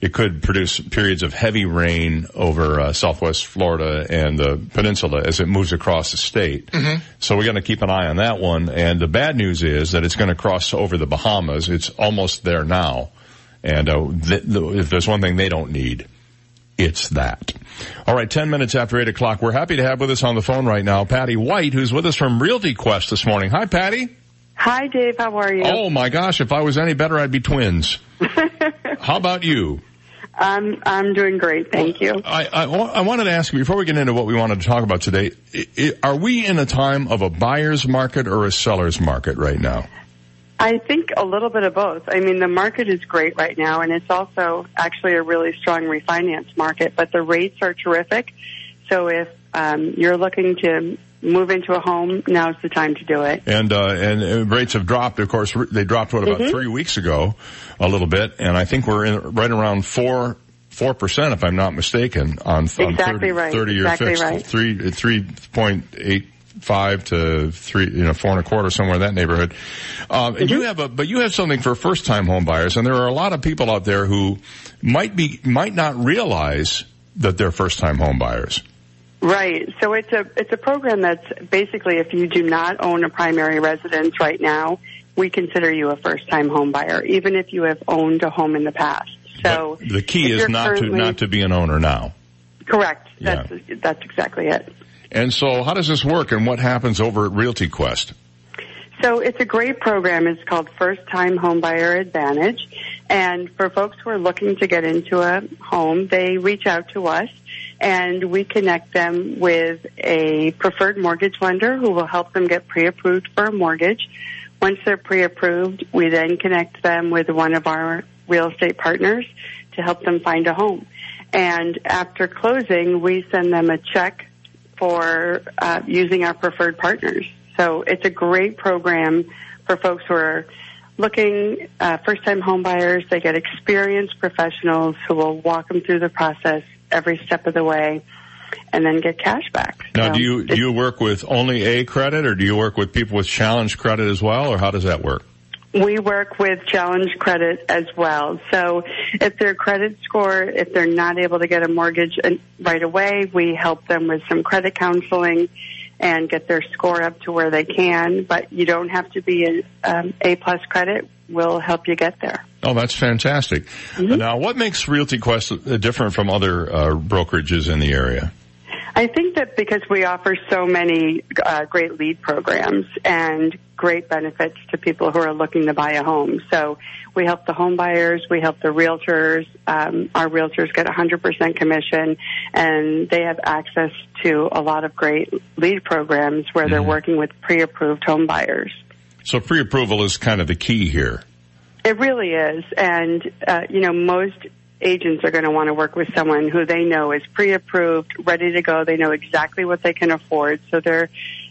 it could produce periods of heavy rain over uh, southwest Florida and the peninsula as it moves across the state. Mm-hmm. So we're going to keep an eye on that one. And the bad news is that it's going to cross over the Bahamas. It's almost there now. And uh, th- th- if there's one thing they don't need, it's that. All right, ten minutes after eight o'clock. We're happy to have with us on the phone right now Patty White, who's with us from Realty Quest this morning. Hi, Patty. Hi, Dave. How are you? Oh, my gosh. If I was any better, I'd be twins. How about you? I'm I'm doing great, thank you. I, I I wanted to ask you before we get into what we wanted to talk about today. It, are we in a time of a buyer's market or a seller's market right now? I think a little bit of both. I mean, the market is great right now, and it's also actually a really strong refinance market. But the rates are terrific. So if um, you're looking to move into a home, now's the time to do it. And uh, and rates have dropped. Of course, they dropped what about mm-hmm. three weeks ago, a little bit. And I think we're in right around four four percent, if I'm not mistaken, on, exactly on thirty, right. thirty year exactly fixed, right. three three point eight five to three, you know, four and a quarter, somewhere in that neighborhood. Um, mm-hmm. You have a but you have something for first time home buyers, and there are a lot of people out there who might be might not realize that they're first time home buyers. Right. So it's a it's a program that's basically if you do not own a primary residence right now, we consider you a first-time home buyer, even if you have owned a home in the past. So but the key is not to not to be an owner now. Correct. That's yeah. that's exactly it. And so how does this work and what happens over at Realty Quest? So it's a great program. It's called First Time Home Buyer Advantage. And for folks who are looking to get into a home, they reach out to us. and we connect them with a preferred mortgage lender who will help them get pre-approved for a mortgage. Once they're pre-approved, we then connect them with one of our real estate partners to help them find a home. And after closing, we send them a check for uh, using our preferred partners. So it's a great program for folks who are looking, uh, first-time home buyers. They get experienced professionals who will walk them through the process every step of the way and then get cash back. Now, so do you do you work with only A credit, or do you work with people with challenged credit as well, or how does that work? We work with challenged credit as well. So if their credit score, if they're not able to get a mortgage right away, we help them with some credit counseling and get their score up to where they can. But you don't have to be an um, A-plus credit. We'll help you get there. Oh, that's fantastic. Mm-hmm. Now, what makes Realty Quest different from other uh, brokerages in the area? I think that because we offer so many uh, great lead programs and great benefits to people who are looking to buy a home. So we help the home buyers, we help the realtors. Um, our realtors get one hundred percent commission, and they have access to a lot of great lead programs where mm-hmm. they're working with pre-approved home buyers. So pre-approval is kind of the key here. It really is, and uh, you know, most agents are going to want to work with someone who they know is pre-approved, ready to go. They know exactly what they can afford. So they're,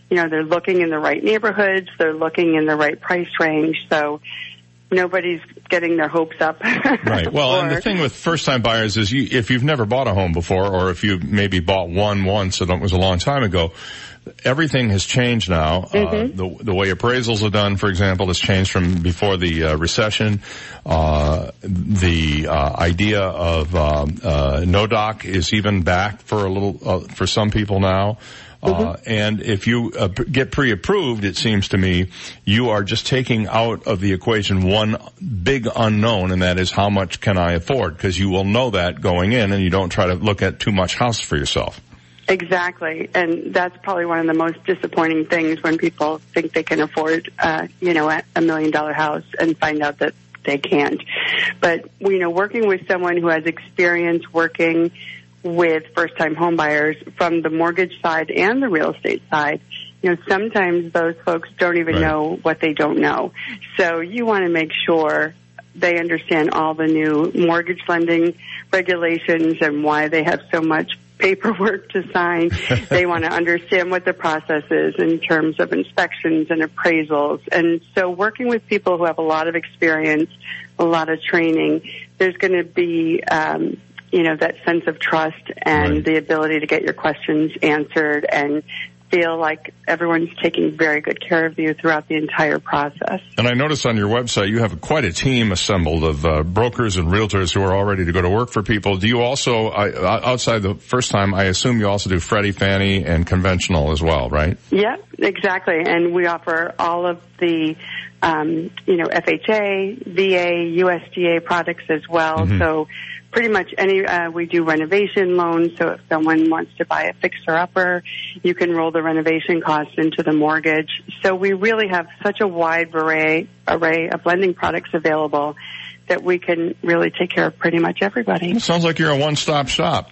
you know, they're looking in the right neighborhoods. They're looking in the right price range. So nobody's getting their hopes up. Right. Well, or, and the thing with first-time buyers is you, if you've never bought a home before, or if you maybe bought one once and it was a long time ago, everything has changed now. Mm-hmm. Uh, the, the way appraisals are done, for example, has changed from before the uh, recession. Uh, the uh, idea of um, uh, no doc is even back for a little uh, for some people now. Uh, mm-hmm. And if you uh, get pre-approved, it seems to me, you are just taking out of the equation one big unknown, and that is how much can I afford? Because you will know that going in, and you don't try to look at too much house for yourself. Exactly, and that's probably one of the most disappointing things when people think they can afford, uh, you know, a million-dollar house and find out that they can't. But, you know, working with someone who has experience working with first-time homebuyers from the mortgage side and the real estate side, you know, sometimes those folks don't even right. know what they don't know. So you want to make sure they understand all the new mortgage lending regulations and why they have so much paperwork to sign. They want to understand what the process is in terms of inspections and appraisals. And so working with people who have a lot of experience, a lot of training, there's going to be, um, you know, that sense of trust and right. the ability to get your questions answered and feel like everyone's taking very good care of you throughout the entire process. And I noticed on your website you have quite a team assembled of uh, brokers and realtors who are all ready to go to work for people. Do you also, uh, outside the first time, I assume you also do Freddie, Fannie, and conventional as well, right? Yeah, exactly. And we offer all of the, um, you know, F H A, V A, U S D A products as well. Mm-hmm. So pretty much any, uh, we do renovation loans, so if someone wants to buy a fixer-upper, you can roll the renovation costs into the mortgage. So we really have such a wide array, array of lending products available that we can really take care of pretty much everybody. It sounds like you're a one-stop shop.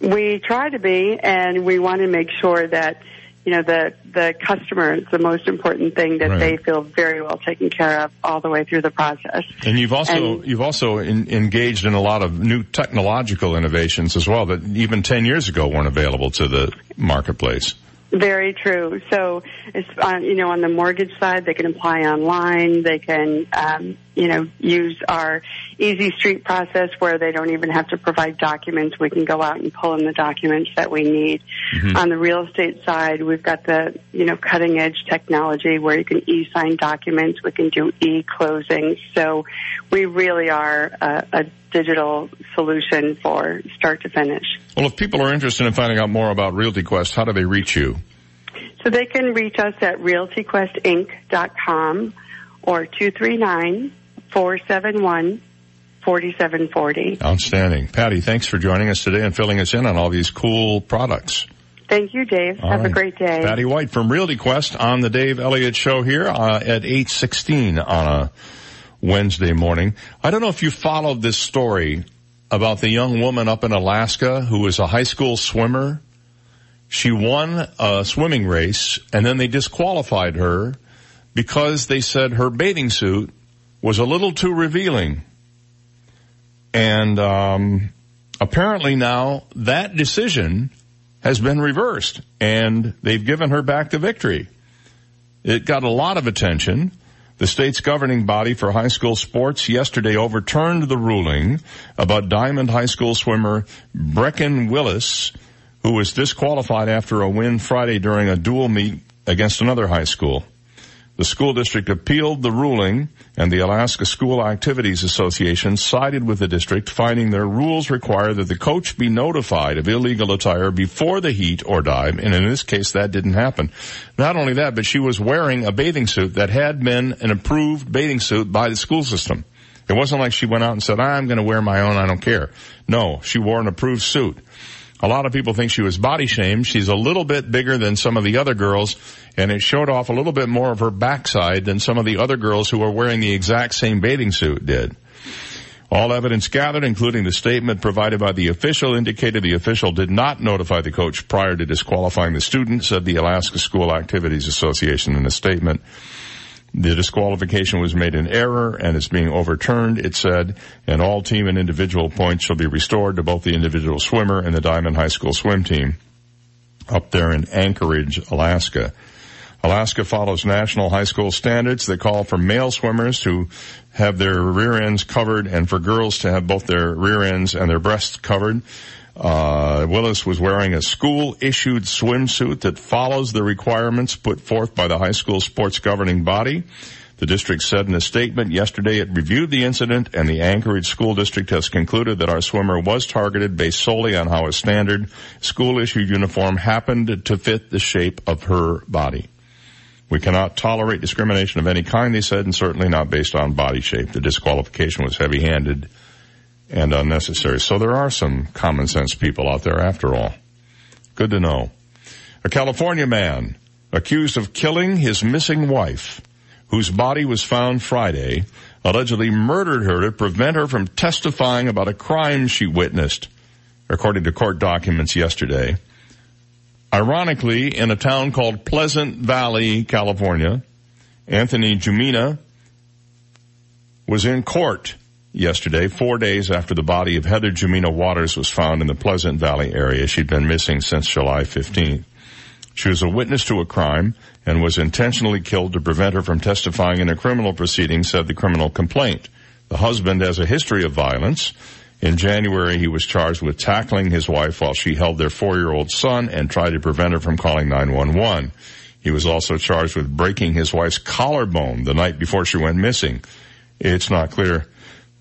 We try to be, and we want to make sure that, you know, the, the customer is the most important thing, that right. they feel very well taken care of all the way through the process. And you've also, and, you've also in, engaged in a lot of new technological innovations as well that even ten years ago weren't available to the marketplace. Very true. So, it's, uh, you know, on the mortgage side, they can apply online. They can, um, you know, use our Easy Street process where they don't even have to provide documents. We can go out and pull in the documents that we need. Mm-hmm. On the real estate side, we've got the, you know, cutting-edge technology where you can e-sign documents. We can do e-closing. So we really are a, a digital solution for start to finish. Well, if people are interested in finding out more about Realty Quest, how do they reach you? So they can reach us at realty quest inc dot com or two three nine, four seven one, four seven four zero. Outstanding. Patty, thanks for joining us today and filling us in on all these cool products. Thank you, Dave. All Have right. a great day. Patty White from Realty Quest on the Dave Elliott Show here uh, at eight sixteen on a Wednesday morning. I don't know if you followed this story about the young woman up in Alaska who was a high school swimmer. She won a swimming race, and then they disqualified her because they said her bathing suit was a little too revealing. And um, apparently now that decision has been reversed, and they've given her back the victory. It got a lot of attention. The state's governing body for high school sports yesterday overturned the ruling about Diamond High School swimmer Brecken Willis, who was disqualified after a win Friday during a dual meet against another high school. The school district appealed the ruling, and the Alaska School Activities Association sided with the district, finding their rules require that the coach be notified of illegal attire before the heat or dive, and in this case that didn't happen. Not only that, but she was wearing a bathing suit that had been an approved bathing suit by the school system. It wasn't like she went out and said, I'm going to wear my own, I don't care. No, she wore an approved suit. A lot of people think she was body shamed. She's a little bit bigger than some of the other girls, and it showed off a little bit more of her backside than some of the other girls who were wearing the exact same bathing suit did. All evidence gathered, including the statement provided by the official, indicated the official did not notify the coach prior to disqualifying the student, said the Alaska School Activities Association in a statement. The disqualification was made in error and is being overturned, it said, and all team and individual points shall be restored to both the individual swimmer and the Diamond High School swim team up there in Anchorage, Alaska. Alaska follows national high school standards that call for male swimmers to have their rear ends covered and for girls to have both their rear ends and their breasts covered. Uh, Willis was wearing a school-issued swimsuit that follows the requirements put forth by the high school sports governing body. The district said in a statement yesterday it reviewed the incident, and the Anchorage School District has concluded that our swimmer was targeted based solely on how a standard school-issued uniform happened to fit the shape of her body. We cannot tolerate discrimination of any kind, they said, and certainly not based on body shape. The disqualification was heavy-handed and unnecessary. So there are some common sense people out there after all. Good to know. A California man accused of killing his missing wife, whose body was found Friday, allegedly murdered her to prevent her from testifying about a crime she witnessed, according to court documents yesterday. Ironically, in a town called Pleasant Valley, California, Anthony Jumina was in court yesterday, four days after the body of Heather Jumina Waters was found in the Pleasant Valley area. She'd been missing since July fifteenth. She was a witness to a crime and was intentionally killed to prevent her from testifying in a criminal proceeding, said the criminal complaint. The husband has a history of violence. In January, he was charged with tackling his wife while she held their four-year-old son and tried to prevent her from calling nine one one. He was also charged with breaking his wife's collarbone the night before she went missing. It's not clear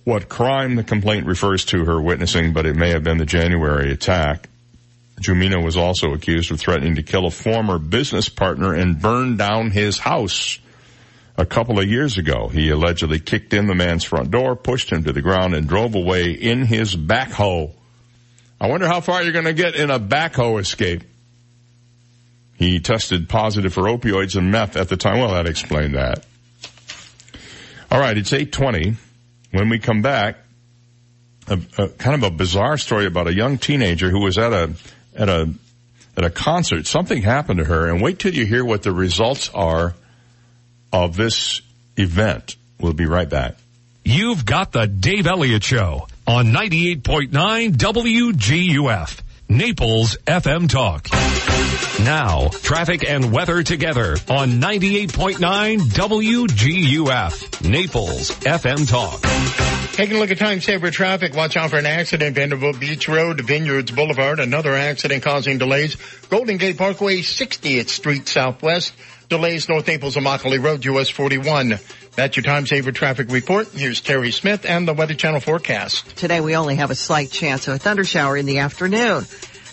what crime the complaint refers to her witnessing, but it may have been the January attack. Jumina was also accused of threatening to kill a former business partner and burn down his house a couple of years ago. He allegedly kicked in the man's front door, pushed him to the ground, and drove away in his backhoe. I wonder how far you're going to get in a backhoe escape. He tested positive for opioids and meth at the time. Well, that explained that. All right, it's eight twenty. When we come back, a, a kind of a bizarre story about a young teenager who was at a at a at a concert. Something happened to her, and wait till you hear what the results are of this event. We'll be right back. You've got the Dave Elliott Show on ninety-eight point nine W G U F. Naples F M Talk. Now, traffic and weather together on ninety-eight point nine W G U F. Naples F M Talk. Taking a look at time saver traffic. Watch out for an accident. Vanderbilt Beach Road, Vineyards Boulevard. Another accident causing delays. Golden Gate Parkway, sixtieth Street Southwest. Delays North Naples and Immokalee Road, U S forty-one. That's your time saver traffic report. Here's Terry Smith and the Weather Channel forecast. Today we only have a slight chance of a thundershower in the afternoon.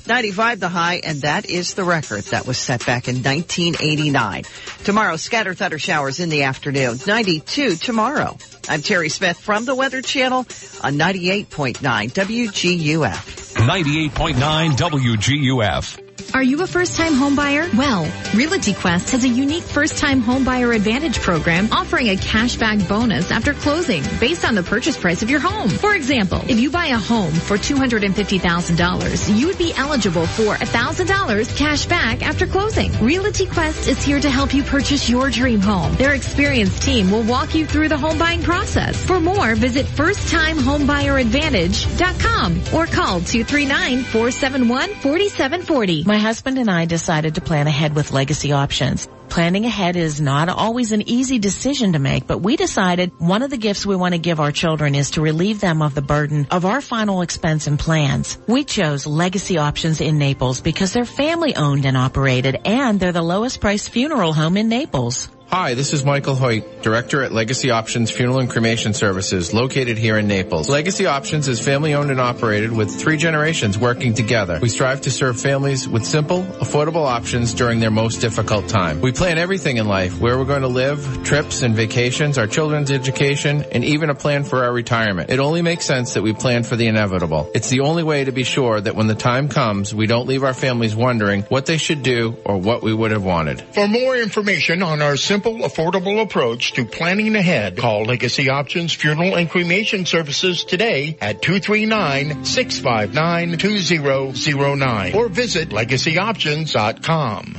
ninety-five the high, and that is the record that was set back in nineteen eighty-nine. Tomorrow, scattered thunder showers in the afternoon. ninety-two tomorrow. I'm Terry Smith from the Weather Channel on ninety-eight point nine W G U F. ninety-eight point nine W G U F. Are you a first-time home buyer? Well, Realty Quest has a unique first-time home buyer advantage program offering a cashback bonus after closing based on the purchase price of your home. For example, if you buy a home for two hundred fifty thousand dollars, you would be eligible for one thousand dollars cash back after closing. Realty Quest is here to help you purchase your dream home. Their experienced team will walk you through the home buying process. For more, visit first time home buyer advantage dot com or call two three nine, four seven one, four seven four zero. My husband and I decided to plan ahead with Legacy Options. Planning ahead is not always an easy decision to make, but we decided one of the gifts we want to give our children is to relieve them of the burden of our final expense and plans. We chose Legacy Options in Naples because they're family owned and operated, and they're the lowest priced funeral home in Naples. Hi, this is Michael Hoyt, Director at Legacy Options Funeral and Cremation Services, located here in Naples. Legacy Options is family-owned and operated with three generations working together. We strive to serve families with simple, affordable options during their most difficult time. We plan everything in life, where we're going to live, trips and vacations, our children's education, and even a plan for our retirement. It only makes sense that we plan for the inevitable. It's the only way to be sure that when the time comes, we don't leave our families wondering what they should do or what we would have wanted. For more information on our simple Simple, affordable approach to planning ahead, call Legacy Options Funeral and Cremation Services today at two three nine, six five nine, two zero zero nine or visit legacy options dot com.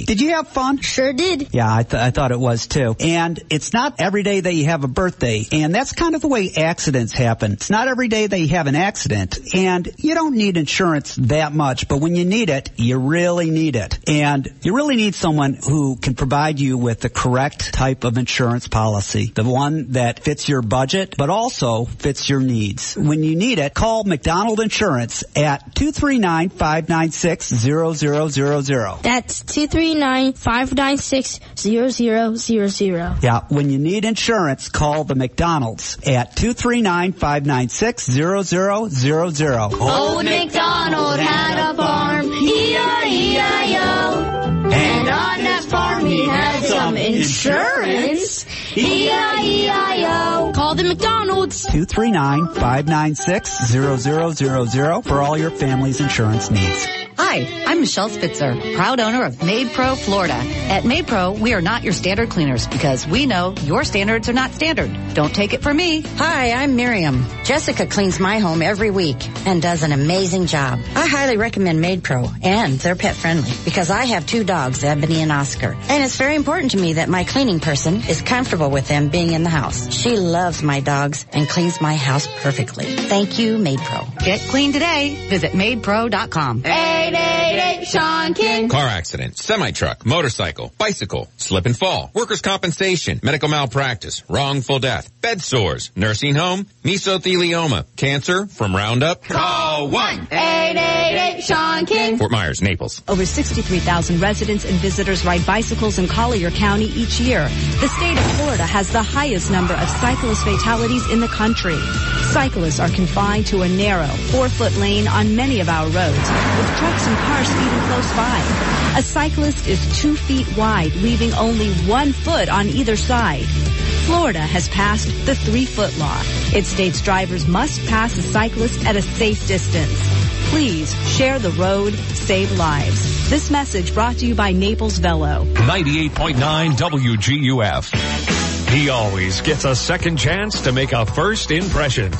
Did you have fun? Sure did. Yeah, I, th- I thought it was too. And it's not every day that you have a birthday. And that's kind of the way accidents happen. It's not every day that you have an accident. And you don't need insurance that much. But when you need it, you really need it. And you really need someone who can provide you with the correct type of insurance policy. The one that fits your budget, but also fits your needs. When you need it, call McDonald Insurance at two three nine, five nine six, zero zero zero zero. That's two three nine, five nine six, zero zero zero zero. three nine five nine six zero zero zero zero. Yeah, when you need insurance, call the McDonald's at two three nine, five nine six, zero zero zero zero. Old MacDonald had a farm, E I E I O. And on that farm he had some insurance, E I E I O. Call the McDonald's. two three nine, five nine six, zero zero zero zero for all your family's insurance needs. Hi, I'm Michelle Spitzer, proud owner of Made Pro Florida. At Made Pro, we are not your standard cleaners because we know your standards are not standard. Don't take it from me. Hi, I'm Miriam. Jessica cleans my home every week and does an amazing job. I highly recommend Made Pro, and they're pet friendly because I have two dogs, Ebony and Oscar. And it's very important to me that my cleaning person is comfortable with them being in the house. She loves my dogs and cleans my house perfectly. Thank you, Made Pro. Get clean today. Visit made pro dot com. Hey. Sean King. Car accident, semi-truck, motorcycle, bicycle, slip and fall, workers' compensation, medical malpractice, wrongful death, bed sores, nursing home, mesothelioma, cancer from Roundup. Call one eight eight eight Sean King. Fort Myers, Naples. Over sixty-three thousand residents and visitors ride bicycles in Collier County each year. The state of Florida has the highest number of cyclist fatalities in the country. Cyclists are confined to a narrow, four-foot lane on many of our roads, with trucks and cars speeding close by. A cyclist is two feet wide, leaving only one foot on either side. Florida has passed the three-foot law. It states drivers must pass a cyclist at a safe distance. Please share the road, save lives. This message brought to you by Naples Velo. ninety-eight point nine W G U F. He always gets a second chance to make a first impression.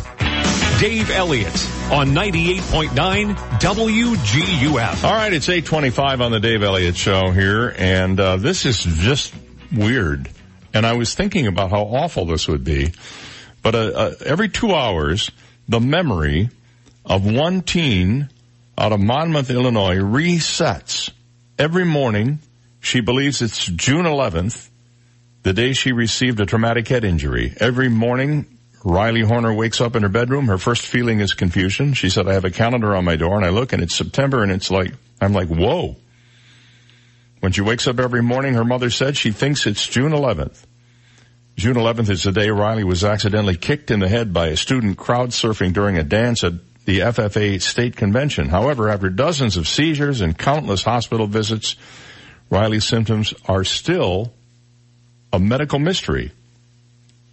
Dave Elliott on ninety-eight point nine W G U F. All right, it's eight twenty-five on the Dave Elliott Show here, and uh, this is just weird. And I was thinking about how awful this would be. But uh, uh, every two hours, the memory of one teen out of Monmouth, Illinois, resets. Every morning, she believes it's June eleventh, the day she received a traumatic head injury. Every morning, Riley Horner wakes up in her bedroom. Her first feeling is confusion. She said, I have a calendar on my door, and I look, and it's September, and it's like, I'm like, whoa. When she wakes up every morning, her mother said she thinks it's June eleventh. June eleventh is the day Riley was accidentally kicked in the head by a student crowd surfing during a dance at the F F A State Convention. However, after dozens of seizures and countless hospital visits, Riley's symptoms are still a medical mystery.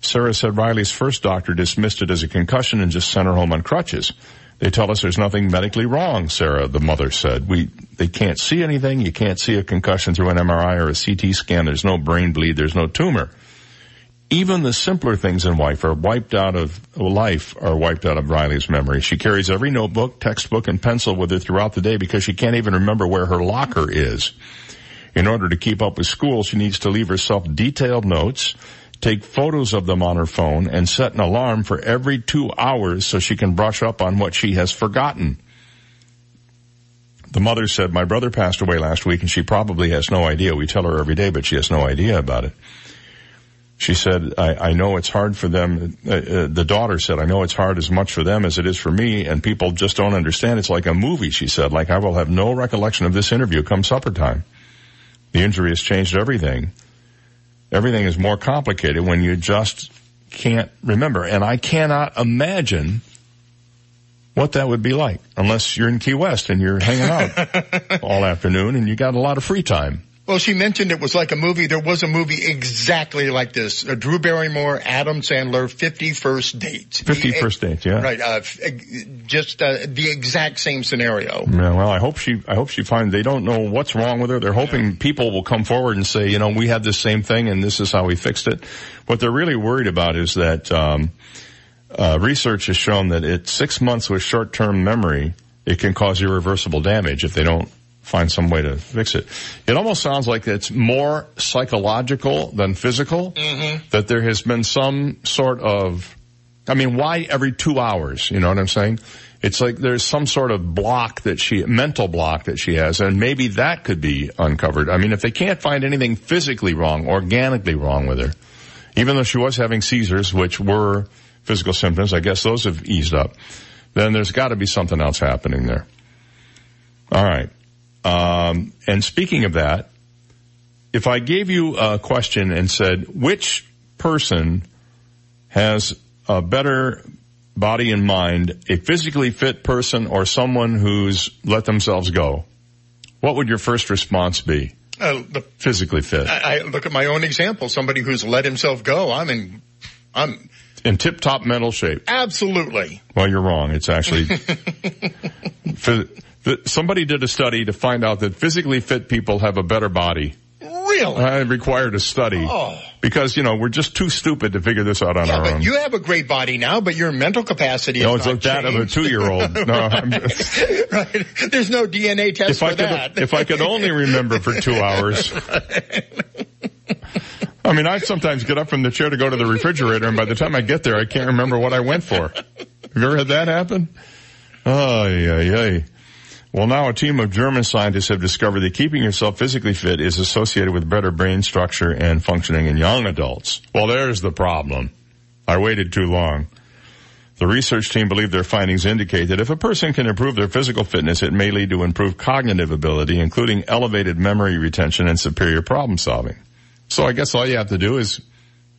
Sarah said Riley's first doctor dismissed it as a concussion and just sent her home on crutches. They tell us there's nothing medically wrong, Sarah, the mother said. We, they can't see anything. You can't see a concussion through an M R I or a C T scan. There's no brain bleed. There's no tumor. Even the simpler things in life are wiped out of, life are wiped out of Riley's memory. She carries every notebook, textbook, and pencil with her throughout the day because she can't even remember where her locker is. In order to keep up with school, she needs to leave herself detailed notes, take photos of them on her phone, and set an alarm for every two hours so she can brush up on what she has forgotten. The mother said, my brother passed away last week, and she probably has no idea. We tell her every day, but she has no idea about it. She said, I, I know it's hard for them. Uh, uh, the daughter said, I know it's hard as much for them as it is for me, and people just don't understand. It's like a movie, she said. Like, I will have no recollection of this interview come supper time. The injury has changed everything. Everything is more complicated when you just can't remember. And I cannot imagine what that would be like unless you're in Key West and you're hanging out all afternoon and you got a lot of free time. Well, she mentioned it was like a movie. There was a movie exactly like this. Uh, Drew Barrymore, Adam Sandler, fifty First Dates. fifty First Dates, yeah. Right, uh, just uh, the exact same scenario. Yeah, well, I hope she I hope she finds they don't know what's wrong with her. They're hoping people will come forward and say, you know, we had this same thing and this is how we fixed it. What they're really worried about is that um uh research has shown that at six months with short-term memory, it can cause irreversible damage if they don't find some way to fix it. It almost sounds like it's more psychological than physical, mm-hmm. that there has been some sort of, I mean, why every two hours? You know what I'm saying? It's like there's some sort of block that she, mental block that she has, and maybe that could be uncovered. I mean, if they can't find anything physically wrong, organically wrong with her, even though she was having seizures, which were physical symptoms, I guess those have eased up, then there's got to be something else happening there. All right. Um, and speaking of that, if I gave you a question and said, which person has a better body and mind, a physically fit person or someone who's let themselves go, what would your first response be? Uh, the, physically fit. I, I look at my own example, somebody who's let himself go. I'm in, I'm in tip-top mental shape. Absolutely. Well, you're wrong. It's actually... phys- Somebody did a study to find out that physically fit people have a better body. Really? I required a study. Oh. Because, you know, we're just too stupid to figure this out on yeah, our but own. You have a great body now, but your mental capacity no, is not it's like changed. That of a two-year-old. No, I'm just... Right. There's no D N A test if for I that. Could, if I could only remember for two hours. I mean, I sometimes get up from the chair to go to the refrigerator, and by the time I get there, I can't remember what I went for. Have you ever had that happen? Oh, yeah, yeah. Well, now a team of German scientists have discovered that keeping yourself physically fit is associated with better brain structure and functioning in young adults. Well, there's the problem. I waited too long. The research team believe their findings indicate that if a person can improve their physical fitness, it may lead to improved cognitive ability, including elevated memory retention and superior problem solving. So I guess all you have to do is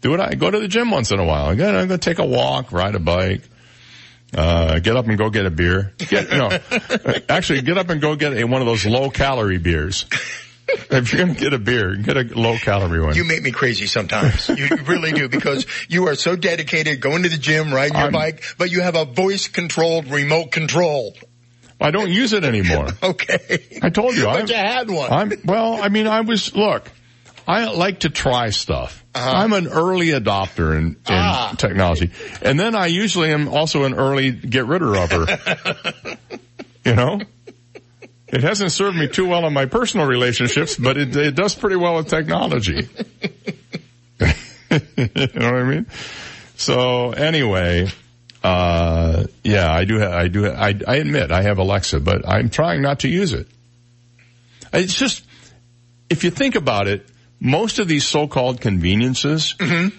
do it. I go to the gym once in a while. I'm going to take a walk, ride a bike. Uh, get up and go get a beer. Get, no, actually, get up and go get a, one of those low-calorie beers. If you're going to get a beer, get a low-calorie one. You make me crazy sometimes. You really do, because you are so dedicated, going to the gym, riding your I'm, bike, but you have a voice-controlled remote control. I don't use it anymore. Okay. I told you. But I'm, you had one. I'm, well, I mean, I was, look, I like to try stuff. Uh-huh. I'm an early adopter in, in ah. technology. And then I usually am also an early get-rid-of-er. You know? It hasn't served me too well in my personal relationships, but it, it does pretty well with technology. You know what I mean? So anyway, uh yeah, I do ha- I do ha- I, I admit I have Alexa, but I'm trying not to use it. It's just, if you think about it, most of these so-called conveniences, mm-hmm.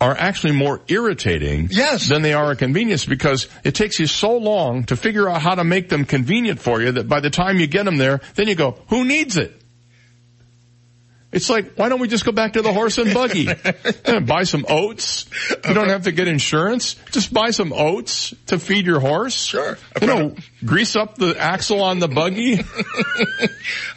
are actually more irritating yes. than they are a convenience, because it takes you so long to figure out how to make them convenient for you that by the time you get them there, then you go, who needs it? It's like, why don't we just go back to the horse and buggy? Yeah, buy some oats. You don't have to get insurance. Just buy some oats to feed your horse. Sure. You know, grease up the axle on the buggy.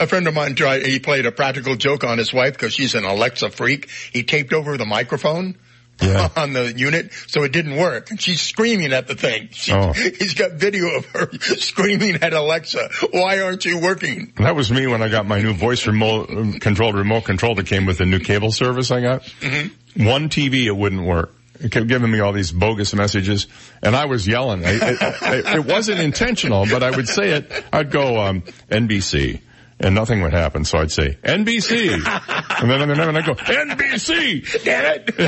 A friend of mine tried, he played a practical joke on his wife because she's an Alexa freak. He taped over the microphone. Yeah. On the unit, so it didn't work. And she's screaming at the thing. She, oh. He's got video of her screaming at Alexa, why aren't you working? That was me when I got my new voice remote controlled remote control that came with the new cable service I got. Mm-hmm. One T V, it wouldn't work. It kept giving me all these bogus messages, and I was yelling. I, it, I, it wasn't intentional, but I would say it. I'd go, um, N B C. And nothing would happen, so I'd say, N B C. and then and then I'd go, N B C! Damn it!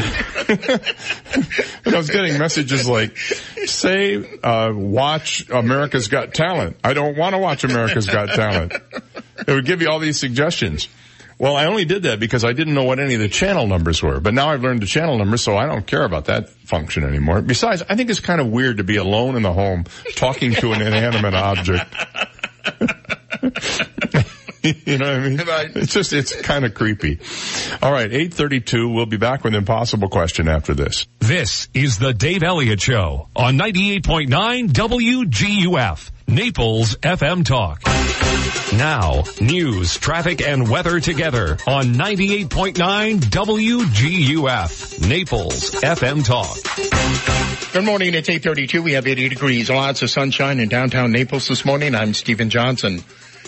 And I was getting messages like, say, uh, watch America's Got Talent. I don't want to watch America's Got Talent. It would give you all these suggestions. Well, I only did that because I didn't know what any of the channel numbers were. But now I've learned the channel numbers, so I don't care about that function anymore. Besides, I think it's kind of weird to be alone in the home talking to an inanimate object. You know what I mean? Right. It's just, it's kind of creepy. All right, eight thirty-two. We'll be back with an impossible question after this. This is the Dave Elliott Show on ninety-eight point nine W G U F, Naples F M Talk. Now, news, traffic, and weather together on ninety-eight point nine W G U F, Naples F M Talk. Good morning. It's eight thirty-two. We have eighty degrees, lots of sunshine in downtown Naples this morning. I'm Stephen Johnson.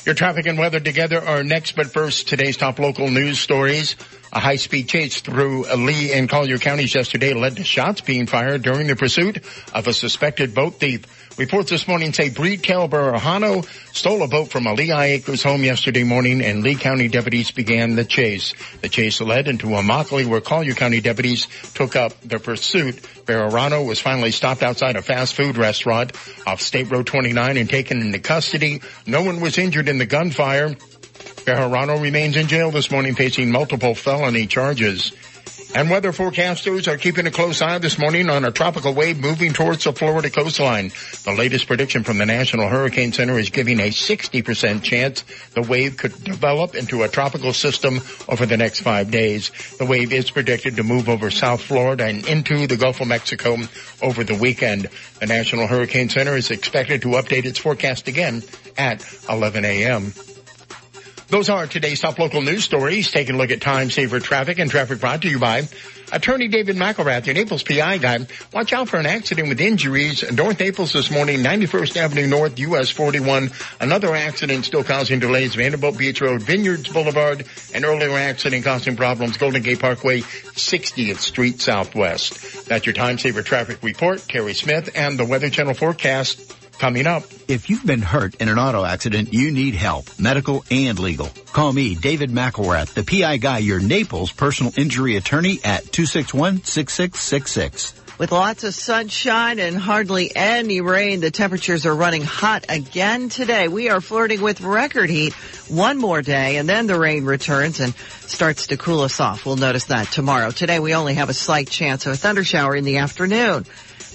Your traffic and weather together are next, but first, today's top local news stories. A high-speed chase through Lee and Collier counties yesterday led to shots being fired during the pursuit of a suspected boat thief. Reports this morning say Breed Calbarajano stole a boat from a Lehigh Acres home yesterday morning, and Lee County deputies began the chase. The chase led into a Immokalee where Collier County deputies took up the pursuit. Barajano was finally stopped outside a fast food restaurant off State Road twenty-nine and taken into custody. No one was injured in the gunfire. Barajano remains in jail this morning facing multiple felony charges. And weather forecasters are keeping a close eye this morning on a tropical wave moving towards the Florida coastline. The latest prediction from the National Hurricane Center is giving a sixty percent chance the wave could develop into a tropical system over the next five days. The wave is predicted to move over South Florida and into the Gulf of Mexico over the weekend. The National Hurricane Center is expected to update its forecast again at eleven a.m. Those are today's top local news stories. Taking a look at time-saver traffic, and traffic brought to you by Attorney David McElrath, your Naples P I guy. Watch out for an accident with injuries. North Naples this morning, ninety-first Avenue North, U S forty-one. Another accident still causing delays, Vanderbilt Beach Road, Vineyards Boulevard. An earlier accident causing problems, Golden Gate Parkway, sixtieth Street Southwest. That's your time-saver traffic report. Terry Smith and the Weather Channel forecast. Coming up. If you've been hurt in an auto accident, you need help, medical and legal. Call me, David McElrath, the P I guy, your Naples personal injury attorney at two six one, six six six six. With lots of sunshine and hardly any rain, the temperatures are running hot again today. We are flirting with record heat one more day, and then the rain returns and starts to cool us off. We'll notice that tomorrow. Today, we only have a slight chance of a thundershower in the afternoon.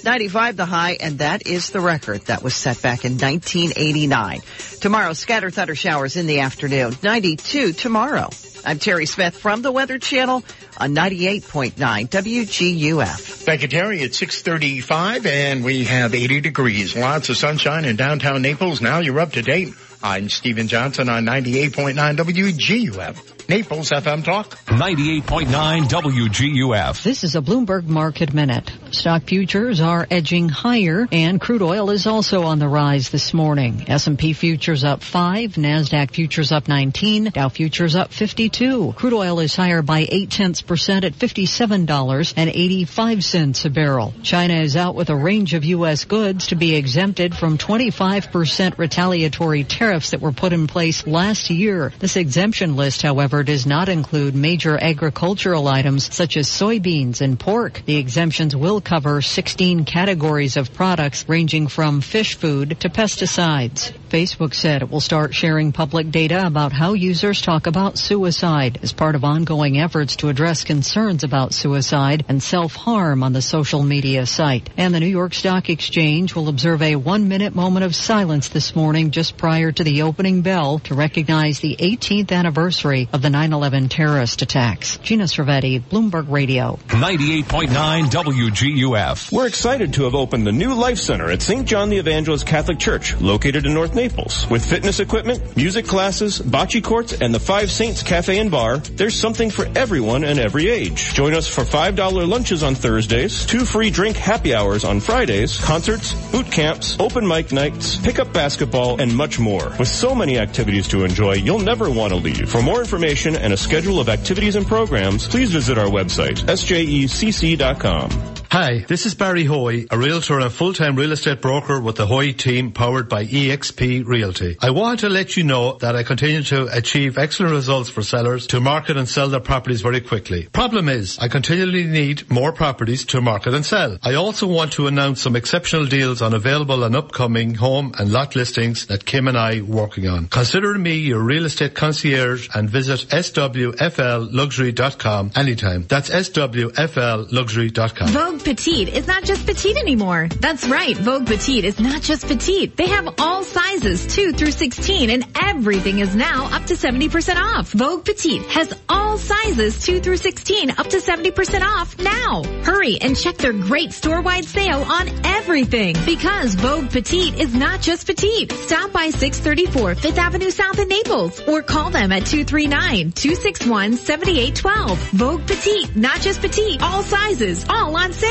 ninety-five the high, and that is the record that was set back in nineteen eighty-nine. Tomorrow, scattered thunder showers in the afternoon. ninety-two tomorrow. I'm Terry Smith from the Weather Channel on ninety-eight point nine W G U F. Thank you, Terry. It's six thirty-five, and we have eighty degrees. Lots of sunshine in downtown Naples. Now you're up to date. I'm Stephen Johnson on ninety-eight point nine W G U F. Naples F M Talk. ninety-eight point nine W G U F. This is a Bloomberg Market Minute. Stock futures are edging higher, and crude oil is also on the rise this morning. S and P futures up five, NASDAQ futures up nineteen, Dow futures up fifty-two. Crude oil is higher by eight tenths percent at fifty-seven dollars and eighty-five cents a barrel. China is out with a range of U S goods to be exempted from twenty-five percent retaliatory tariffs tariffs that were put in place last year. This exemption list, however, does not include major agricultural items such as soybeans and pork. The exemptions will cover sixteen categories of products ranging from fish food to pesticides. Facebook said it will start sharing public data about how users talk about suicide as part of ongoing efforts to address concerns about suicide and self-harm on the social media site. And the New York Stock Exchange will observe a one-minute moment of silence this morning just prior to the opening bell to recognize the eighteenth anniversary of the nine eleven terrorist attacks. Gina Cervetti, Bloomberg Radio. ninety-eight point nine W G U F. We're excited to have opened the new Life Center at Saint John the Evangelist Catholic Church, located in North Naples. With fitness equipment, music classes, bocce courts, and the Five Saints Cafe and Bar, there's something for everyone and every age. Join us for five dollar lunches on Thursdays, two free drink happy hours on Fridays, concerts, boot camps, open mic nights, pickup basketball, and much more. With so many activities to enjoy, you'll never want to leave. For more information and a schedule of activities and programs, please visit our website, S J E C C dot com. Hi, this is Barry Hoy, a realtor and a full-time real estate broker with the Hoy team powered by eXp Realty. I want to let you know that I continue to achieve excellent results for sellers to market and sell their properties very quickly. Problem is, I continually need more properties to market and sell. I also want to announce some exceptional deals on available and upcoming home and lot listings that Kim and I are working on. Consider me your real estate concierge and visit S W F L luxury dot com anytime. That's S W F L luxury dot com. Vogue Petite is not just petite anymore. That's right, Vogue Petite is not just petite. They have all sizes, two through sixteen, and everything is now up to seventy percent off. Vogue Petite has all sizes, two through sixteen, up to seventy percent off now. Hurry and check their great store-wide sale on everything, because Vogue Petite is not just petite. Stop by six thirty-four Fifth Avenue South in Naples, or call them at two three nine, two six one, seven eight one two. Vogue Petite, not just petite, all sizes, all on sale.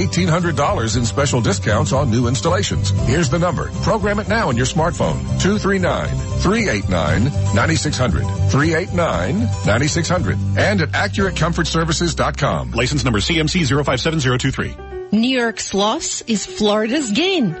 eighteen hundred dollars in special discounts on new installations. Here's the number. Program it now in your smartphone. two three nine, three eight nine, nine six zero zero. three eight nine, nine six zero zero. And at accurate comfort services dot com. License number C M C zero five seven zero two three. New York's loss is Florida's gain.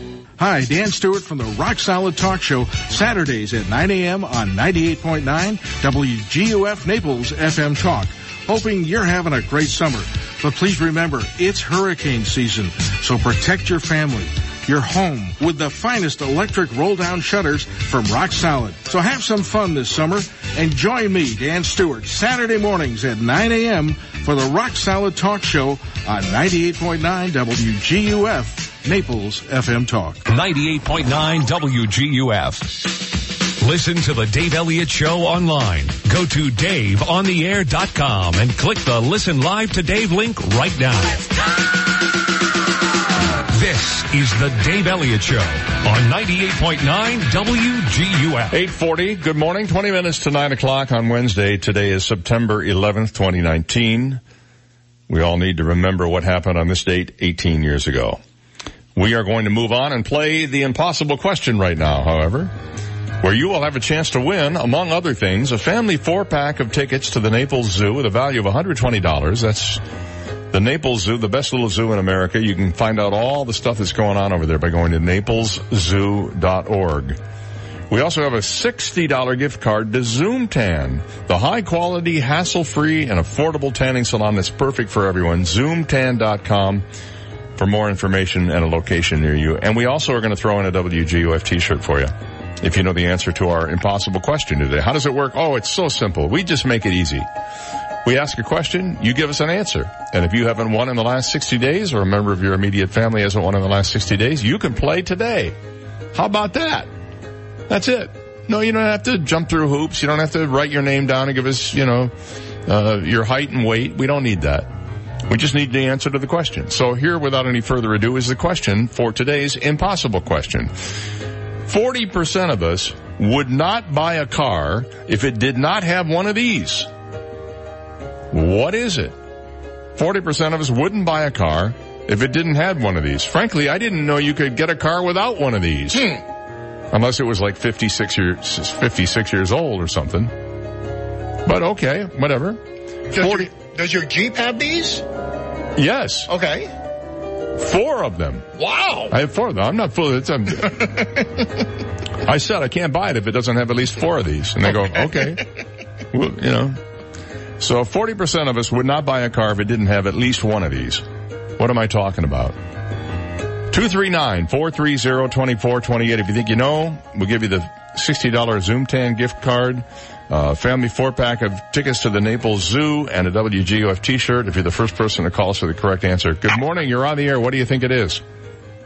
Hi, Dan Stewart from the Rock Solid Talk Show, Saturdays at nine a.m. on ninety-eight point nine W G U F Naples F M Talk. Hoping you're having a great summer. But please remember, it's hurricane season, so protect your family, your home, with the finest electric roll-down shutters from Rock Solid. So have some fun this summer, and join me, Dan Stewart, Saturday mornings at nine a.m. for the Rock Solid Talk Show on ninety-eight point nine W G U F, Naples F M Talk. ninety-eight point nine W G U F. Listen to the Dave Elliott Show online. Go to dave on the air dot com and click the Listen Live to Dave link right now. Let's go! This is the Dave Elliott Show on ninety-eight point nine W G U F. eight forty, good morning. twenty minutes to nine o'clock on Wednesday. Today is September eleventh, twenty nineteen. We all need to remember what happened on this date eighteen years ago. We are going to move on and play the impossible question right now, however, where you will have a chance to win, among other things, a family four-pack of tickets to the Naples Zoo at a value of one hundred twenty dollars. That's the Naples Zoo, the best little zoo in America. You can find out all the stuff that's going on over there by going to naples zoo dot org. We also have a sixty dollars gift card to Zoom Tan, the high-quality, hassle-free, and affordable tanning salon that's perfect for everyone. Zoom Tan dot com for more information and a location near you. And we also are going to throw in a W G U F T-shirt for you if you know the answer to our impossible question today. How does it work? Oh, it's so simple. We just make it easy. We ask a question, you give us an answer. And if you haven't won in the last sixty days or a member of your immediate family hasn't won in the last sixty days, you can play today. How about that? That's it. No, you don't have to jump through hoops. You don't have to write your name down and give us, you know, uh, your height and weight. We don't need that. We just need the answer to the question. So here, without any further ado, is the question for today's impossible question. forty percent of us would not buy a car if it did not have one of these. What is it? forty percent of us wouldn't buy a car if it didn't have one of these. Frankly, I didn't know you could get a car without one of these. Hmm. Unless it was like fifty-six years, fifty-six years old or something. But okay, whatever. Does, forty your, does your Jeep have these? Yes. Okay. Four of them. Wow. I have four of them. I'm not full of it. I said I can't buy it if it doesn't have at least four of these. And they okay. go, okay. Well, you know. So forty percent of us would not buy a car if it didn't have at least one of these. What am I talking about? two three nine, four three zero, two four two eight. If you think you know, we'll give you the sixty dollars Zoom Tan gift card, uh family four-pack of tickets to the Naples Zoo, and a W G U F T-shirt if you're the first person to call us with the correct answer. Good morning. You're on the air. What do you think it is?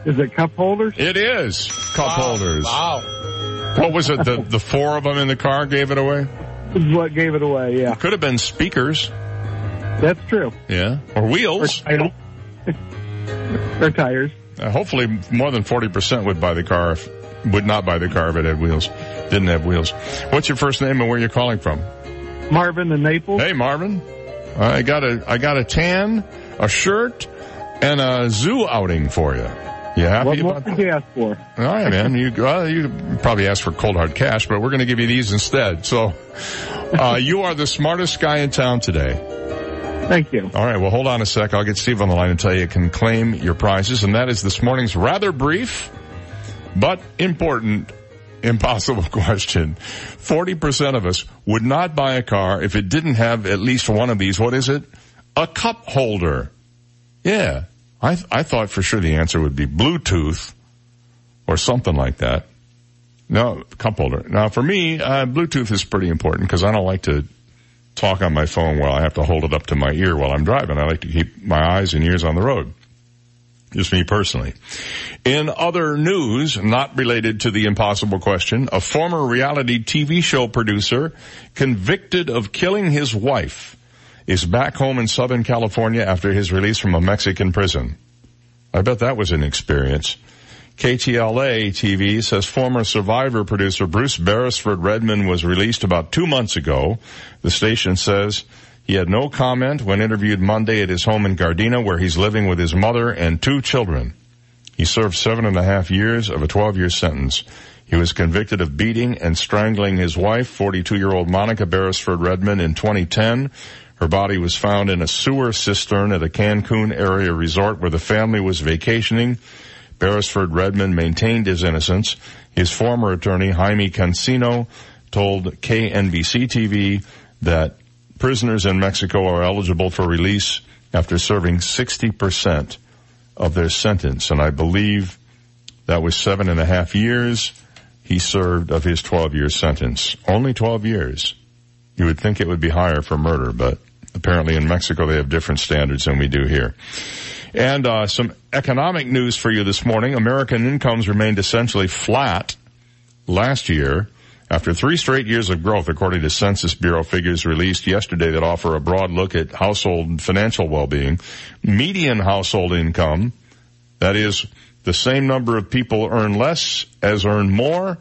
Is it cup holders? It is cup wow. holders. Wow. What was it? The, the four of them in the car gave it away? What gave it away, yeah. Could have been speakers. That's true. Yeah. Or wheels. Or, or tires. Uh, hopefully more than forty percent would buy the car, if, would not buy the car if it had wheels, didn't have wheels. What's your first name and where you're calling from? Marvin in Naples. Hey, Marvin. I got a, I got a tan, a shirt, and a zoo outing for you. You happy what, what about that? Did you ask for? All right, man. You, well, you probably asked for cold hard cash, but we're going to give you these instead. So, uh, you are the smartest guy in town today. Thank you. All right. Well, hold on a sec. I'll get Steve on the line and tell you you can claim your prizes. And that is this morning's rather brief, but important, impossible question. forty percent of us would not buy a car if it didn't have at least one of these. What is it? A cup holder. Yeah. I th- I thought for sure the answer would be Bluetooth or something like that. No, cup holder. Now, for me, uh, Bluetooth is pretty important because I don't like to talk on my phone while I have to hold it up to my ear while I'm driving. I like to keep my eyes and ears on the road. Just me personally. In other news, not related to the impossible question, a former reality T V show producer convicted of killing his wife is back home in Southern California after his release from a Mexican prison. I bet that was an experience. K T L A T V says former Survivor producer Bruce Beresford Redman was released about two months ago. The station says he had no comment when interviewed Monday at his home in Gardena, where he's living with his mother and two children. He served seven and a half years of a twelve-year sentence. He was convicted of beating and strangling his wife, forty-two-year-old Monica Beresford Redman, in twenty ten. Her body was found in a sewer cistern at a Cancun area resort where the family was vacationing. Beresford Redman maintained his innocence. His former attorney, Jaime Cancino, told K N B C T V that prisoners in Mexico are eligible for release after serving sixty percent of their sentence. And I believe that was seven and a half years he served of his twelve-year sentence. Only twelve years. You would think it would be higher for murder, but apparently in Mexico they have different standards than we do here. And uh some economic news for you this morning. American incomes remained essentially flat last year after three straight years of growth, according to Census Bureau figures released yesterday that offer a broad look at household and financial well-being. Median household income, that is, the same number of people earn less as earn more,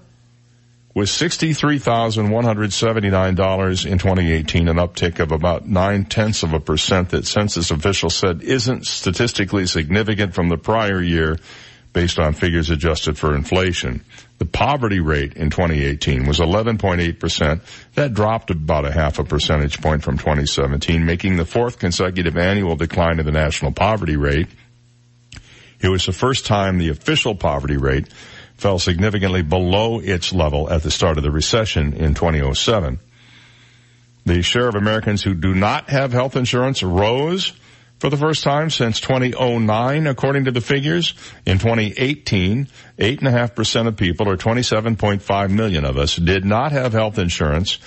was sixty-three thousand one hundred seventy-nine dollars in twenty eighteen, an uptick of about nine-tenths of a percent that census officials said isn't statistically significant from the prior year based on figures adjusted for inflation. The poverty rate in twenty eighteen was eleven point eight percent. That dropped about a half a percentage point from twenty seventeen, making the fourth consecutive annual decline in the national poverty rate. It was the first time the official poverty rate fell significantly below its level at the start of the recession in two thousand seven. The share of Americans who do not have health insurance rose for the first time since two thousand nine, according to the figures. In twenty eighteen, eight point five percent of people, or twenty-seven point five million of us, did not have health insurance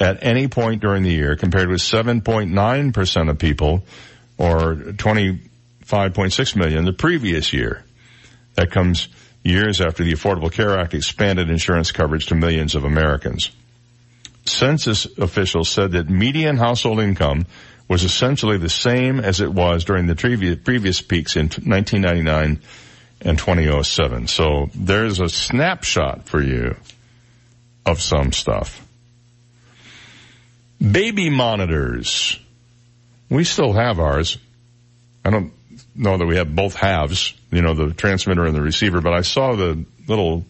at any point during the year, compared with seven point nine percent of people, or twenty-five point six million, the previous year. That comes years after the Affordable Care Act expanded insurance coverage to millions of Americans. Census officials said that median household income was essentially the same as it was during the previous peaks in nineteen ninety-nine and two thousand seven. So there's a snapshot for you of some stuff. Baby monitors. We still have ours. I don't know that we have both halves, you know, the transmitter and the receiver, but I saw the little,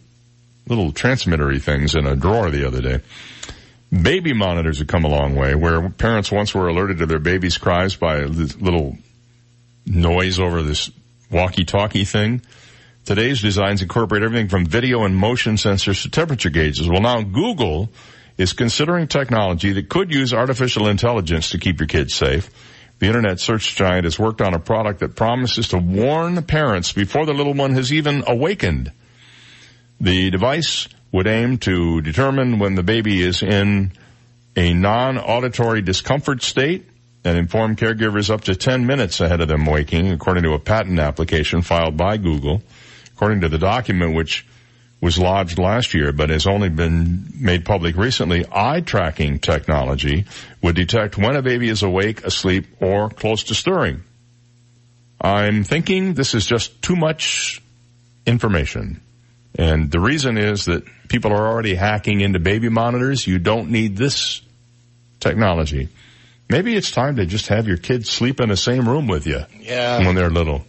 little transmittery things in a drawer the other day. Baby monitors have come a long way, where parents once were alerted to their baby's cries by a little noise over this walkie-talkie thing. Today's designs incorporate everything from video and motion sensors to temperature gauges. Well, now Google is considering technology that could use artificial intelligence to keep your kids safe. The internet search giant has worked on a product that promises to warn parents before the little one has even awakened. The device would aim to determine when the baby is in a non-auditory discomfort state and inform caregivers up to ten minutes ahead of them waking, according to a patent application filed by Google. According to the document, which was lodged last year but has only been made public recently, eye-tracking technology would detect when a baby is awake, asleep, or close to stirring. I'm thinking this is just too much information. And the reason is that people are already hacking into baby monitors. You don't need this technology. Maybe it's time to just have your kids sleep in the same room with you yeah. when they're little.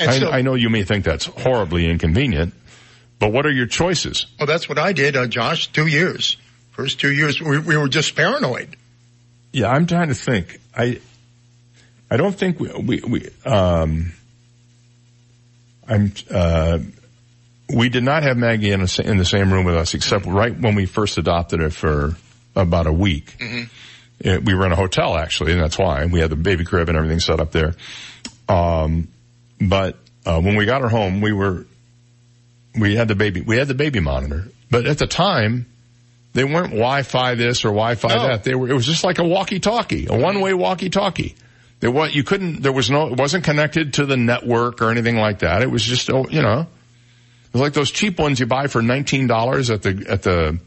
I, so, I know you may think that's horribly inconvenient, but what are your choices? Well, that's what I did, uh, Josh, two years. First two years, we, we were just paranoid. Yeah, I'm trying to think. I I don't think we... we, we um, I'm... Uh, We did not have Maggie in, a, in the same room with us, except right when we first adopted her for about a week. Mm-hmm. It, we were in a hotel, actually, and that's why. We had the baby crib and everything set up there. Um, but uh, when we got her home, we were we had the baby we had the baby monitor. But at the time, they weren't Wi-Fi this or Wi-Fi no. that. They were. It was just like a walkie-talkie, a one-way walkie-talkie. There was you couldn't. There was no. It wasn't connected to the network or anything like that. It was just you know. It's like those cheap ones you buy for nineteen dollars at the, at the,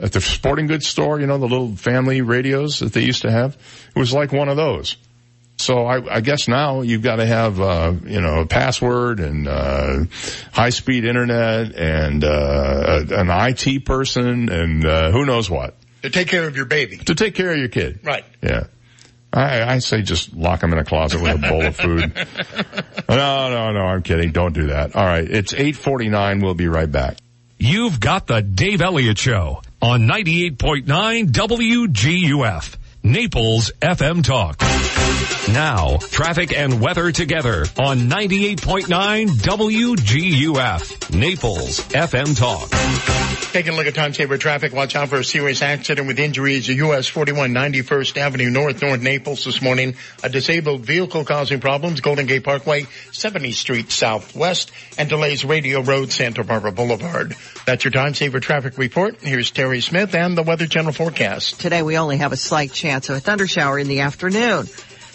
at the sporting goods store, you know, the little family radios that they used to have. It was like one of those. So I, I guess now you've got to have, uh, you know, a password and, uh, high speed internet and, uh, an I T person and, uh, who knows what. To take care of your baby. To take care of your kid. Right. Yeah. I, I say just lock them in a closet with a bowl of food. No, no, no, I'm kidding. Don't do that. All right, it's eight forty-nine. We'll be right back. You've got the Dave Elliott Show on ninety-eight point nine W G U F, Naples F M Talk. Now, traffic and weather together on ninety-eight point nine W G U F, Naples F M Talk. Taking a look at Time Saver traffic. Watch out for a serious accident with injuries at U S forty-one, ninety-first Avenue North, North Naples this morning. A disabled vehicle causing problems. Golden Gate Parkway, seventieth Street Southwest, and delays Radio Road, Santa Barbara Boulevard. That's your Time Saver traffic report. Here's Terry Smith and the Weather Channel forecast. Today we only have a slight chance of a thundershower in the afternoon.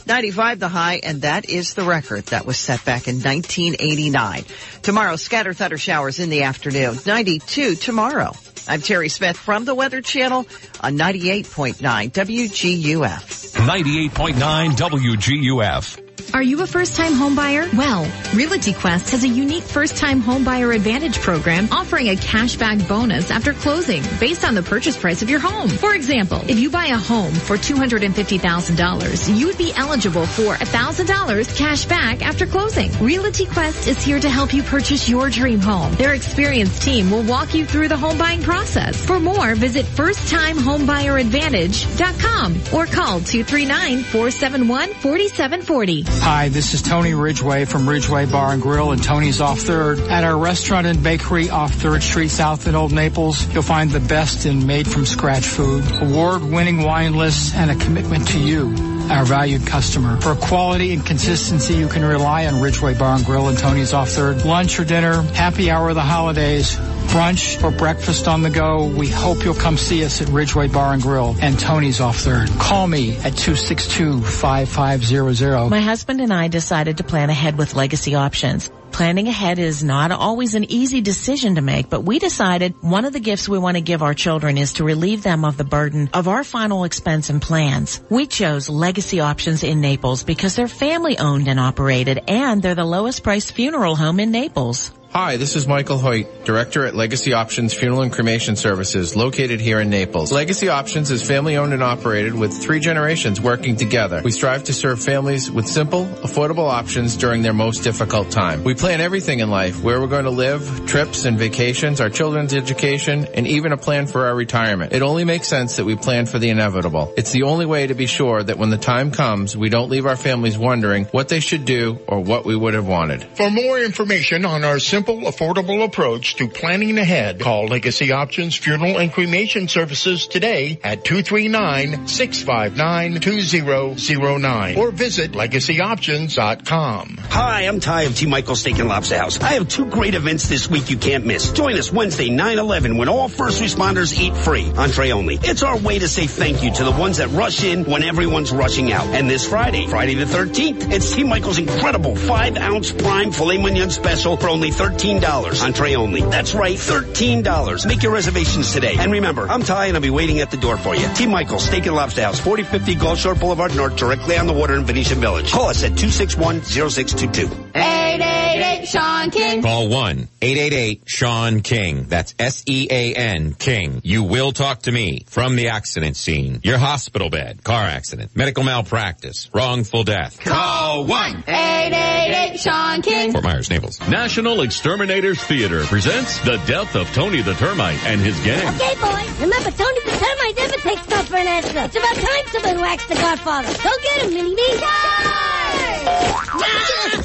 ninety-five the high, and that is the record that was set back in nineteen eighty-nine. Tomorrow, scattered thunder showers in the afternoon. ninety-two tomorrow. I'm Terry Smith from the Weather Channel on ninety-eight point nine W G U F. ninety-eight point nine W G U F. Are you a first-time homebuyer? Well, Realty Quest has a unique first-time homebuyer advantage program offering a cashback bonus after closing based on the purchase price of your home. For example, if you buy a home for two hundred fifty thousand dollars, you would be eligible for one thousand dollars cash back after closing. Realty Quest is here to help you purchase your dream home. Their experienced team will walk you through the home buying process. For more, visit first time homebuyer advantage dot com or call two three nine, four seven one, four seven four zero. Hi, this is Tony Ridgway from Ridgway Bar and Grill and Tony's Off Third. At our restaurant and bakery off Third Street South in Old Naples, you'll find the best in made-from-scratch food, award-winning wine lists, and a commitment to you, our valued customer. For quality and consistency, you can rely on Ridgway Bar and Grill and Tony's Off Third. Lunch or dinner, happy hour of the holidays, brunch or breakfast on the go, we hope you'll come see us at Ridgway Bar and Grill and Tony's Off Third. Call me at two six two, five five zero zero. My husband and I decided to plan ahead with Legacy Options. Planning ahead is not always an easy decision to make, but we decided one of the gifts we want to give our children is to relieve them of the burden of our final expense and plans. We chose Legacy Options in Naples because they're family owned and operated, and they're the lowest priced funeral home in Naples. Hi, this is Michael Hoyt, Director at Legacy Options Funeral and Cremation Services, located here in Naples. Legacy Options is family-owned and operated with three generations working together. We strive to serve families with simple, affordable options during their most difficult time. We plan everything in life, where we're going to live, trips and vacations, our children's education, and even a plan for our retirement. It only makes sense that we plan for the inevitable. It's the only way to be sure that when the time comes, we don't leave our families wondering what they should do or what we would have wanted. For more information on our simple, affordable approach to planning ahead, call Legacy Options Funeral and Cremation Services today at two three nine, six five nine, two zero zero nine or visit legacy options dot com. Hi, I'm Ty of T. Michael's Steak and Lobster House. I have two great events this week you can't miss. Join us Wednesday, nine eleven, when all first responders eat free, entree only. It's our way to say thank you to the ones that rush in when everyone's rushing out. And this Friday, Friday the thirteenth, it's T. Michael's incredible five ounce prime filet mignon special for only thirteen dollars. thirteen dollars. Entree only. That's right, thirteen dollars. Make your reservations today. And remember, I'm Ty and I'll be waiting at the door for you. T. Michael's Steak and Lobster House, forty fifty Gulf Shore Boulevard North, directly on the water in Venetian Village. Call us at two six one, zero six two two. eight eight eight, Sean King. Call one eight eight eight, Sean King. That's S E A N, King. You will talk to me from the accident scene. Your hospital bed, car accident, medical malpractice, wrongful death. Call one eight eight eight, Sean King. Fort Myers, Naples. National Exterminators Theater presents The Death of Tony the Termite and His Gang. Okay, boys, remember, Tony the Termite never takes no for an answer. It's about time someone whacks the Godfather. Go get him, Minnie-Me.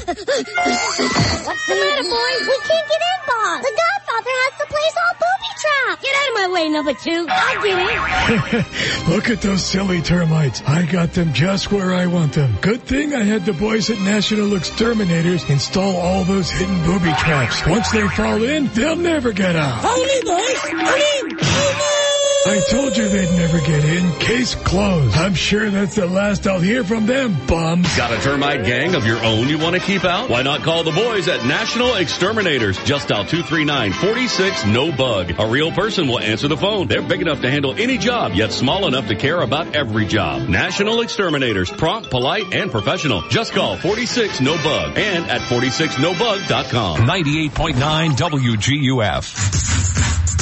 What's the matter, boys? We can't get in, Bob. The Godfather has the place all booby-trapped. Get out of my way, number two. I'll get it. Look at those silly termites. I got them just where I want them. Good thing I had the boys at National Exterminators install all those hidden booby traps. Once they fall in, they'll never get out. Holy boys! Holy boys! I told you they'd never get in. Case closed. I'm sure that's the last I'll hear from them, bums. Got a termite gang of your own you want to keep out? Why not call the boys at National Exterminators? Just dial two three nine, four six, no bug. A real person will answer the phone. They're big enough to handle any job, yet small enough to care about every job. National Exterminators. Prompt, polite, and professional. Just call four six, no bug and at four six no bug dot com. ninety-eight point nine W G U F.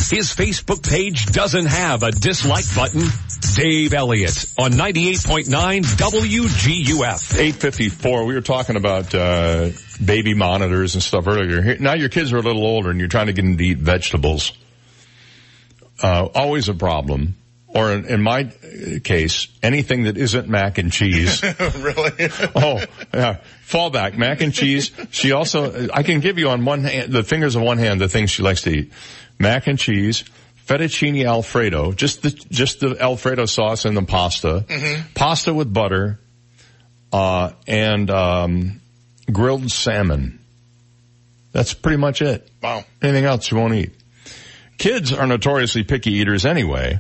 His Facebook page doesn't have a dislike button. Dave Elliott on ninety-eight point nine W G U F. eight fifty-four, we were talking about uh baby monitors and stuff earlier. Now your kids are a little older and you're trying to get them to eat vegetables. Uh always a problem. Or in, in my case, anything that isn't mac and cheese. Really? Oh, yeah. Fallback, mac and cheese. She also, I can give you on one hand, the fingers of one hand, the things she likes to eat. Mac and cheese, fettuccine alfredo, just the just the alfredo sauce and the pasta, mm-hmm. pasta with butter, uh and um grilled salmon. That's pretty much it. Wow. Anything else you won't eat. Kids are notoriously picky eaters anyway,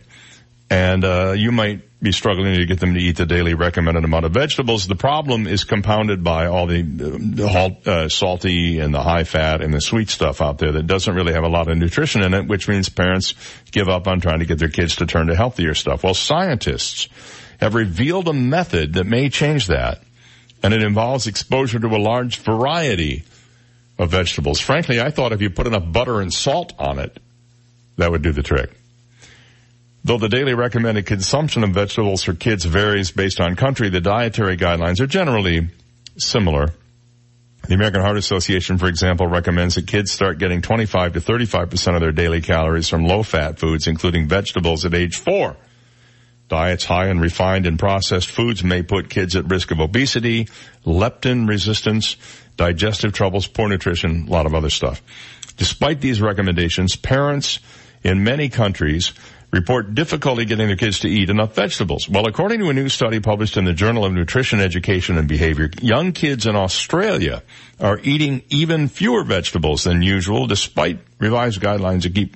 and uh you might be struggling to get them to eat the daily recommended amount of vegetables. The problem is compounded by all the, the uh, salty and the high fat and the sweet stuff out there that doesn't really have a lot of nutrition in it, which means parents give up on trying to get their kids to turn to healthier stuff. Well, scientists have revealed a method that may change that, and it involves exposure to a large variety of vegetables. Frankly, I thought if you put enough butter and salt on it, that would do the trick. Though the daily recommended consumption of vegetables for kids varies based on country, the dietary guidelines are generally similar. The American Heart Association, for example, recommends that kids start getting twenty-five to thirty-five percent of their daily calories from low-fat foods, including vegetables, at age four. Diets high in refined and processed foods may put kids at risk of obesity, leptin resistance, digestive troubles, poor nutrition, a lot of other stuff. Despite these recommendations, parents in many countries report difficulty getting their kids to eat enough vegetables. Well, according to a new study published in the Journal of Nutrition, Education, and Behavior, young kids in Australia are eating even fewer vegetables than usual, despite revised guidelines that keep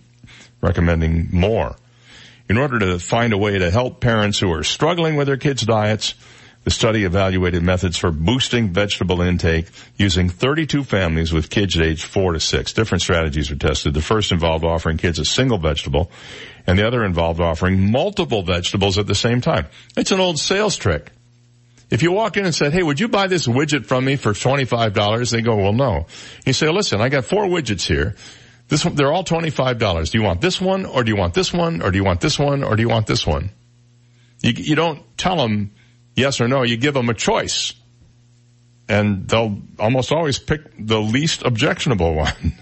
recommending more. In order to find a way to help parents who are struggling with their kids' diets, the study evaluated methods for boosting vegetable intake using thirty-two families with kids aged four to six. Different strategies were tested. The first involved offering kids a single vegetable, and the other involved offering multiple vegetables at the same time. It's an old sales trick. If you walk in and said, hey, would you buy this widget from me for twenty-five dollars? They go, well, no. You say, listen, I got four widgets here. This one, they're all twenty-five dollars. Do you want this one, or do you want this one, or do you want this one, or do you want this one? You, you don't tell them yes or no. You give them a choice. And they'll almost always pick the least objectionable one.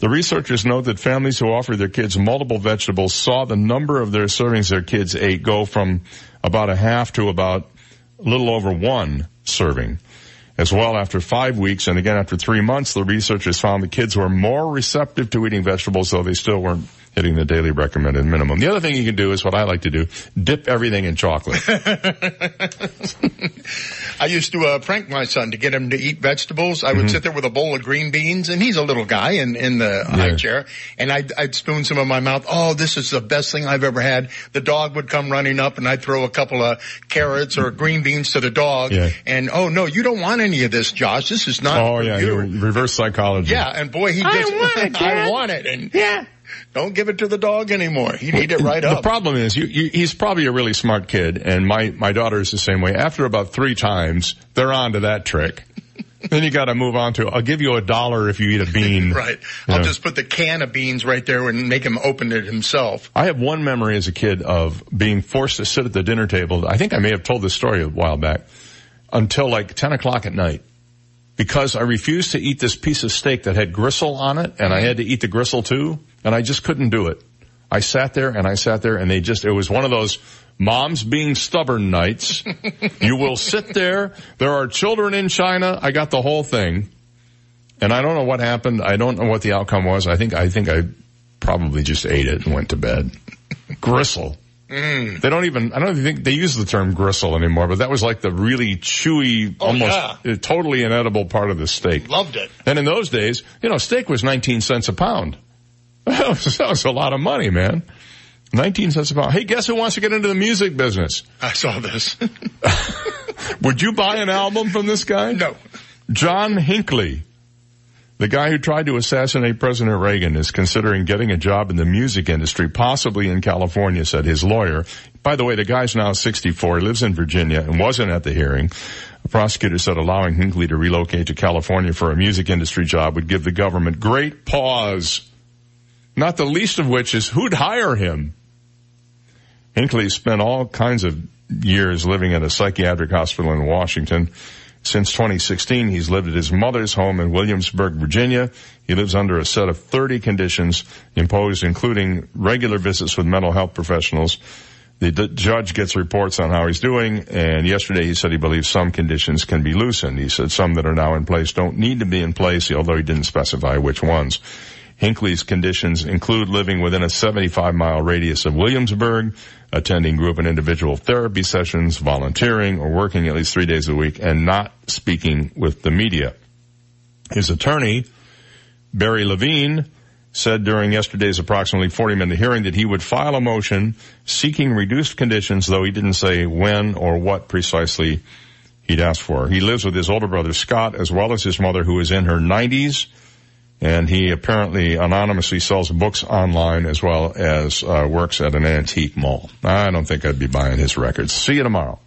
The researchers note that families who offered their kids multiple vegetables saw the number of their servings their kids ate go from about a half to about a little over one serving. As well, after five weeks and again after three months, the researchers found the kids were more receptive to eating vegetables, though they still weren't hitting the daily recommended minimum. The other thing you can do is what I like to do, dip everything in chocolate. I used to uh, prank my son to get him to eat vegetables. I would mm-hmm. sit there with a bowl of green beans, and he's a little guy in, in the yeah. high chair, and I'd, I'd spoon some in my mouth. Oh, this is the best thing I've ever had. The dog would come running up, and I'd throw a couple of carrots or green beans to the dog. Yeah. And, oh, no, you don't want any of this, Josh. This is not oh, yeah, you. Reverse psychology. Yeah, and boy, he just, I want it, Dad. I want it. And, yeah. Don't give it to the dog anymore. He'd eat it right up. The problem is, you, you, he's probably a really smart kid, and my, my daughter is the same way. After about three times, they're on to that trick. Then you got to move on to, I'll give you a dollar if you eat a bean. Right. You I'll know. just put the can of beans right there and make him open it himself. I have one memory as a kid of being forced to sit at the dinner table. I think I may have told this story a while back, until like ten o'clock at night. Because I refused to eat this piece of steak that had gristle on it, and I had to eat the gristle too, and I just couldn't do it. I sat there and I sat there and they just, it was one of those moms being stubborn nights. You will sit there. There are children in China. I got the whole thing. And I don't know what happened. I don't know what the outcome was. I think, I think I probably just ate it and went to bed. Gristle. Mm. They don't even, I don't even think they use the term gristle anymore, but that was like the really chewy, oh, almost yeah. totally inedible part of the steak. Loved it. And in those days, you know, steak was nineteen cents a pound. That was, that was a lot of money, man. nineteen cents a pound. Hey, guess who wants to get into the music business? I saw this. Would you buy an album from this guy? No. John Hinckley, the guy who tried to assassinate President Reagan, is considering getting a job in the music industry, possibly in California, said his lawyer. By the way, the guy's now sixty-four. He lives in Virginia and wasn't at the hearing. The prosecutor said allowing Hinckley to relocate to California for a music industry job would give the government great pause, not the least of which is who'd hire him. Hinckley spent all kinds of years living at a psychiatric hospital in Washington. Since twenty sixteen, he's lived at his mother's home in Williamsburg, Virginia. He lives under a set of thirty conditions imposed, including regular visits with mental health professionals. The d- judge gets reports on how he's doing, and yesterday he said he believes some conditions can be loosened. He said some that are now in place don't need to be in place, although he didn't specify which ones. Hinckley's conditions include living within a seventy-five mile radius of Williamsburg, attending group and individual therapy sessions, volunteering, or working at least three days a week, and not speaking with the media. His attorney, Barry Levine, said during yesterday's approximately forty minute hearing that he would file a motion seeking reduced conditions, though he didn't say when or what precisely he'd ask for. He lives with his older brother, Scott, as well as his mother, who is in her nineties. And he apparently anonymously sells books online as well as uh, works at an antique mall. I don't think I'd be buying his records. See you tomorrow.